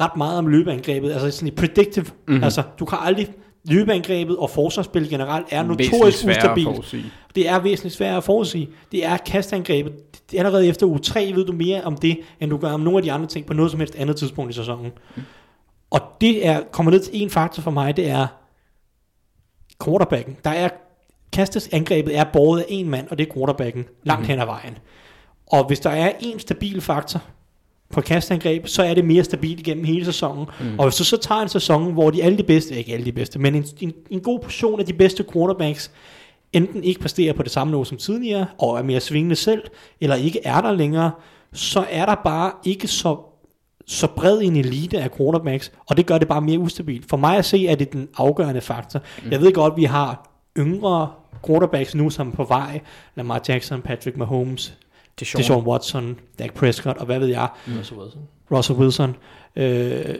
ret meget om løbeangrebet, altså sådan i predictive, mm-hmm. altså du kan aldrig. Løbeangrebet og forsvarsspil generelt er notorisk ustabilt. Det er væsentligt sværere at forudsige. Det er kastangrebet. Allerede efter uge tre ved du mere om det, end du gør om nogle af de andre ting på noget som helst andet tidspunkt i sæsonen. Mm. Og det er, kommer ned til en faktor for mig, det er quarterbacken. Der er, kastangrebet er båret af en mand, og det er quarterbacken langt mm. hen ad vejen. Og hvis der er en stabil faktor på kastangreb, så er det mere stabilt igennem hele sæsonen. Mm. Og hvis du så tager en sæson, hvor de alle de bedste, ikke alle de bedste, men en, en, en god portion af de bedste quarterbacks, enten ikke præsterer på det samme niveau som tidligere, og er mere svingende selv, eller ikke er der længere, så er der bare ikke så, så bred en elite af quarterbacks, og det gør det bare mere ustabilt. For mig at se, at det er den afgørende faktor. Mm. Jeg ved godt, at vi har yngre quarterbacks nu, som er på vej. Lamar Jackson, Patrick Mahomes, Deshaun Watson, Dak Prescott og hvad ved jeg, mm. Russell Wilson. Øh,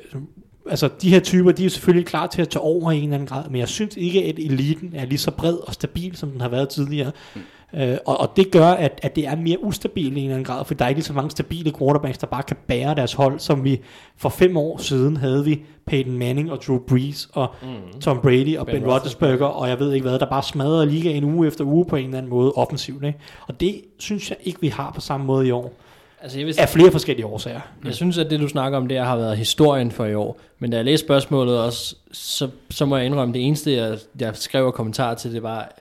altså de her typer, de er selvfølgelig klar til at tage over i en eller anden grad, men jeg synes ikke, at eliten er lige så bred og stabil, som den har været tidligere. Mm. Øh, og, og det gør, at, at det er mere ustabilt i en eller anden grad, for der er ikke så mange stabile quarterbacks, der bare kan bære deres hold, som vi for fem år siden havde vi Peyton Manning og Drew Brees og mm. Tom Brady og Ben, Ben Roethlisberger, og jeg ved ikke hvad, der bare smadrer ligaen uge efter uge på en eller anden måde offensivt. Ikke? Og det synes jeg ikke, vi har på samme måde i år. Altså, jeg vil sige, af flere forskellige årsager. Jeg synes, at det du snakker om der har været historien for i år. Men da jeg læste spørgsmålet også, så, så må jeg indrømme, det eneste jeg, jeg skrev og kommentar til, det var,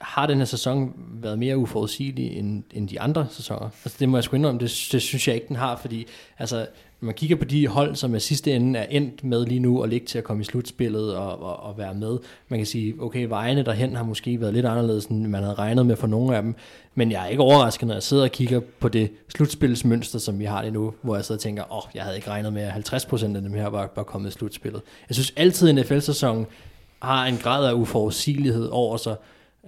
har den her sæson været mere uforudsigelig end, end de andre sæsoner? Altså det må jeg sgu indrømme, det, det synes jeg ikke den har, fordi altså, når man kigger på de hold, som i sidste ende er endt med lige nu og ligge til at komme i slutspillet og, og, og være med, man kan sige, okay, vejene derhen har måske været lidt anderledes, end man havde regnet med for nogle af dem, men jeg er ikke overrasket, når jeg sidder og kigger på det slutspilsmønster, som vi har lige nu, hvor jeg sidder og tænker, åh, oh, jeg havde ikke regnet med, at halvtreds procent af dem her var, var kommet i slutspillet. Jeg synes altid, at en N F L-sæson har en grad af uforudsigelighed over sig.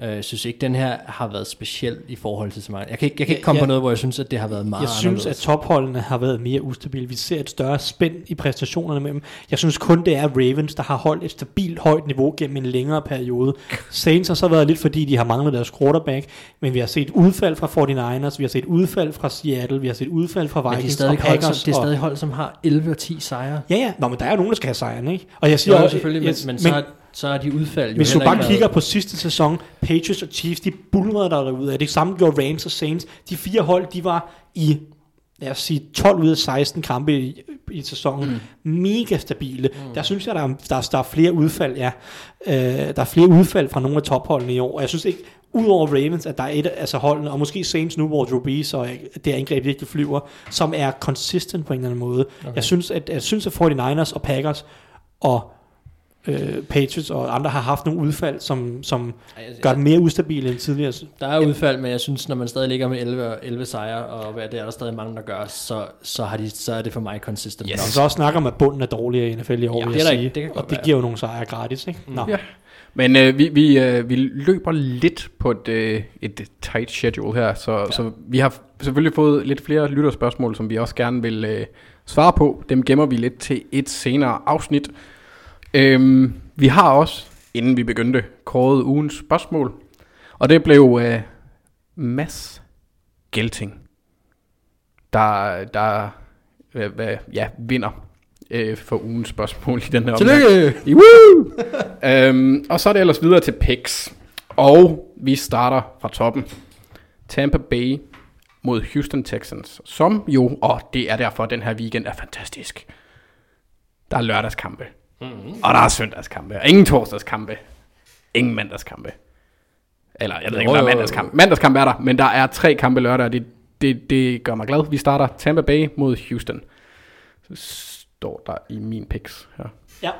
Jeg synes ikke, den her har været speciel i forhold til så meget. Jeg kan ikke, jeg kan ikke komme ja, på noget, hvor jeg synes, at det har været meget. Jeg synes, at topholdene har været mere ustabile. Vi ser et større spænd i præstationerne mellem. Jeg synes kun, det er Ravens, der har holdt et stabilt højt niveau gennem en længere periode. Saints har så været lidt, fordi de har manglet deres quarterback, men vi har set udfald fra forty-niners, vi har set udfald fra Seattle, vi har set udfald fra Vikings og Packers. Som, det er stadig hold, som har elleve og ti sejre. Ja, ja. Nå, men der er jo nogen, der skal have sejrene, ikke? Og jeg siger jo, også, selvfølgelig, jeg, men, men så så er de udfald jo. Hvis du bare kigger på sidste sæson, Patriots og Chiefs, de bullerede der derude. Det samme gjorde Rams og Saints. De fire hold, de var i, lad os sige, tolv ud af seksten kampe i, i sæsonen. Mm. Mega stabile. Mm. Der synes jeg, der er, der, der er flere udfald, ja. Øh, der er flere udfald fra nogle af topholdene i år. Og jeg synes ikke, udover Ravens, at der er et af altså holdene, og måske Saints nu, hvor Drew Brees og det angreb virkelig flyver, som er consistent på en eller anden måde. Okay. Jeg synes, at, jeg synes, at forty-niners og Packers og Øh, Patriots og andre har haft nogle udfald, som, som gør det mere ustabile end tidligere. Der er udfald, men jeg synes, når man stadig ligger med elleve, elleve sejre, og hvad det er der stadig mange, der gør, så, så, har de, så er det for mig consistent. Yes. Nok. Så også snakker om, at bunden er dårligere i N F L i år, ja, vil jeg sige. Ikke, det og det være. Giver jo nogle sejre gratis, ikke? Mm. Nå. Ja. Men øh, vi, vi, øh, vi løber lidt på et, øh, et tight schedule her, så, ja. så vi har selvfølgelig fået lidt flere lytterspørgsmål, som vi også gerne vil øh, svare på. Dem gemmer vi lidt til et senere afsnit. Øhm, vi har også, inden vi begyndte, kåret ugens spørgsmål, og det blev øh, Mads Gelting, der, der øh, øh, ja, vinder øh, for ugens spørgsmål i den her omgang. øhm, og så er det ellers videre til picks, og vi starter fra toppen. Tampa Bay mod Houston Texans, som jo, og det er derfor, den her weekend er fantastisk. Der er lørdagskampe. Mm-hmm. Og der er søndagskampe, og ingen torsdagskampe, ingen mandagskampe. Eller jeg ved ikke, om der er mandagskampe. Mandagskampe er der, men der er tre kampe lørdag, og det, det, det gør mig glad. Vi starter Tampa Bay mod Houston. Så står der i min picks her. Ja.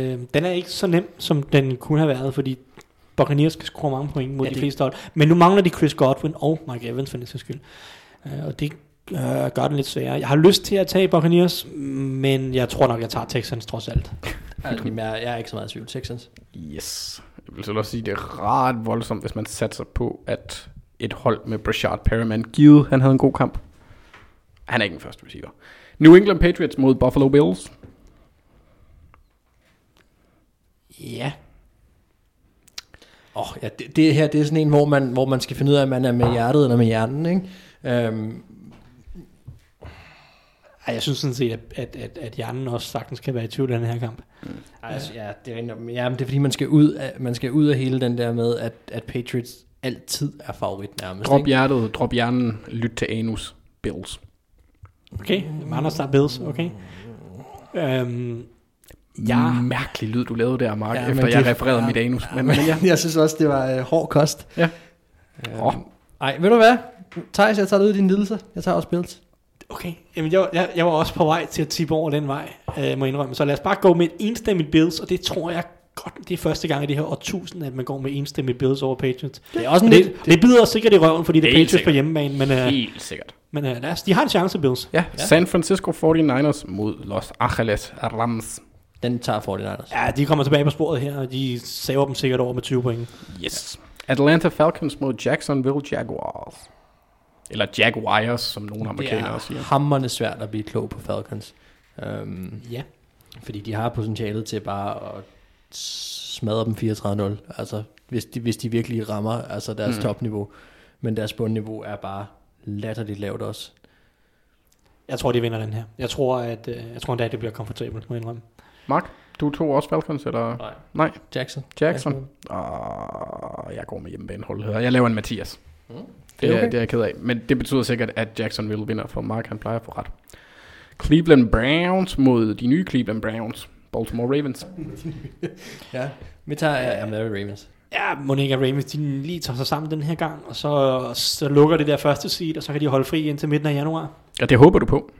Øh, den er ikke så nem, som den kunne have været, fordi Buccaneers skal score mange point mod ja, de fleste hold. Men nu mangler de Chris Godwin og Mike Evans, for den sags skyld. Øh, og det Øh, gør den lidt sværere. Jeg har lyst til at tage Buccaneers, men jeg tror nok, jeg tager Texans trods alt. Jeg er ikke så meget i tvivl, Texans. Yes. Jeg vil så også sige, det er ret voldsomt, hvis man satser på, at et hold med Brashard Perriman, givet han havde en god kamp. Han er ikke den første receiver. New England Patriots mod Buffalo Bills. Ja. Åh, oh, ja, det, det her, det er sådan en, hvor man, hvor man skal finde ud af, at man er med hjertet eller med hjernen, ikke? Um, Jeg synes sådan set, at, at, at hjernen også sagtens kan være i tvivl af den her kamp. Mm. Altså, ja, det er, ja, det er fordi, man skal, ud af, man skal ud af hele den der med, at, at Patriots altid er favorit nærmest. Drop ikke? Hjertet, drop hjernen, lyt til anus, Bills. Okay, Anders der Bills, okay. Øhm, ja. Mærkelig lyd, du lavede der, Mark, ja, efter jeg refererede ja, mit anus. Ja, men, men, jeg, jeg synes også, det var øh, hård kost. Ja. Øhm, oh. Ej, ved du hvad? Teis, jeg tager det ud i dine lidelser. Jeg tager også Bills. Okay, jamen jeg, jeg, jeg var også på vej til at tippe over den vej, øh, må jeg indrømme. Så lad os bare gå med et enstemmigt Bills, og det tror jeg godt, det er første gang i det her årtusinde, at man går med enstemmigt Bills over Patriots. Det er også en det, lidt, det, det bider sikkert i røven, fordi det, det er Patriots sikkert. På hjemmebane. Men, øh, helt sikkert. Men øh, lad os, de har en chance, Bills. Ja, ja. San Francisco forty-niners mod Los Angeles Rams. Den tager forty-niners. Ja, de kommer tilbage på sporet her, og de saver dem sikkert over med tyve point. Yes. Atlanta Falcons mod Jacksonville Jaguars. Eller Jaguars, som nogle amerikanere siger. Det er hammerende svært at blive klog på Falcons. Um, ja. Fordi de har potentialet til bare at smadrer dem fireogtredive nul, altså hvis de, hvis de virkelig rammer altså deres mm. topniveau, men deres bundniveau er bare latterligt lavt også. Jeg tror, de vinder den her. Jeg tror, at jeg tror endda, at det bliver komfortabelt, må jeg indrømme. Mark, du tog også Falcons, eller? Nej. Nej. Jackson. Jackson. Jackson. Oh, jeg går med hjemmebaneholdet her. Jeg laver en Mathias. Mm. Det, okay. det, er, det er jeg ked af. Men det betyder sikkert, at Jacksonville vinder, for Mark han plejer at få ret. Cleveland Browns mod de nye Cleveland Browns. Baltimore Ravens. Ja, vi tager ja, med Ravens. Ja, Monica Ravens, de lige tager sig sammen den her gang, og så, så lukker det der første seed, og så kan de holde fri indtil midten af januar. Ja, det håber du på.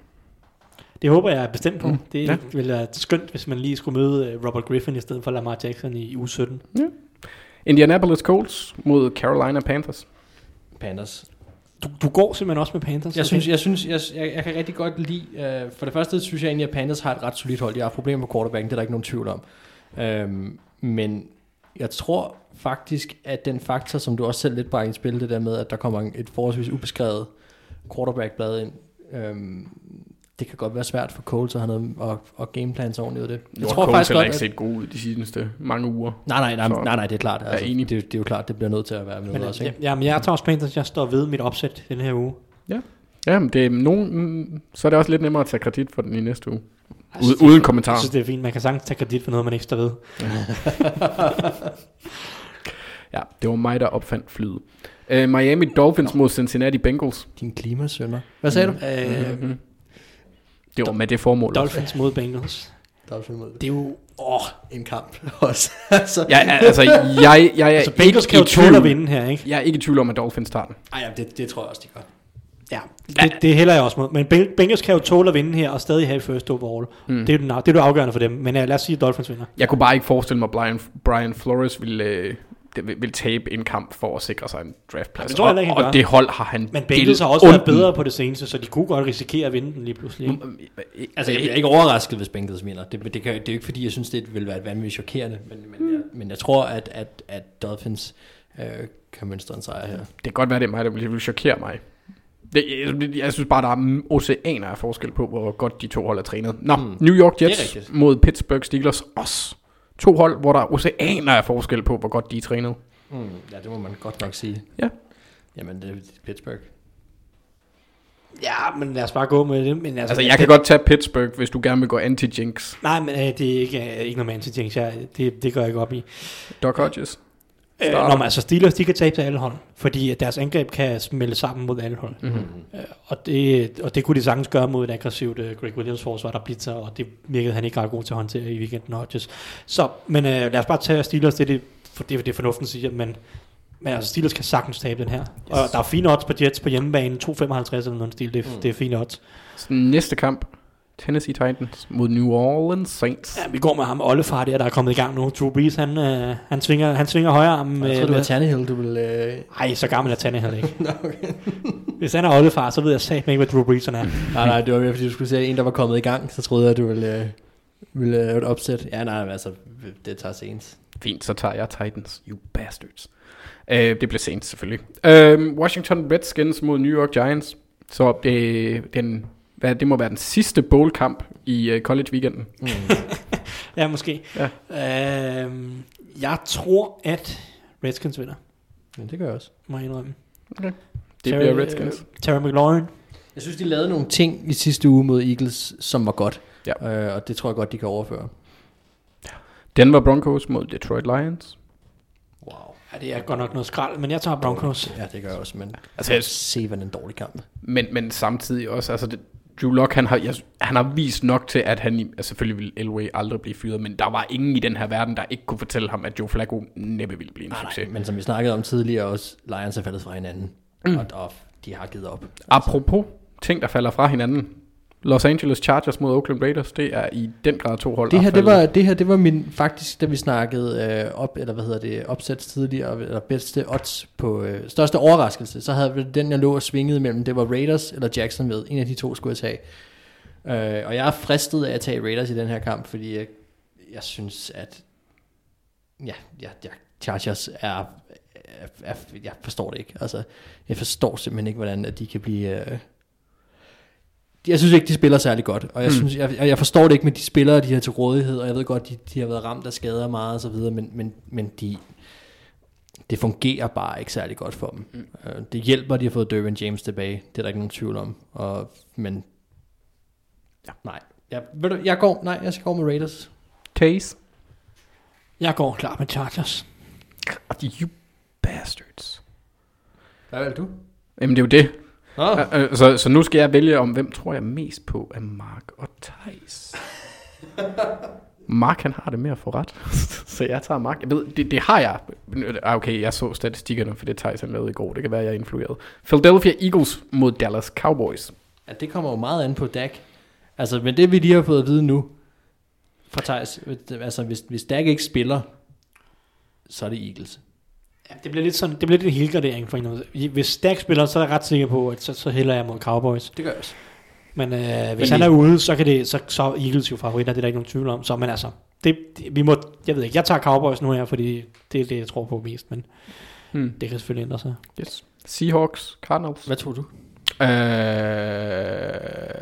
Det håber jeg bestemt på. Mm. Det ja. ville være skønt, hvis man lige skulle møde Robert Griffin i stedet for Lamar Jackson i uge sytten. Ja. Indianapolis Colts mod Carolina Panthers. Panthers. Du, du går simpelthen også med Panthers. Jeg synes, jeg, synes, jeg, jeg, jeg kan rigtig godt lide, øh, for det første synes jeg egentlig, at Panthers har et ret solidt hold. De har problemer med quarterbacken, det er der ikke nogen tvivl om. Øhm, men jeg tror faktisk, at den faktor, som du også selv lidt brækker i spil, det der med, at der kommer et forholdsvis ubeskrevet quarterback-blad ind, øhm, det kan godt være svært for Colts at have noget og, og gameplan så ordentligt det. Jeg jo, tror Coles faktisk godt, ikke at set god ud de sidste mange uger. Nej, nej, nej, nej, nej det er klart. Altså, det, det er jo klart, det bliver nødt til at være med men, noget også, ikke? Ja, men jeg tager også Panthers, jeg står ved mit opsæt den her uge. Ja, ja men det er nogen, så er det også lidt nemmere at tage kredit for den i næste uge. Synes, uden kommentar. Jeg synes, det er fint. Man kan sagtens tage kredit for noget, man ikke står ved. Ja, det var mig, der opfandt flyet. Uh, Miami Dolphins no. mod Cincinnati Bengals. Din klimasønder. Hvad sagde mm. du? Uh, mm-hmm. Det var med det formål. Dolphins mod Bengals. Dolphins mod Bengals. Det er jo åh, en kamp også. altså. Jeg, altså, jeg, jeg er altså, Bengals ikke kan jo tåle at vinde her, ikke? Jeg er ikke i tvivl om, at Dolphins tager den. Ej, ja, det, det tror jeg også, de gør. Ja, det, det hælder jeg også mod. Men Bengals kan jo tåle at vinde her og stadig have et first overall. Mm. Det er jo afgørende for dem. Men ja, lad os sige, at Dolphins vinder. Jeg kunne bare ikke forestille mig, at Brian, Brian Flores ville, øh, ville tabe en kamp for at sikre sig en draftplads. Ja, det og, og det hold har han. Men Bengals har også været bedre på det seneste, så de kunne godt risikere at vinde den lige pludselig. Altså, jeg er ikke overrasket, hvis Bengals vinder. Det, det, det er jo ikke fordi, jeg synes, det ville være et vanvittigt chokerende. Men, men, jeg, men jeg tror, at, at, at Dolphins øh, kan mønstre en sejr her. Det kan godt være, det er mig, der ville chokere mig. Det, jeg synes bare, der er oceaner af forskel på, hvor godt de to hold er trænet. Nå, mm. New York Jets mod Pittsburgh Steelers også. To hold, hvor der er oceaner af forskel på, hvor godt de er trænet. Mm. Ja, det må man godt nok sige. Ja. Jamen, det er Pittsburgh. Ja, men lad os bare gå med det. Men altså, altså, jeg kan det, godt tage Pittsburgh, hvis du gerne vil gå anti-jinx. Nej, men det er ikke, ikke noget med anti-jinx. Jeg, det, det går jeg ikke op i. Doc Hodges. Øh, når man, altså Steelers, de kan tabe til alle hold, fordi deres angreb kan smelde sammen mod alle hold. Mm-hmm. Øh, og, det, og det kunne de sagtens gøre mod et aggressivt uh, Greg Williams forsvar, der blitzer, og det virkede han ikke ret god til at håndtere i weekenden. Hodges. Så, men øh, lad os bare tage Steelers, det er det, for det, det fornuften siger, men, men altså Steelers kan sagtens tabe den her. Yes. Og der er fine odds på Jets på hjemmebane, to komma femoghalvtreds eller noget stil, det, mm. det er fine odds. Næste kamp. Tennessee Titans mod New Orleans Saints. Ja, vi går med ham oldefar der, der er kommet i gang nu. Drew Brees, han, øh, han, svinger, han svinger højre arm. Jeg tror, det var Tannehill, du ville... Øh... Ej, så gammel er Tannehill ikke. Okay. Hvis han er oldefar, så ved jeg satme ikke, hvad Drew Brees han er. Nej, nej, det var mere, fordi du skulle se en, der var kommet i gang. Så troede jeg, at du ville, øh, ville have et opsæt. Ja, nej, altså, det tager Saints. Fint, så tager jeg Titans. You bastards. Uh, det blev Saints, selvfølgelig. Uh, Washington Redskins mod New York Giants. Så det uh, den... det må være den sidste bowl-kamp i college-weekenden. Mm. Ja, måske. Ja. Øhm, jeg tror, at Redskins vinder. Ja, det gør jeg også. Må jeg indrømme. Okay. Det Terry, bliver Redskins. Uh, Terry McLaurin. Jeg synes, de lavede nogle ting i sidste uge mod Eagles, som var godt. Ja. Øh, og det tror jeg godt, de kan overføre. Denver Broncos mod Detroit Lions. Wow. Ja, det er godt nok noget skrald, men jeg tager Broncos. Ja, det gør jeg også, men altså, jeg se, hvad en dårlig kamp. Men, men samtidig også, altså... Det, Drew Lock, han har, jeg, han har vist nok til, at han altså selvfølgelig ville Elway aldrig blive fyret, men der var ingen i den her verden, der ikke kunne fortælle ham, at Joe Flacco næppe ville blive en nej, succes. Nej, men som vi snakkede om tidligere også, Lions er faldet fra hinanden, mm. og, og de har givet op. Altså. Apropos ting, der falder fra hinanden. Los Angeles Chargers mod Oakland Raiders, det er i den grad to hold. Det her, det var, det her, det var min, faktisk, da vi snakkede øh, op, eller hvad hedder det, opsats tidligere, eller bedste odds på øh, største overraskelse, så havde den, jeg lå og svingede mellem, det var Raiders eller Jacksonville. En af de to skulle jeg tage. Øh, og jeg er fristet af at tage Raiders i den her kamp, fordi jeg, jeg synes, at ja, ja, ja Chargers er, er, er, jeg forstår det ikke. Altså, jeg forstår simpelthen ikke, hvordan at de kan blive... Øh, jeg synes ikke, de spiller særlig godt, og jeg, mm. synes, jeg, jeg forstår det ikke med de spillere, de har til rådighed, og jeg ved godt, de, de har været ramt af skader meget og så videre, men, men, men de, det fungerer bare ikke særlig godt for dem. Mm. Det hjælper, at de har fået Derwin James tilbage, det er der ikke nogen tvivl om, og, men ja, nej, jeg, ved du, jeg går, nej, jeg skal gå med Raiders. Teis? Jeg går klar med Chargers. You bastards. Hvad valgte du? Jamen det er jo det. Oh. Så, så nu skal jeg vælge om, hvem tror jeg mest på af Mark og Teis. Mark, han har det med at få ret. Så jeg tager Mark. Jeg ved, det, det har jeg. Okay, jeg så statistikkerne for det Teis, han lavede i går. Det kan være, jeg er influeret. Philadelphia Eagles mod Dallas Cowboys. Ja, det kommer jo meget an på Dak. Altså, men det vi lige har fået at vide nu fra Teis, altså hvis, hvis Dak ikke spiller, så er det Eagles. Ja, det bliver lidt sådan, det bliver lidt en helgradering for en. Hvis Dak spiller, så er jeg ret sikker på, at så, så hælder jeg mod Cowboys. Det gør jeg også. Men øh, hvis men han er ude, så kan det så, så er Eagles jo favoritter, det er der ikke nogen tvivl om. Så men altså, det, det, vi må, jeg ved ikke, jeg tager Cowboys nu her, fordi det er det, jeg tror på mest, men hmm. det kan selvfølgelig ændre sig. Yes. Seahawks, Cardinals. Hvad tror du? Øh,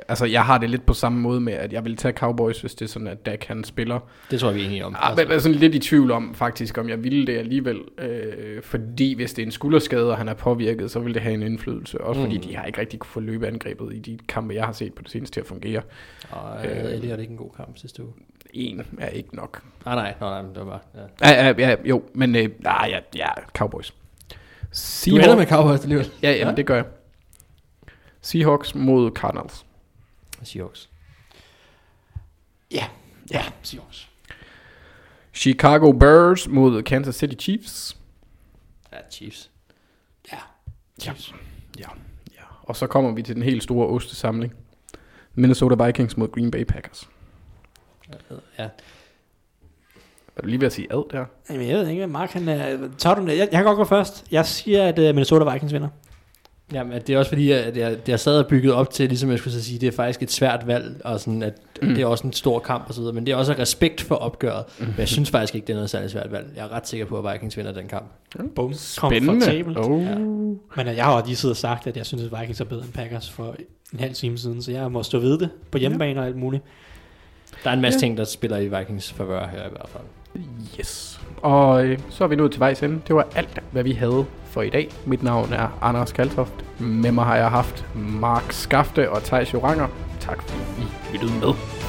altså jeg har det lidt på samme måde med, at jeg vil tage Cowboys, hvis det er sådan, at Dak han spiller. Det tror jeg, vi er enige om. Jeg altså. er sådan lidt i tvivl om faktisk, om jeg ville det alligevel, øh, fordi hvis det er en skulderskade, og han er påvirket, så vil det have en indflydelse. Også mm. fordi de har ikke rigtig kunne få løbeangrebet i de kampe, jeg har set på det seneste til at fungere. Og øh, øh, Elliot er ikke en god kamp sidste uge. En er ikke nok. Ah, nej, nej, nej, det var bare ja. ah, ja, jo, men øh, ah, ja, ja, Cowboys. Seahawks. Du ender med Cowboys alligevel. Ja, jamen, ja, det gør jeg. Seahawks mod Cardinals. Seahawks. Ja, ja, Seahawks. Chicago Bears mod Kansas City Chiefs. Ja, Chiefs. Ja, Chiefs. Ja, ja. Og så kommer vi til den helt store ostesamling. Minnesota Vikings mod Green Bay Packers. Ja. Var du lige ved at sige ad der? Jamen, jeg ved ikke, Mark, han er... Tager du det? Jeg kan godt gå først. Jeg siger, at Minnesota Vikings vinder. Jamen, det er også fordi, at jeg, jeg sad og bygget op til, ligesom jeg skulle sige, det er faktisk et svært valg, og sådan, at mm. det er også en stor kamp og så videre, men det er også respekt for opgøret. Mm. Men jeg synes faktisk ikke, det er noget særligt svært valg. Jeg er ret sikker på, at Vikings vinder den kamp. Mm. Spændende. Oh. Ja. Men jeg har også lige siddet og sagt, at jeg synes, at Vikings er bedre end Packers for en halv time siden, så jeg må stå ved det på hjemmebane ja. og alt muligt. Der er en masse ja. ting, der spiller i Vikings favør her i hvert fald. Yes. Og øh, så er vi nået til vejs ende. Det var alt, hvad vi havde for i dag. Mit navn er Anders Kaltoft. Med mig har jeg haft Mark Skafte og Teis Oranger. Tak fordi I lyttede med.